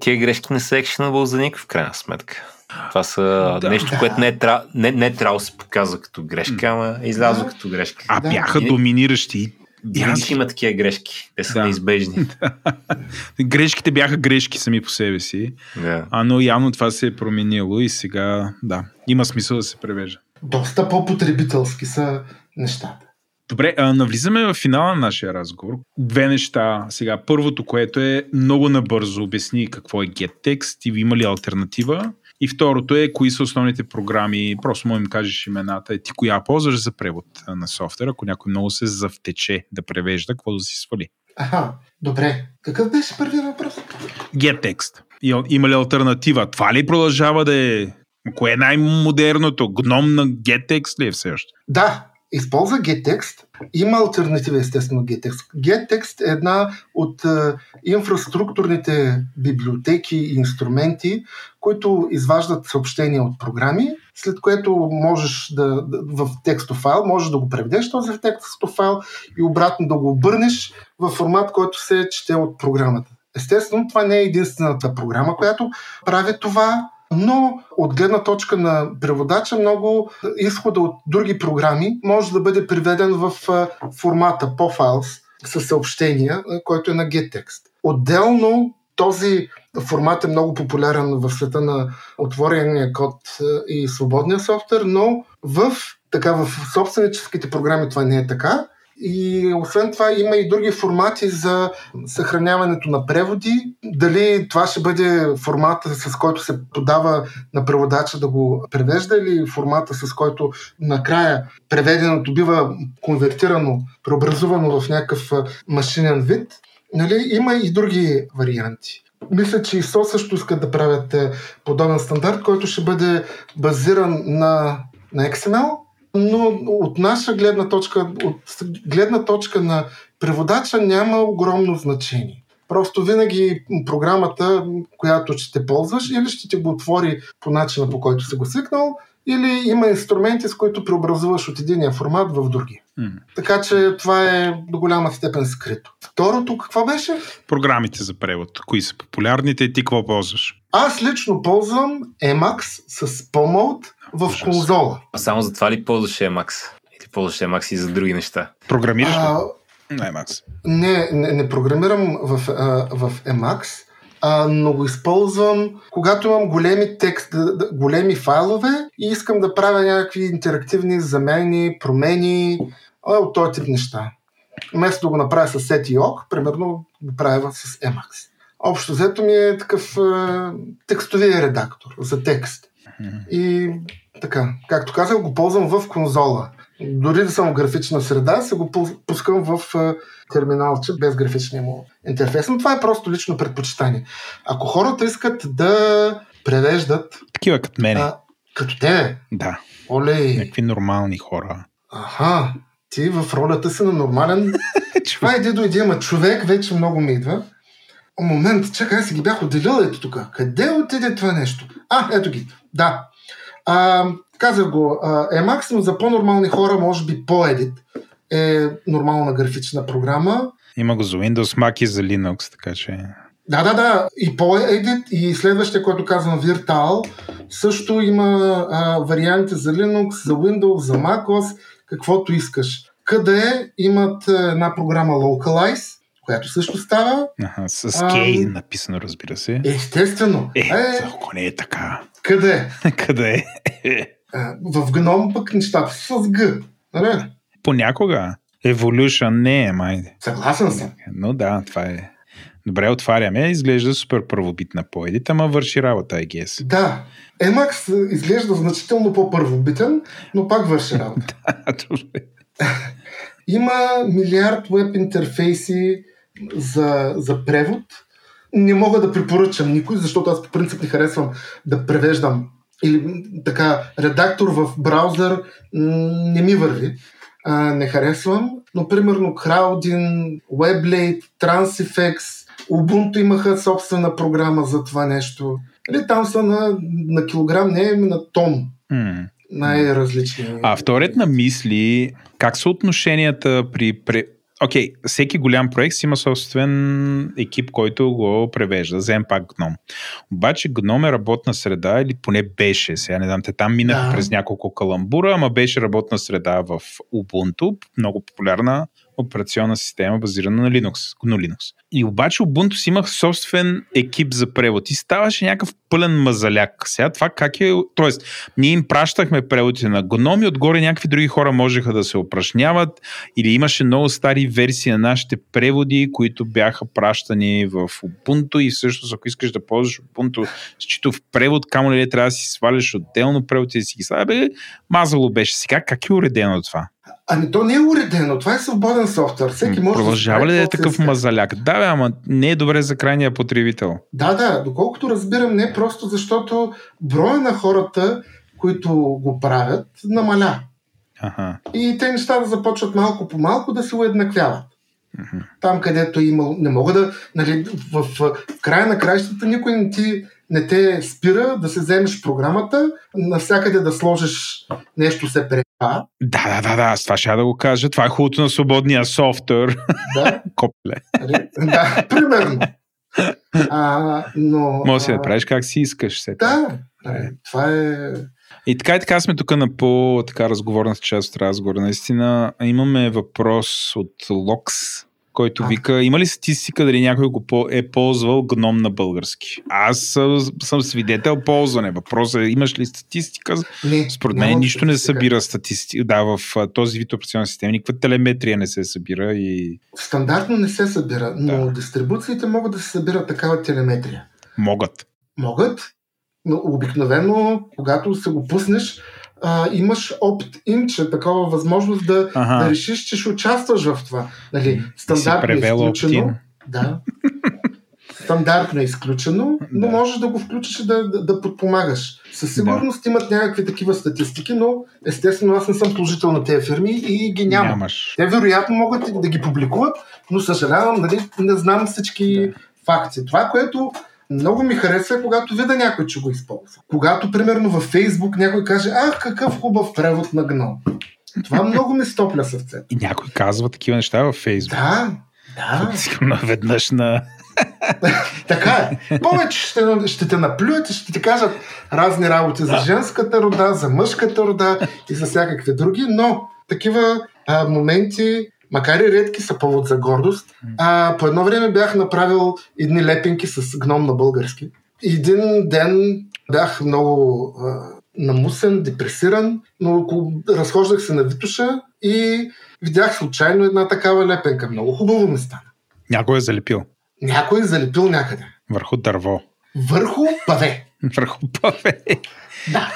Тия грешки не са actionable за никакъв, в крайна сметка. Това са нещо, което не е трябвало да се показва като грешка, ама излязва като грешка. Бяха доминиращи. Винаги има такива грешки. Те са неизбежни. Грешките бяха грешки сами по себе си. Но явно това се е променило и сега има смисъл да се превежда. Доста по-потребителски са нещата. Добре, навлизаме в финала на нашия разговор. Две неща сега. Първото, което е много набързо обясни какво е GetText и има ли алтернатива. И второто е, кои са основните програми, просто може да им кажеш имената, ти коя ползваш за превод на софтуер, ако някой много се завтече да превежда, какво да си свали. Добре. Какъв беше първият въпрос? GetText. Има ли алтернатива? Това ли продължава да е? Кое е най-модерното? Гном на GetText ли е все още? Да, използва GetText. Има алтернатива, естествено, GetText. GetText е една от инфраструктурните библиотеки и инструменти, които изваждат съобщения от програми, след което можеш в текстов файл, можеш да го преведеш този в текстов файл и обратно да го обърнеш в формат, който се чете от програмата. Естествено, това не е единствената програма, която прави това, но от гледна точка на преводача много изхода от други програми може да бъде преведен в формата по файлс със съобщения, който е на GetText. Отделно този формат е много популярен в света на отворения код и свободния софтуер, но в собственическите програми това не е така. И освен това има и други формати за съхраняването на преводи. Дали това ще бъде формата, с който се подава на преводача да го превежда, или формата, с който накрая преведеното бива конвертирано, преобразувано в някакъв машинен вид. Нали, има и други варианти. Мисля, че ISO също искат да правят подобен стандарт, който ще бъде базиран на XML, но от наша гледна точка, от гледна точка на преводача няма огромно значение. Просто винаги програмата, която ще ползваш, или ще ти го отвори по начина, по който си го свикнал, или има инструменти, с които преобразуваш от единия формат в другия. Така че това е до голяма степен скрито. Второто, какво беше? Програмите за превод. Кои са популярните и ти какво ползваш? Аз лично ползвам Emacs с POMOD в конзола. А само за това ли ползваш Emacs? Или ползваш Emacs и за други неща? Програмираш ли? Не програмирам в Emacs, но го използвам, когато имам големи файлове и искам да правя някакви интерактивни замени, промени, от този тип неща. Вместо да го направя с SETIOC, примерно го правя с Emacs. Общо взето ми е такъв текстовия редактор за текст. И така, както казах, го ползвам в конзола. Дори да съм в графична среда, се го пускам в терминалче без графичния му интерфейс. Но това е просто лично предпочитание. Ако хората искат да превеждат... Такива като мене. Като тебе? Да. Олей. Някакви нормални хора. Ти в ролята си на нормален... Това иди дойди, ама човек вече много ми идва. Момент, чакай, аз си ги бях отделил, ето тук. Къде отиде това нещо? Ето ги. Да. Казах го, Emacs, но за по-нормални хора, може би PoEdit е нормална графична програма. Има го за Windows, Mac и за Linux, така че... Да. И PoEdit, и следващия, който казвам Virtal, също има варианти за Linux, за Windows, за MacOS, каквото искаш. Къде имат една програма Localize, която също става. С K написано, разбира се. Естествено. Ако не е така. Къде? В гном пък нещата са с Г. Нали? Понякога. Evolution не е, майде. Съгласен съм. Но да, това е. Добре, отваряме. Изглежда супер първобитна поедит, ама върши работа, I guess. Да. Emacs изглежда значително по-първобитен, но пак върши работа. Да, добре. Има милиард веб интерфейси за превод. Не мога да препоръчам никой, защото аз по принцип не харесвам да превеждам. Или така, редактор в браузър не ми върви. Не харесвам, но примерно Crowdin, Weblate, TransFX, Ubuntu имаха собствена програма за това нещо. Или там са на килограм, не е на тон. Най-различни. А вторият на мисли, как са отношенията при... Окей, всеки голям проект си има собствен екип, който го превежда. Взем пак Гном. Обаче Гном е работна среда, или поне беше. Сега не знам, те там минаха през няколко каламбура, ама беше работна среда в Ubuntu, много популярна операционна система, базирана на Linux, GNU Linux. И обаче Ubuntu си имах собствен екип за превод и ставаше някакъв пълен мазаляк. Сега това как е... Тоест, ние им пращахме преводите на Гном и отгоре някакви други хора можеха да се упражняват или имаше много стари версии на нашите преводи, които бяха пращани в Ubuntu и всъщност ако искаш да ползваш Ubuntu с читов превод, камо ли трябва да си сваляш отделно преводите и си ги слабе, мазало беше. Сега как е уредено това? Ами то не е уредено, това е свободен софтуер. Всеки може продължава да е такъв мазаляк? Да, бе, ама не е добре за крайния потребител. Да, доколкото разбирам, не просто защото броя на хората, които го правят, намаля. Аха. И те нещата започват малко по малко да се уеднаквяват. Аха. Там, където има, не мога да, нали, в края на краищата никой не те спира да се вземеш програмата, навсякъде да сложиш нещо се препа. Да, аз това ще да го кажа. Това е хубавото на свободния софтуер. Да. Копле. Да, примерно. Но... Може да правиш как си искаш. Се. Да, това е... И така сме тук на по-така разговорната част от разговора. Наистина имаме въпрос от Локс, който вика, има ли статистика дали някой го е ползвал гном на български? Аз съм свидетел ползване. Въпросът е, имаш ли статистика? Според мен нищо не събира статистика. Да, в този вид операционна система никаква телеметрия не се събира. И... Стандартно не се събира, но дистрибуциите могат да се събират такава телеметрия. Могат, но обикновено, когато се го пуснеш, имаш опт-ин, че такава възможност да решиш, че ще участваш в това. Нали, стандартно е изключено. Да. Стандартно е изключено, но можеш да го включиш и да подпомагаш. Със сигурност имат някакви такива статистики, но естествено аз не съм служител на тези фирми и ги няма. Те вероятно могат да ги публикуват, но съжалявам, нали, не знам всички факти. Това, което много ми харесва, когато видя някой, че го използва. Когато, примерно, във Facebook някой каже, какъв хубав превод на гном. Това много ми стопля сърцето. И някой казва такива неща във Facebook. Да. Наведнъж на... Така е. Повече ще те наплюят и ще ти кажат разни работи за женската рода, за мъжката рода и за всякакви други, но такива моменти, макар и редки, са повод за гордост. По едно време бях направил едни лепенки с гном на български. Един ден бях много намусен, депресиран, но разхождах се на Витоша и видях случайно една такава лепенка. Много хубаво ми стана. Някой е залепил някъде. Върху дърво. Върху паве. Да.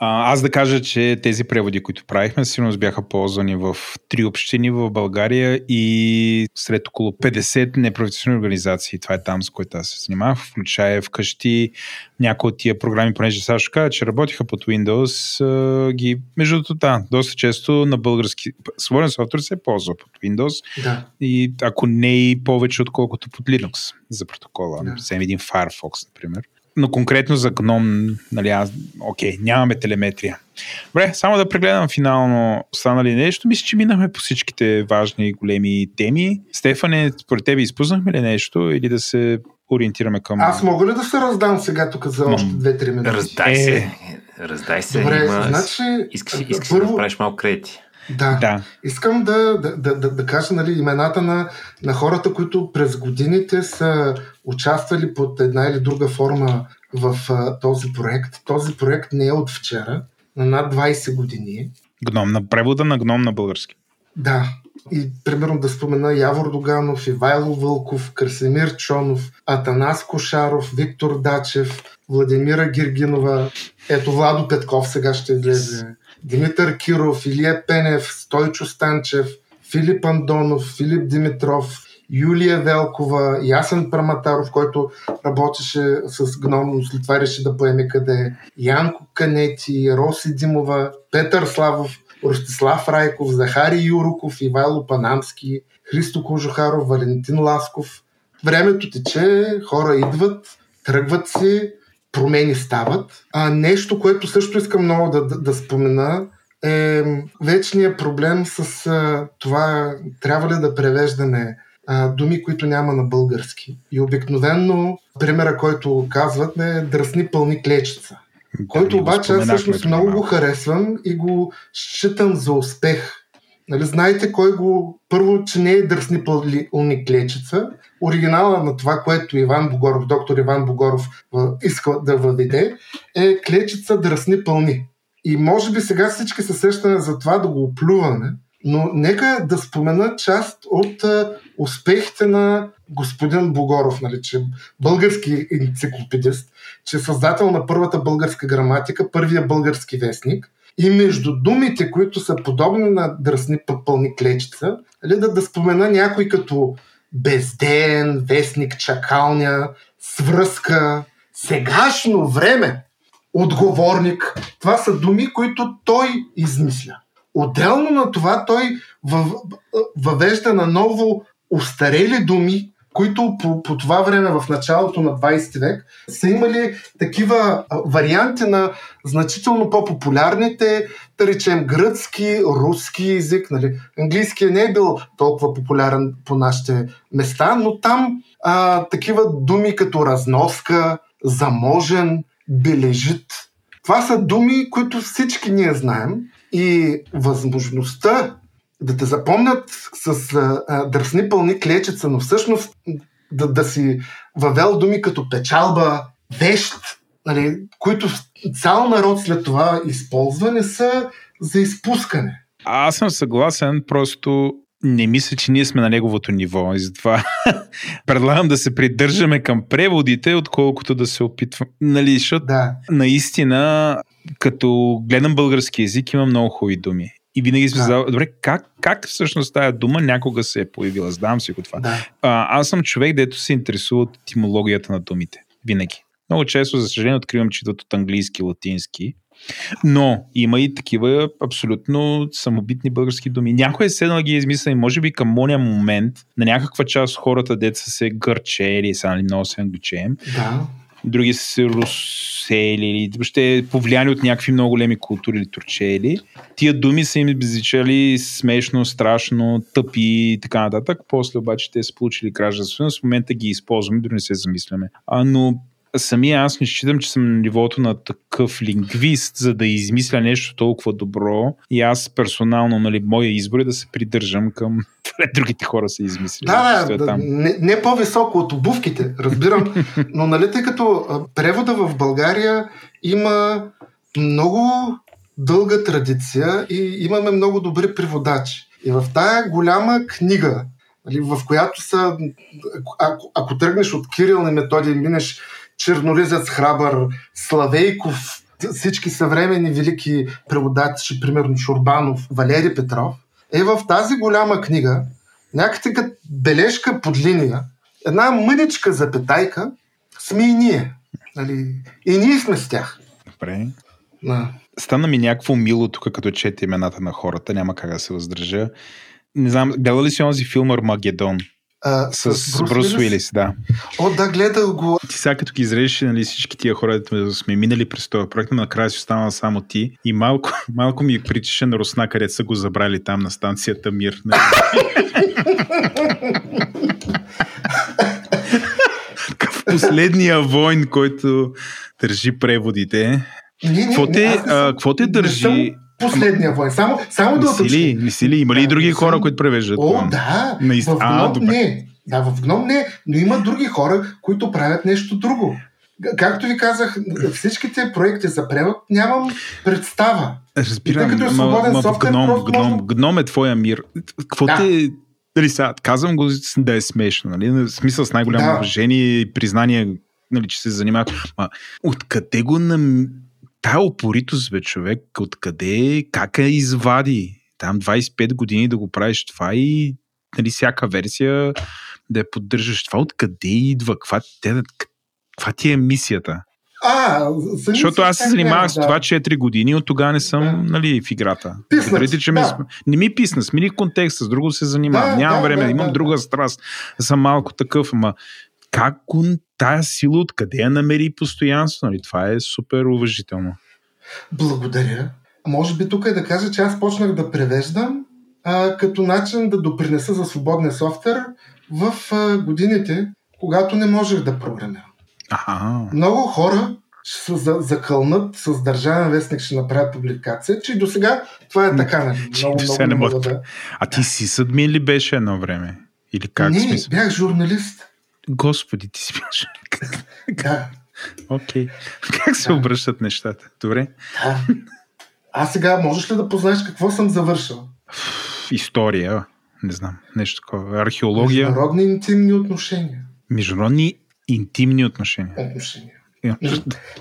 Аз да кажа, че тези преводи, които правихме, сигурно бяха ползвани в 3 общини в България и сред около 50 неправителствени организации. Това е там, с което аз се занимавах. Включая вкъщи някои от тия програми, понеже сега ще кажа, че работиха под Windows. Между другото, доста често на български свободен софтуер се ползва под Windows. Да. И ако не и повече, отколкото под Linux за протокола. Да. Взем един Firefox, например. Но конкретно за гном, нали, нямаме телеметрия. Добре, само да прегледам финално останали нещо. Мисля, че минахме по всичките важни големи теми. Стефане, според тебе изпуснахме ли нещо или да се ориентираме към... Аз мога ли да се раздам сега тук за още 2-3 минути? Раздай се. Добре, значи... Искаш да направиш малко кредити. Да. Искам да кажа, нали, имената на хората, които през годините са участвали под една или друга форма в този проект. Този проект не е от вчера, на над 20 години. Гном, на превода на Гном на български. Да. И примерно да спомена Явор Доганов, Ивайло Вълков, Красимир Чонов, Атанас Кошаров, Виктор Дачев, Владимира Гиргинова, ето Владо Петков сега ще излезе, Димитър Киров, Илия Пенев, Стойчо Станчев, Филип Андонов, Филип Димитров, Юлия Велкова, Ясен Праматаров, който работеше с Гном, но след това реши да поеме къде, Янко Канети, Роси Димова, Петър Славов, Ростислав Райков, Захари Юруков, Ивайло Панамски, Христо Кожухаров, Валентин Ласков. Времето тече, хора идват, тръгват си, промени стават. А нещо, което също искам много да спомена, е вечният проблем с това трябва ли да превеждаме думи, които няма на български. И обикновенно примера, който казват, е дръсни пълни клечица. Който обаче аз всъщност много го харесвам и го считам за успех. Нали, знаете кой го... Първо, че не е дръсни пълни клечица. Оригинала на това, което Иван Богоров, доктор Иван Богоров иска да въведе, е клечица дръсни пълни. И може би сега всички се сещаме за това да го оплюваме, но нека да спомена част от успехите на господин Богоров, нали, че български енциклопедист, че създател на първата българска граматика, първия български вестник, и между думите, които са подобни на дръсни пълни клечица, нали, да спомена някой като безден, вестник, чакалня, свръзка, сегашно време, отговорник. Това са думи, които той измисля. Отделно на това той въвежда на ново остарели думи, които по това време в началото на 20 век са имали такива варианти на значително по-популярните, да речем гръцки, руски език. Нали? Английският не е бил толкова популярен по нашите места, но там такива думи като разноска, заможен, бележит. Това са думи, които всички ние знаем. И възможността да те запомнят с дръсни пълни клечица, но всъщност да си въвел думи като печалба, вещ, нали, които цял народ след това използване са за изпускане. Аз съм съгласен, просто не мисля, че ние сме на неговото ниво и затова предлагам да се придържаме към преводите, отколкото да се опитвам. Нали, защото наистина... Като гледам български език, има много хубави думи. И винаги сме задавал, добре, как всъщност тая дума някога се е появила? Задавам си го това. Да. Аз съм човек, дето се интересува от етимологията на думите. Винаги. Много често, за съжаление, откривам, че идват от английски, латински. Но има и такива абсолютно самобитни български думи. Някой е седнал ги измисля и може би към моня момент на някаква част от хората, деца се гърчели, са нали много се англичеем. Да. Други са се русели или въобще повлияни от някакви много големи култури или турчели. Тия думи са им звучали смешно, страшно, тъпи и така нататък. После обаче те са получили гражданствено. В момента ги използваме, дори не се замисляме. Но самия аз не считам, че съм на нивото на такъв лингвист, за да измисля нещо толкова добро. И аз персонално, нали, моя избор е да се придържам към другите хора са измислили. Да, не по-високо от обувките, разбирам. Но, нали, тъй като превода в България има много дълга традиция и имаме много добри преводачи. И в тая голяма книга, нали, в която са... Ако тръгнеш от Кирил на Методий, минеш Чернолизец Храбър, Славейков, всички съвременни велики преводачи, примерно Чорбанов, Валери Петров, е в тази голяма книга някакъв бележка под линия, една мъничка запетайка сме и ние. Нали? И ние сме с тях. Добре. Да. Стана ми някакво мило тук, като чете имената на хората, няма как да се въздържа. Не знам, гледа ли си онзи филм Армагедон? С Брус Уилис, да. О, да, гледал го. Ти сега като ги изрежеш, нали, всички тия хора, да сме минали през този проект, накрая си останала само ти и малко ми причеше на Русна, където са го забрали там на станцията Мир. Последния войн, който държи преводите. Какво те държи... Последния войн. Само да уточним. Мисли ли? Има ли и други хора, които превеждат? О, да. В Гном не. Да, в Гном не. Но има други хора, които правят нещо друго. Както ви казах, всичките проекти за превод нямам представа. Разбирам, тъй като е свободен софтуер, гном е твоя мир. Какво те... Дали сега, казвам го да е смешно, нали? Смисъл с най-голямо уважение и признание, нали, че се занимава. Откъде го на... Тая опоритост, бе, човек, откъде, как я извади? Там 25 години да го правиш това и, нали, всяка версия да я поддържаш. Това откъде идва? Каква ти е мисията? Защото аз се занимавах с това 4 години, от тогава не съм нали, в играта. Писна, че не ми писна, смени контекста, с друго се занимавам. Нямам време, имам друга страст. Съм малко такъв, ама как тая сила откъде я намери постоянство? Нали? Това е супер уважително. Благодаря. Може би тук е да кажа, че аз почнах да превеждам като начин да допринеса за свободния софтуер в годините, когато не можех да програмирам. Много хора ще се закълнат с Държавен вестник, ще направят публикация, че и до сега това е така. Много. А ти си съдмин ли беше едно време? Или как? Не, бях журналист. Господи, ти си бях журналист. Окей. Как се обръщат нещата? Добре. А сега можеш ли да познаеш какво съм завършил? История, не знам, нещо такова. Археология. Международни интимни отношения. Интимни отношения.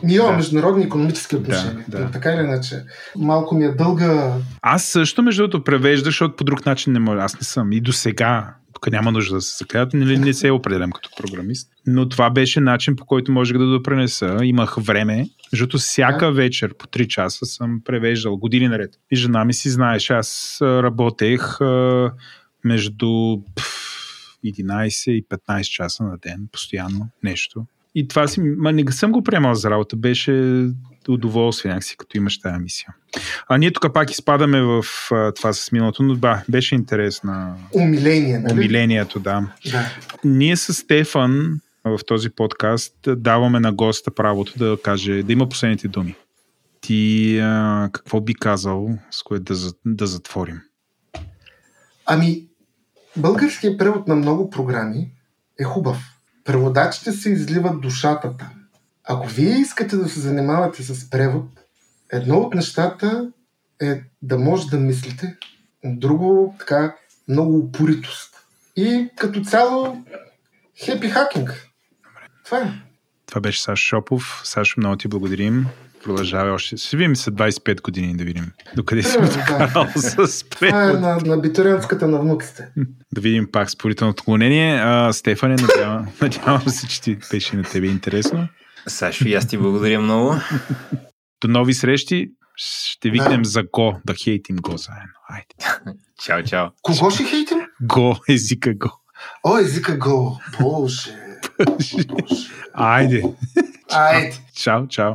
Ние имаме международни икономически отношения. Така или иначе. Малко ми е дълга... Аз също, между другото, превеждаш, защото по друг начин не може. Аз не съм. И до сега, тук няма нужда да се закляват, не се определям като програмист. Но това беше начин, по който можех да допренеса. Имах време, защото всяка вечер по 3 часа съм превеждал години наред. И жена ми си знаеш, аз работех между... 11 и 15 часа на ден, постоянно нещо. И това си, не съм го приемал за работа, беше удоволствие някакси, като имаш тая мисия. А ние тук пак изпадаме в това с миналото, но беше интересно. Умиление, нали? Умилението, да. Ние с Стефан в този подкаст даваме на госта правото да каже, да има последните думи. Ти какво би казал, с което да затворим? Българският превод на много програми е хубав. Преводачите се изливат душата там. Ако вие искате да се занимавате с превод, едно от нещата е да може да мислите, друго така много упоритост. И като цяло хепи хакинг. Това е. Това беше Сашо Шопов. Сашо, много ти благодарим. Продължава още. Ще видим след 25 години да видим докъде си докарал с превод. На битурянската на внуките. Да видим пак спорително отклонение. Стефане, надявам се, че ти беше на тебе интересно. Сашо, и аз ти благодаря много. До нови срещи. Ще викнем за го. Да хейтим го заедно. Айде. Чао, чао. Кого ще хейтим? Го, езика го. О, езика го. Боже. Айде. Чао, чао.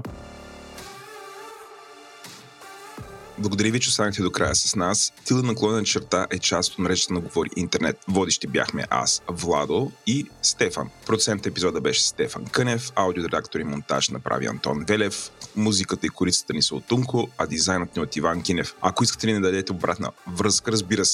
Благодаря ви, че останахте до края с нас. ~/ е част от мрежата на Говори Интернет. Водещи бяхме аз, Владо и Стефан. Продуцент епизода беше Стефан Кънев, аудиоредактор и монтаж направи Антон Велев, музиката и корицата ни са от Тунко, а дизайнът ни от Иван Кинев. Ако искате ли да дадете обратна връзка, разбира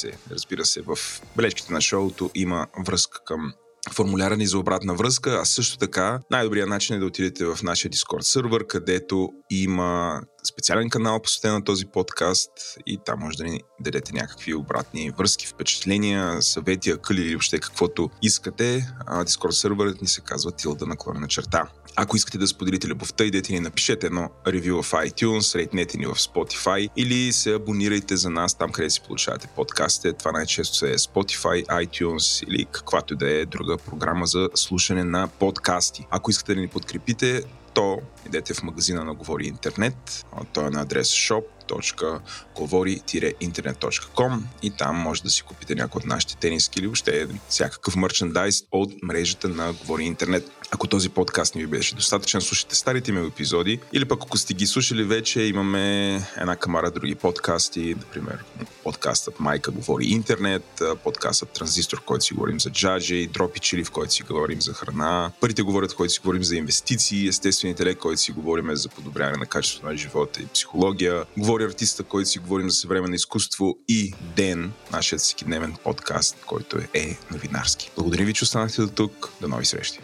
се, в бележките на шоуто има връзка към формуляра ни за обратна връзка, а също така най-добрият начин е да отидете в нашия Discord сервер, където има специален канал посветен на този подкаст и там може да ни дадете някакви обратни връзки, впечатления, съвети, акъли или въобще каквото искате. Discord серверът ни се казва ~. Ако искате да споделите любовта, идете ни напишете едно ревю в iTunes, рейтнете ни в Spotify или се абонирайте за нас там, къде си получавате подкастите. Това най-често е Spotify, iTunes или каквато да е друга програма за слушане на подкасти. Ако искате да ни подкрепите, то идете в магазина на Говори Интернет, той е на адрес shop.govori-internet.com и там може да си купите някои от нашите тениски или въобще всякакъв мерчендайз от мрежата на Говори Интернет. Ако този подкаст не ви беше достатъчен, слушайте старите ми епизоди или пък ако сте ги слушали вече, имаме една камара други подкасти, например подкастът Майка Говори Интернет, подкастът Транзистор, в който си говорим за джаджи, Дропи Чили, в който си говорим за храна, Парите говорят, в който си говорим за инвестиции, Естествен интелект, в който си говорим за подобряване на качеството на живота и психология, Говори артиста, който си говорим за съвременно изкуство и Ден, нашият всекидневен подкаст, който е новинарски. Благодаря ви, че останахте до тук. До нови срещи!